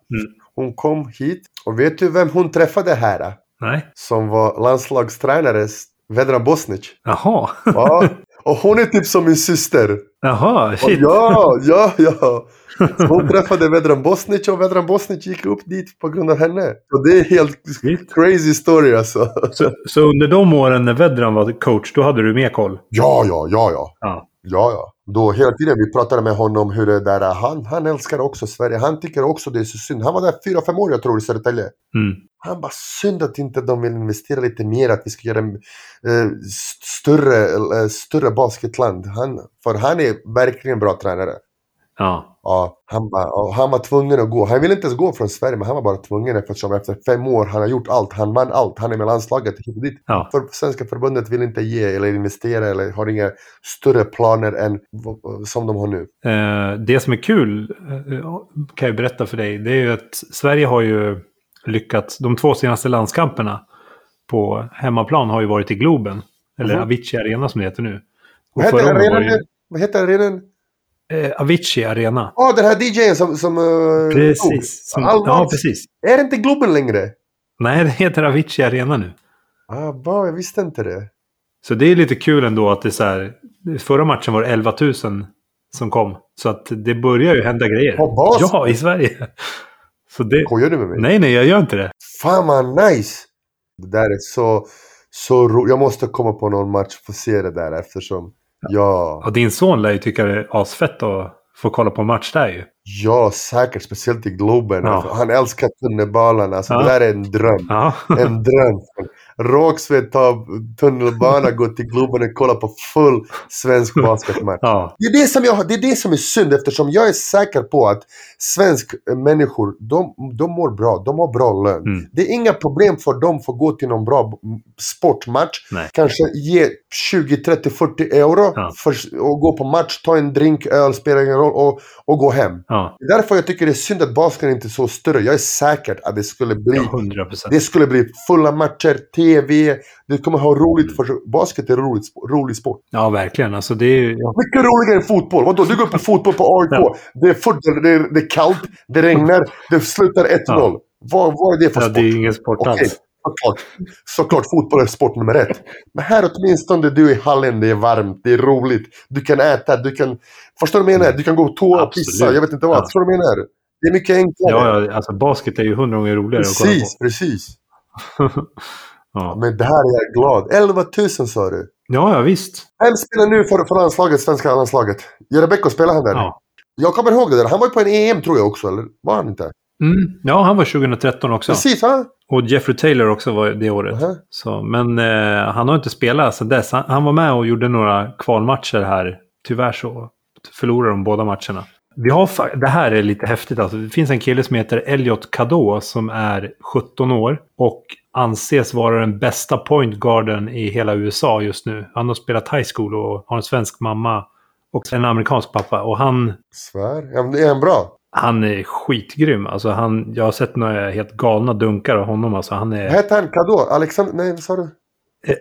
Hon kom hit och vet du vem hon träffade här? Nej. Som var landslagstränare Vedran Bosnić. Jaha. Ja, och hon är typ som min syster. Jaha, shit. Och ja. Så hon träffade Vedran Bosnić och Vedran Bosnić gick upp dit på grund av henne. Och det är helt crazy story alltså. Så under de åren när Vedran var coach, då hade du mer koll? Ja. Då hela tiden vi pratade med honom hur det där, han älskar också Sverige, han tycker också det är så synd. Han var där 4-5 år jag tror i Södertälje. Han bara, synd att inte de vill investera lite mer, att vi ska göra en större basketland. Han är verkligen bra tränare. Ja. Ja, han var tvungen att gå. Han ville inte ens gå från Sverige, men han var bara tvungen eftersom efter 5 år han har gjort allt. Han vann allt. Han är med landslaget. Ja. För Svenska förbundet vill inte ge eller investera eller har inga större planer än som de har nu. Det som är kul kan jag berätta för dig. Det är ju att Sverige har ju lyckats. De 2 senaste landskamperna på hemmaplan har ju varit i Globen. Eller Avicii Arena som det heter nu. Vad heter arenan? Avicii Arena. Ja, den här DJ:n som precis. Precis. Är det inte Globen längre? Nej, det heter Avicii Arena nu. Jag visste inte det. Så det är lite kul ändå att det är så här, förra matchen var det 11 000 som kom. Så att det börjar ju hända grejer. Ja, i Sverige. Så det... Skojar du med mig? Nej, jag gör inte det. Fan vad nice! Det där är så roligt. Jag måste komma på någon match för att se det där eftersom... Ja. Och din son lär ju tycka det är asfett att få kolla på match där ju. Ja, säkert. Speciellt i Globen. Ja. Han älskar tunnelbanan. Alltså, det där är en dröm. Ja. En dröm. Rågsved tar tunnelbana, går till Globen och kollar på full svensk basketmatch. Ja. Det är det som är synd, eftersom jag är säker på att svenska människor, de mår bra, de har bra lön. Mm. Det är inga problem för dem för att gå till någon bra sportmatch. Nej. Kanske ge 20, 30, 40 euro för att gå på match, ta en drink, öl, spelar ingen roll, och gå hem. Ja. Därför jag tycker det är synd att basken inte är så större. Jag är säker att det skulle bli 100%. Det skulle bli fulla matcher, TV, du kommer ha roligt, för basket är rolig sport. Ja, verkligen. Alltså, det är ju... Mycket roligare än fotboll. Vadå? Du går på fotboll på AIK. Ja. Det är kallt, det regnar, det slutar 1-0. Ja. Vad är det för sport? Ja, det är ingen sport alls. Såklart, fotboll är sport nummer 1. Men här åtminstone du i hallen, det är varmt, det är roligt. Du kan äta, du kan... Förstår du vad jag menar? Du kan gå på toa och pissa, jag vet inte vad. Ja. Förstår du vad jag menar? Det är mycket enklare. Ja, alltså basket är ju 100 gånger roligare att kolla på. Precis. Ja. Men det här är jag glad. 11 000 sa du. Ja, visst. Vem spelar nu för landslaget, svenska landslaget? Rebecco spelar han där. Ja. Jag kommer ihåg det där. Han var ju på en EM tror jag också, eller var han inte? Mm. Ja, han var 2013 också. Precis, va? Och Jeffrey Taylor också var det året. Uh-huh. Så, men han har inte spelat sedan dess. Han var med och gjorde några kvalmatcher här. Tyvärr så förlorade de båda matcherna. Det här är lite häftigt. Alltså. Det finns en kille som heter Elliot Kadå som är 17 år och anses vara den bästa point guarden i hela USA just nu. Han har spelat high school och har en svensk mamma och en amerikansk pappa. Och han... Svär? Är han bra? Han är skitgrym. Alltså jag har sett några helt galna dunkar av honom. Alltså han är... Hette han Kadå? Alexander? Nej, vad sa du?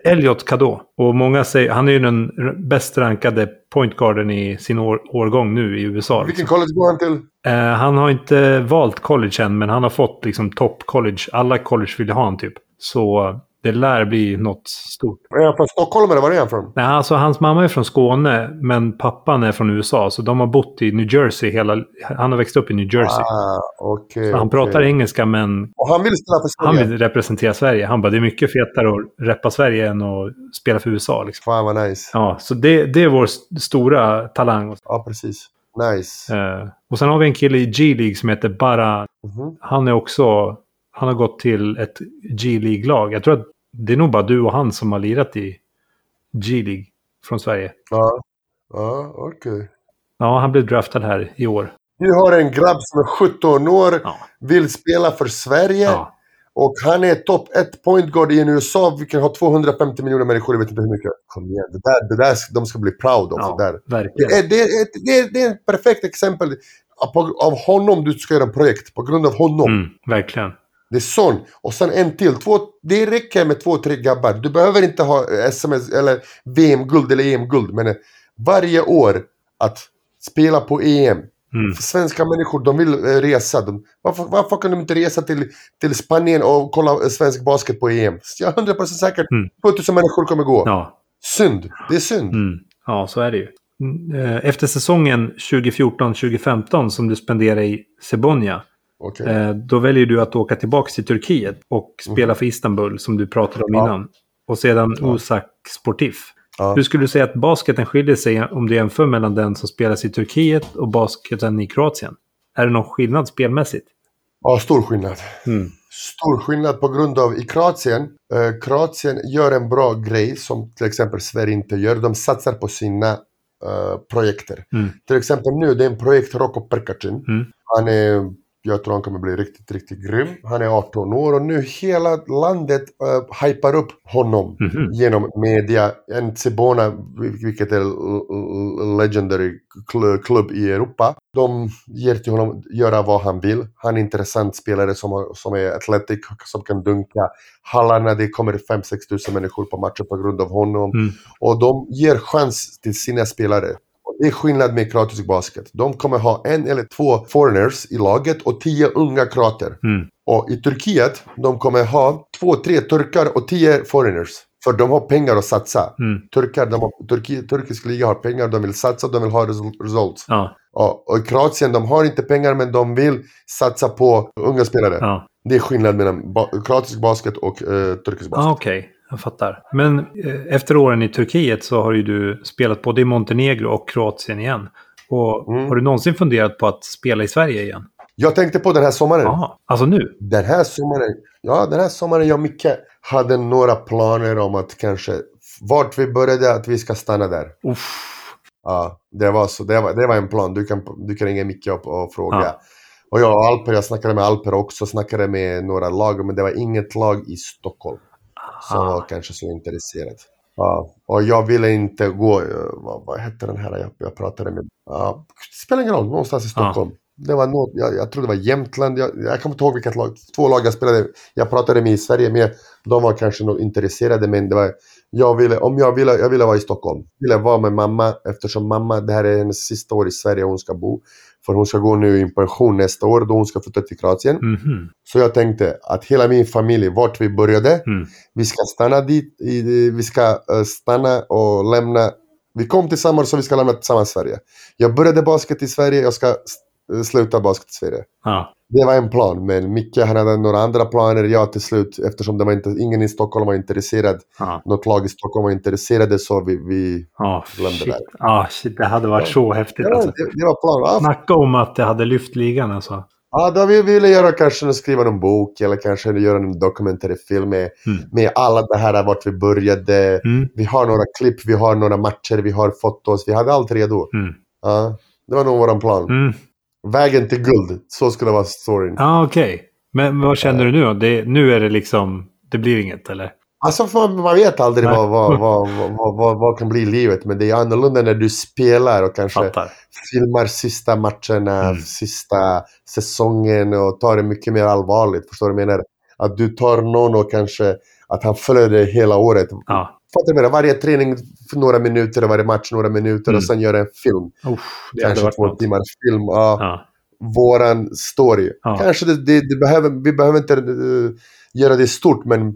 Elliot Kadå. Och många säger... Han är ju den bäst rankade point guarden i sin årgång nu i USA. Vilken liksom. College går han till? Han har inte valt college än, men han har fått liksom topp college. Alla college vill ha han typ. Så... Det lär bli något stort. Är han från Stockholm eller var är han från? Nej, alltså hans mamma är från Skåne, men pappan är från USA. Så de har bott i New Jersey han har växt upp i New Jersey. Så han pratar engelska, men... Och han vill spela för Sverige? Han vill representera Sverige. Han bara, det är mycket fetare att reppa Sverige än att spela för USA. Liksom. Fan vad nice. Ja, så det är vår stora talang. Ja, precis. Nice. Och sen har vi en kille i G-League som heter Bara. Mm-hmm. Han har gått till ett G-League-lag. Jag tror att det är nog bara du och han som har lirat i G-League från Sverige. Ja, okej. Ja, han blev draftad här i år. Vi har en grabb som är 17 år, vill spela för Sverige. Ja. Och han är topp 1 point guard i USA. Vi kan ha 250 miljoner människor, jag vet inte hur mycket. Kom igen, det där de ska bli proud av. Ja, det där. Det är ett perfekt exempel av honom du ska göra en projekt. På grund av honom. Mm, verkligen. Det är sån. Och sen en till. 2, det räcker med 2-3 gabbar. Du behöver inte ha SMS eller VM-guld eller EM-guld. Men varje år att spela på EM. Mm. Svenska människor, de vill resa. Varför kan de inte resa till Spanien och kolla svensk basket på EM? Jag är 100% säker. 2000 människor kommer gå. Ja. Synd. Det är synd. Mm. Ja, så är det ju. Efter säsongen 2014-2015 som du spenderar i Cibona. Okay. Då väljer du att åka tillbaka till Turkiet och spela för Istanbul som du pratade om innan. Och sedan Osak Sportif. Ja. Hur skulle du säga att basketen skiljer sig om du jämför mellan den som spelas i Turkiet och basketen i Kroatien? Är det någon skillnad spelmässigt? Ja, stor skillnad. Mm. Stor skillnad på grund av i Kroatien. Kroatien gör en bra grej som till exempel Sverige inte gör. De satsar på sina projekter. Mm. Till exempel nu det är en projekt Roko Perkacin. Mm. Jag tror han kommer bli riktigt, riktigt grym. Han är 18 år och nu hela landet hypar upp honom genom media. En Cibona, vilket är legendary klubb i Europa. De ger till honom göra vad han vill. Han är en intressant spelare som är atletic, som kan dunka. Hallarna, det kommer 5-6 000 människor på matcher på grund av honom. Mm. Och de ger chans till sina spelare. Det är skillnad med kroatisk basket. De kommer ha 1 eller 2 foreigners i laget och 10 unga kroater. Mm. Och i Turkiet, de kommer ha 2-3 turkar och 10 foreigners. För de har pengar att satsa. Mm. Turkisk liga har pengar, de vill satsa, de vill ha resultat. Ja. Och i Kroatien, de har inte pengar men de vill satsa på unga spelare. Ja. Det är skillnad mellan kroatisk basket och turkisk basket. Ah, okej. Jag fattar. Men efter åren i Turkiet så har ju du spelat både i Montenegro och Kroatien igen. Och har du någonsin funderat på att spela i Sverige igen? Jag tänkte på den här sommaren. Aha, alltså nu? Den här sommaren jag och Micke hade några planer om att kanske vart vi började att vi ska stanna där. Uff. Ja, det var en plan. Du kan ringa Micke upp och fråga. Ja. Och jag snackade med Alper också, snackade med några lag, men det var inget lag i Stockholm som var kanske så intresserad. Ja, och jag ville inte gå, vad hette den här jag pratade med? Ja, det spelar ingen roll, någonstans i Stockholm. Ja. Det var något, jag tror det var Jämtland, jag kommer inte ihåg vilket lag, två lag jag spelade, jag pratade med i Sverige, men de var kanske nog intresserade, men det var, jag ville vara i Stockholm. Jag ville vara med mamma, eftersom mamma, det här är hennes sista år i Sverige hon ska bo, för hon ska gå nu i pension nästa år, då hon ska flytta till Kroatien. Mm-hmm. Så jag tänkte att hela min familj, vart vi började, vi ska stanna dit, vi ska stanna och lämna, vi kom tillsammans så vi ska lämna tillsammans Sverige. Jag började basket i Sverige, jag ska sluta basket i Sverige. Ah. Det var en plan, men Micke hade några andra planer. Jag till slut, eftersom det var ingen i Stockholm var intresserad, något lag i Stockholm var intresserade, så vi glömde det. Ah, shit, det hade varit så häftigt. Ja, alltså. det var plan. Snacka om att det hade lyft ligan alltså. Ja, då vi ville göra kanske skriva en bok eller kanske göra en dokumentärfilm med alla det här vart vi började. Mm. Vi har några klipp, vi har några matcher, vi har fotos, vi hade allt redo. Mm. Ja, det var nog vår plan. Mm. Vägen till guld, så skulle det vara storyn. Ja, ah, okej. Okay. Men vad känner du nu då? Nu är det liksom, det blir inget, eller? Alltså, man vet aldrig vad kan bli i livet. Men det är annorlunda när du spelar och kanske filmar sista matcherna, sista säsongen och tar det mycket mer allvarligt. Förstår du vad jag menar? Att du tar någon och kanske att han följer dig hela året. Ah. Fattar du vad jag menar? Varje träning för några minuter och varje match några minuter och sen gör en film. Kanske 2 timmar film. Ja. Ja. Våran story. Ja. Kanske vi behöver inte göra det stort, men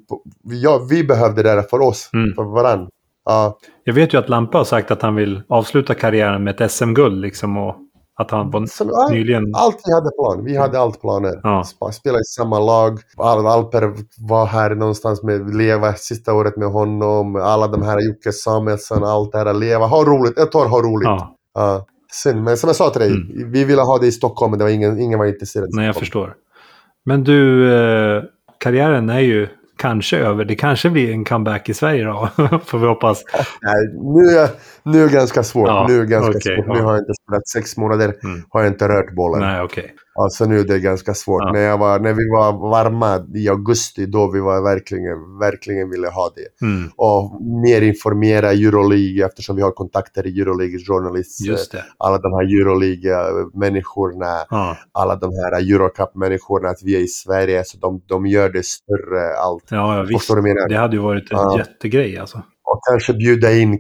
vi behövde det där för oss. För varann. Ja. Jag vet ju att Lampe har sagt att han vill avsluta karriären med ett SM-guld liksom, och att han nyligen... Allt vi hade plan. Vi hade allt planer. Ja. Spela i samma lag. Alper var här någonstans med Leva sista året med honom. Alla de här Jocke Samuelsson, allt det här Leva. Ha roligt. Ett år ha roligt. Ja. Men som jag sa till dig, vi ville ha det i Stockholm, men det var ingen var intresserad. Nej, jag förstår. Men du, karriären är ju kanske över. Det kanske blir en comeback i Sverige då, får vi hoppas. Nej, nu är det ganska svårt. Ja, nu är ganska svårt. Ja. Nu har jag inte spelat 6 månader, har jag inte rört bollen. Nej, okej. Alltså nu är det ganska svårt. Ja. När vi var varma i augusti, då vi var verkligen ville ha det. Mm. Och mer informera Euroleague, eftersom vi har kontakter i Euroleague, journalister, alla de här Euroleague-människorna, alla de här Eurocup-människorna, att vi är i Sverige, så de gör det större allt. Ja, visst. Det hade ju varit en jättegrej alltså. Och kanske bjuda in,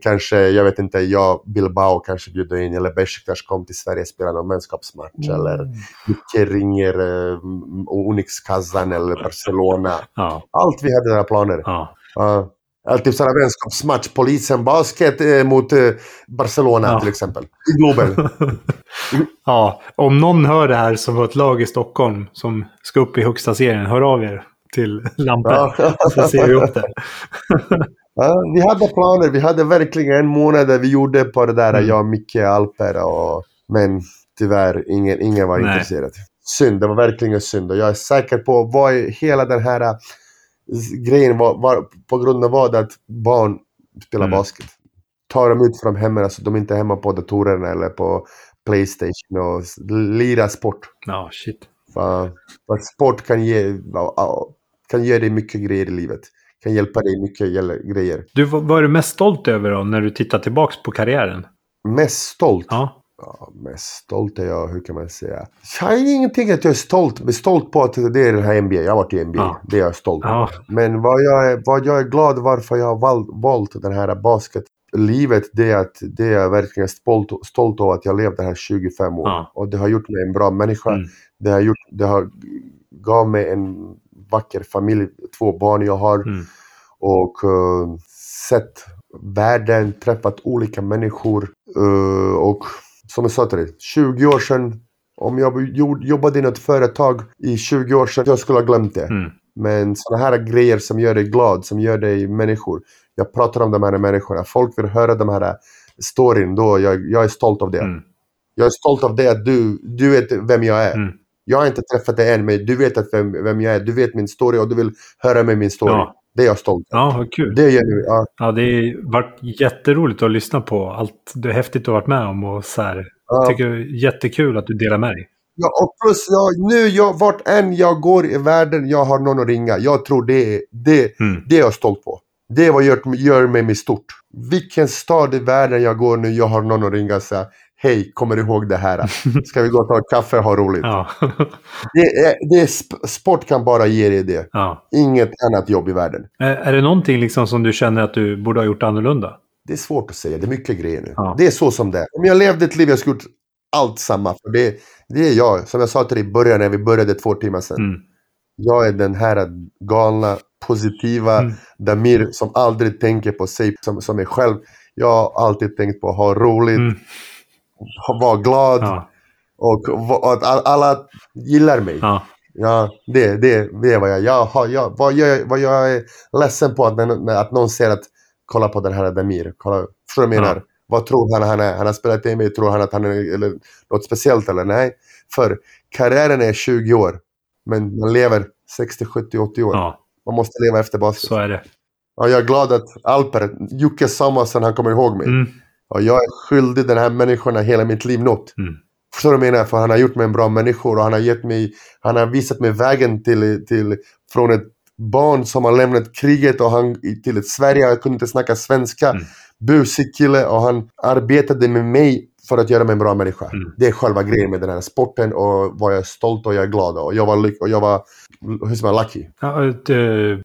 Bilbao kanske bjuda in, eller Beşiktaş kom till Sverige och spelade någon mänskapsmatch, eller Micke ringer Unix Kazan eller Barcelona. Ja. Allt vi hade där planer. Ja. Alltid sådana vänskapsmatch, Polisen Basket mot Barcelona till exempel. I Globen. Ja, om någon hör det här som har ett lag i Stockholm som ska upp i högsta serien, hör av er till Lampen. Ja. Så ser vi upp det. Ja, vi hade planer, vi hade verkligen en månad där vi gjorde på det där, jag, Micke, Alper, men tyvärr ingen var intresserad. Synd, det var verkligen synd, och jag är säker på vad hela den här grejen var på grund av vad att barn spelar basket. Tar dem ut från hemmen, alltså de är inte hemma på datorerna eller på PlayStation och lirar sport. Ja, shit. För sport kan ge dig mycket grejer i livet. Kan hjälpa dig mycket grejer. Du, vad är du mest stolt över då när du tittar tillbaka på karriären? Mest stolt? Ja. Ja, mest stolt är jag, hur kan man säga? Jag är ingenting att jag är stolt. Jag är stolt på att det är den här NBA. Jag har varit i NBA. Ja. Det är jag stolt på. Men vad jag är glad varför jag har valt den här basketlivet, det är att det är jag verkligen stolt över att jag levde här 25 år. Ja. Och det har gjort mig en bra människa. Mm. Det har gav mig en vacker familj, 2 barn jag har, och sett världen, träffat olika människor, och som jag sa till dig, 20 år sedan om jag jobbade i något företag i 20 år sedan, jag skulle ha glömt det. Men sådana här grejer som gör dig glad, som gör dig människor, jag pratar om de här människorna, folk vill höra de här storyn, då jag är stolt av det. Jag är stolt av det att du vet vem jag är. Jag har inte träffat dig än, men du vet att vem jag är. Du vet min story och du vill höra med min story. Ja. Det är jag stolt. Ja, vad kul. Det gör du. Ja. Ja, det har varit jätteroligt att lyssna på allt det häftigt du har varit med om och så här. Ja. Jag tycker det är jättekul att du delar med dig. Ja, och plus nu vart än jag går i världen, jag har någon att ringa. Jag tror det är jag stolt på. Det är vad gör mig stort. Vilken stad i världen jag går nu, jag har någon att ringa och säga, hej, kommer du ihåg det här? Ska vi gå och ta ett kaffe och ha roligt? Ja. Sport kan bara ge dig det. Ja. Inget annat jobb i världen. Är det någonting liksom som du känner att du borde ha gjort annorlunda? Det är svårt att säga, det är mycket grejer nu. Ja. Det är så som det är. Om jag levde ett liv, jag skulle gjort allt samma. För det är jag, som jag sa till dig i början när vi började 2 timmar sedan. Mm. Jag är den här galna, positiva Damir som aldrig tänker på sig som är själv. Jag har alltid tänkt på att ha roligt, vara glad och att alla gillar mig. Ja. Ja, det är vad jag är ledsen på att någon säger att kolla på den här Damir. Kolla, för jag menar, vad tror han är? Han har spelat i mig, tror han att han är eller, något speciellt eller nej? För karriären är 20 år. Men man lever 60, 70, 80 år. Ja. Man måste leva efter basket. Så är det. Och jag är glad att Alper, Jocke Samuelsson, han kommer ihåg mig. Mm. Och jag är skyldig den här människorna hela mitt liv något. Mm. Förstår du vad jag menar? För han har gjort mig en bra människa. Och han har visat mig vägen till från ett barn som har lämnat kriget och han till ett Sverige. Jag kunde inte snacka svenska. Mm. Busig kille. Och han arbetade med mig för att göra mig en bra människa. Mm. Det är själva grejen med den här sporten och vad jag är stolt och jag är glad och jag var lucky.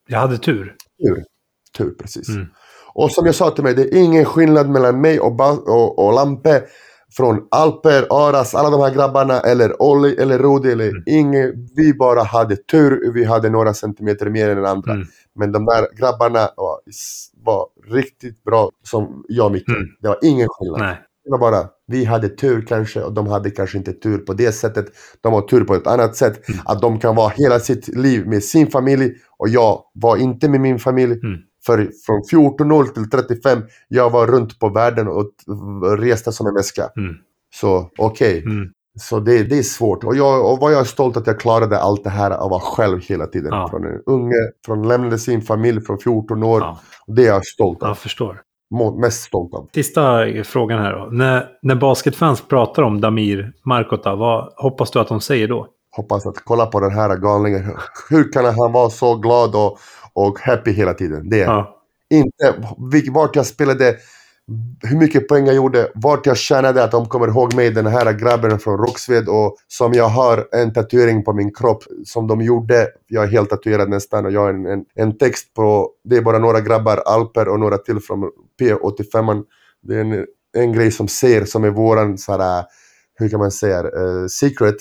Jag hade tur. Tur, precis. Mm. Och som jag sa till mig, det är ingen skillnad mellan mig och Lampe från Alper, Aras, alla de här grabbarna eller Olli eller Rudi eller ingen. Vi bara hade tur, vi hade några centimeter mer än andra. Mm. Men de där grabbarna var riktigt bra som jag och Micke. Mm. Det var ingen skillnad. Nej. Det var bara, vi hade tur kanske och de hade kanske inte tur på det sättet. De har tur på ett annat sätt. Mm. Att de kan vara hela sitt liv med sin familj och jag var inte med min familj. Mm. För från 14-0 till 35, jag var runt på världen och reste som en väska. Mm. Så okej. Mm. Så det är svårt. Och vad jag är stolt att jag klarade allt det här av vara själv hela tiden. Ja. Från en unge, lämnade sin familj från 14 år. Ja. Det är jag stolt av. Jag förstår. Mest stolt av. Sista frågan här då. När basketfans pratar om Damir Markota, vad hoppas du att de säger då? Hoppas att kolla på den här galningen. Hur kan han vara så glad och happy hela tiden? Det är inte vart jag spelade, hur mycket poäng jag gjorde, vart jag tjänade, att de kommer ihåg mig, den här grabben från Rågsved och som jag har en tatuering på min kropp som de gjorde, jag är helt tatuerad nästan och jag har en text på, det är bara några grabbar, Alper och några till från P85, det är en grej som säger, som är våran så här, hur kan man säga, secret.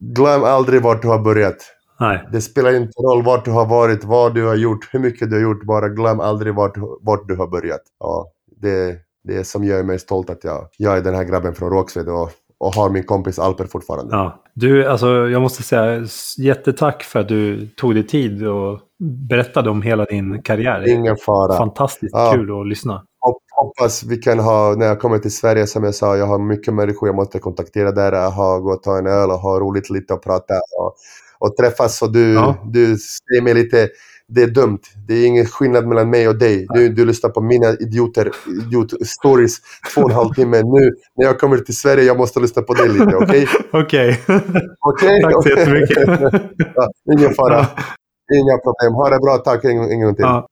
Glöm aldrig vart du har börjat. Nej. Det spelar inte roll vart du har varit, vad du har gjort, hur mycket du har gjort. Bara glöm aldrig vart du har börjat. Ja, det är som gör mig stolt att jag är den här grabben från Rågsved och har min kompis Alper fortfarande. Ja. Du, alltså, jag måste säga jättetack för att du tog dig tid och berättade om hela din karriär. Ingen fara. Fantastiskt kul att lyssna. Hoppas vi kan ha, när jag kommer till Sverige som jag sa, jag har mycket människor jag måste kontaktera där, gå och ta en öl och ha roligt lite och prata och träffas så du ser mig lite, det är dumt. Det är ingen skillnad mellan mig och dig. Du lyssnar på mina idiot stories 2,5 timmar. Nu när jag kommer till Sverige jag måste lyssna på dig lite, okej? Okej. Tack så jättemycket. Ingen fara. Inga problem. Ha det bra, tack en gång till. Ja.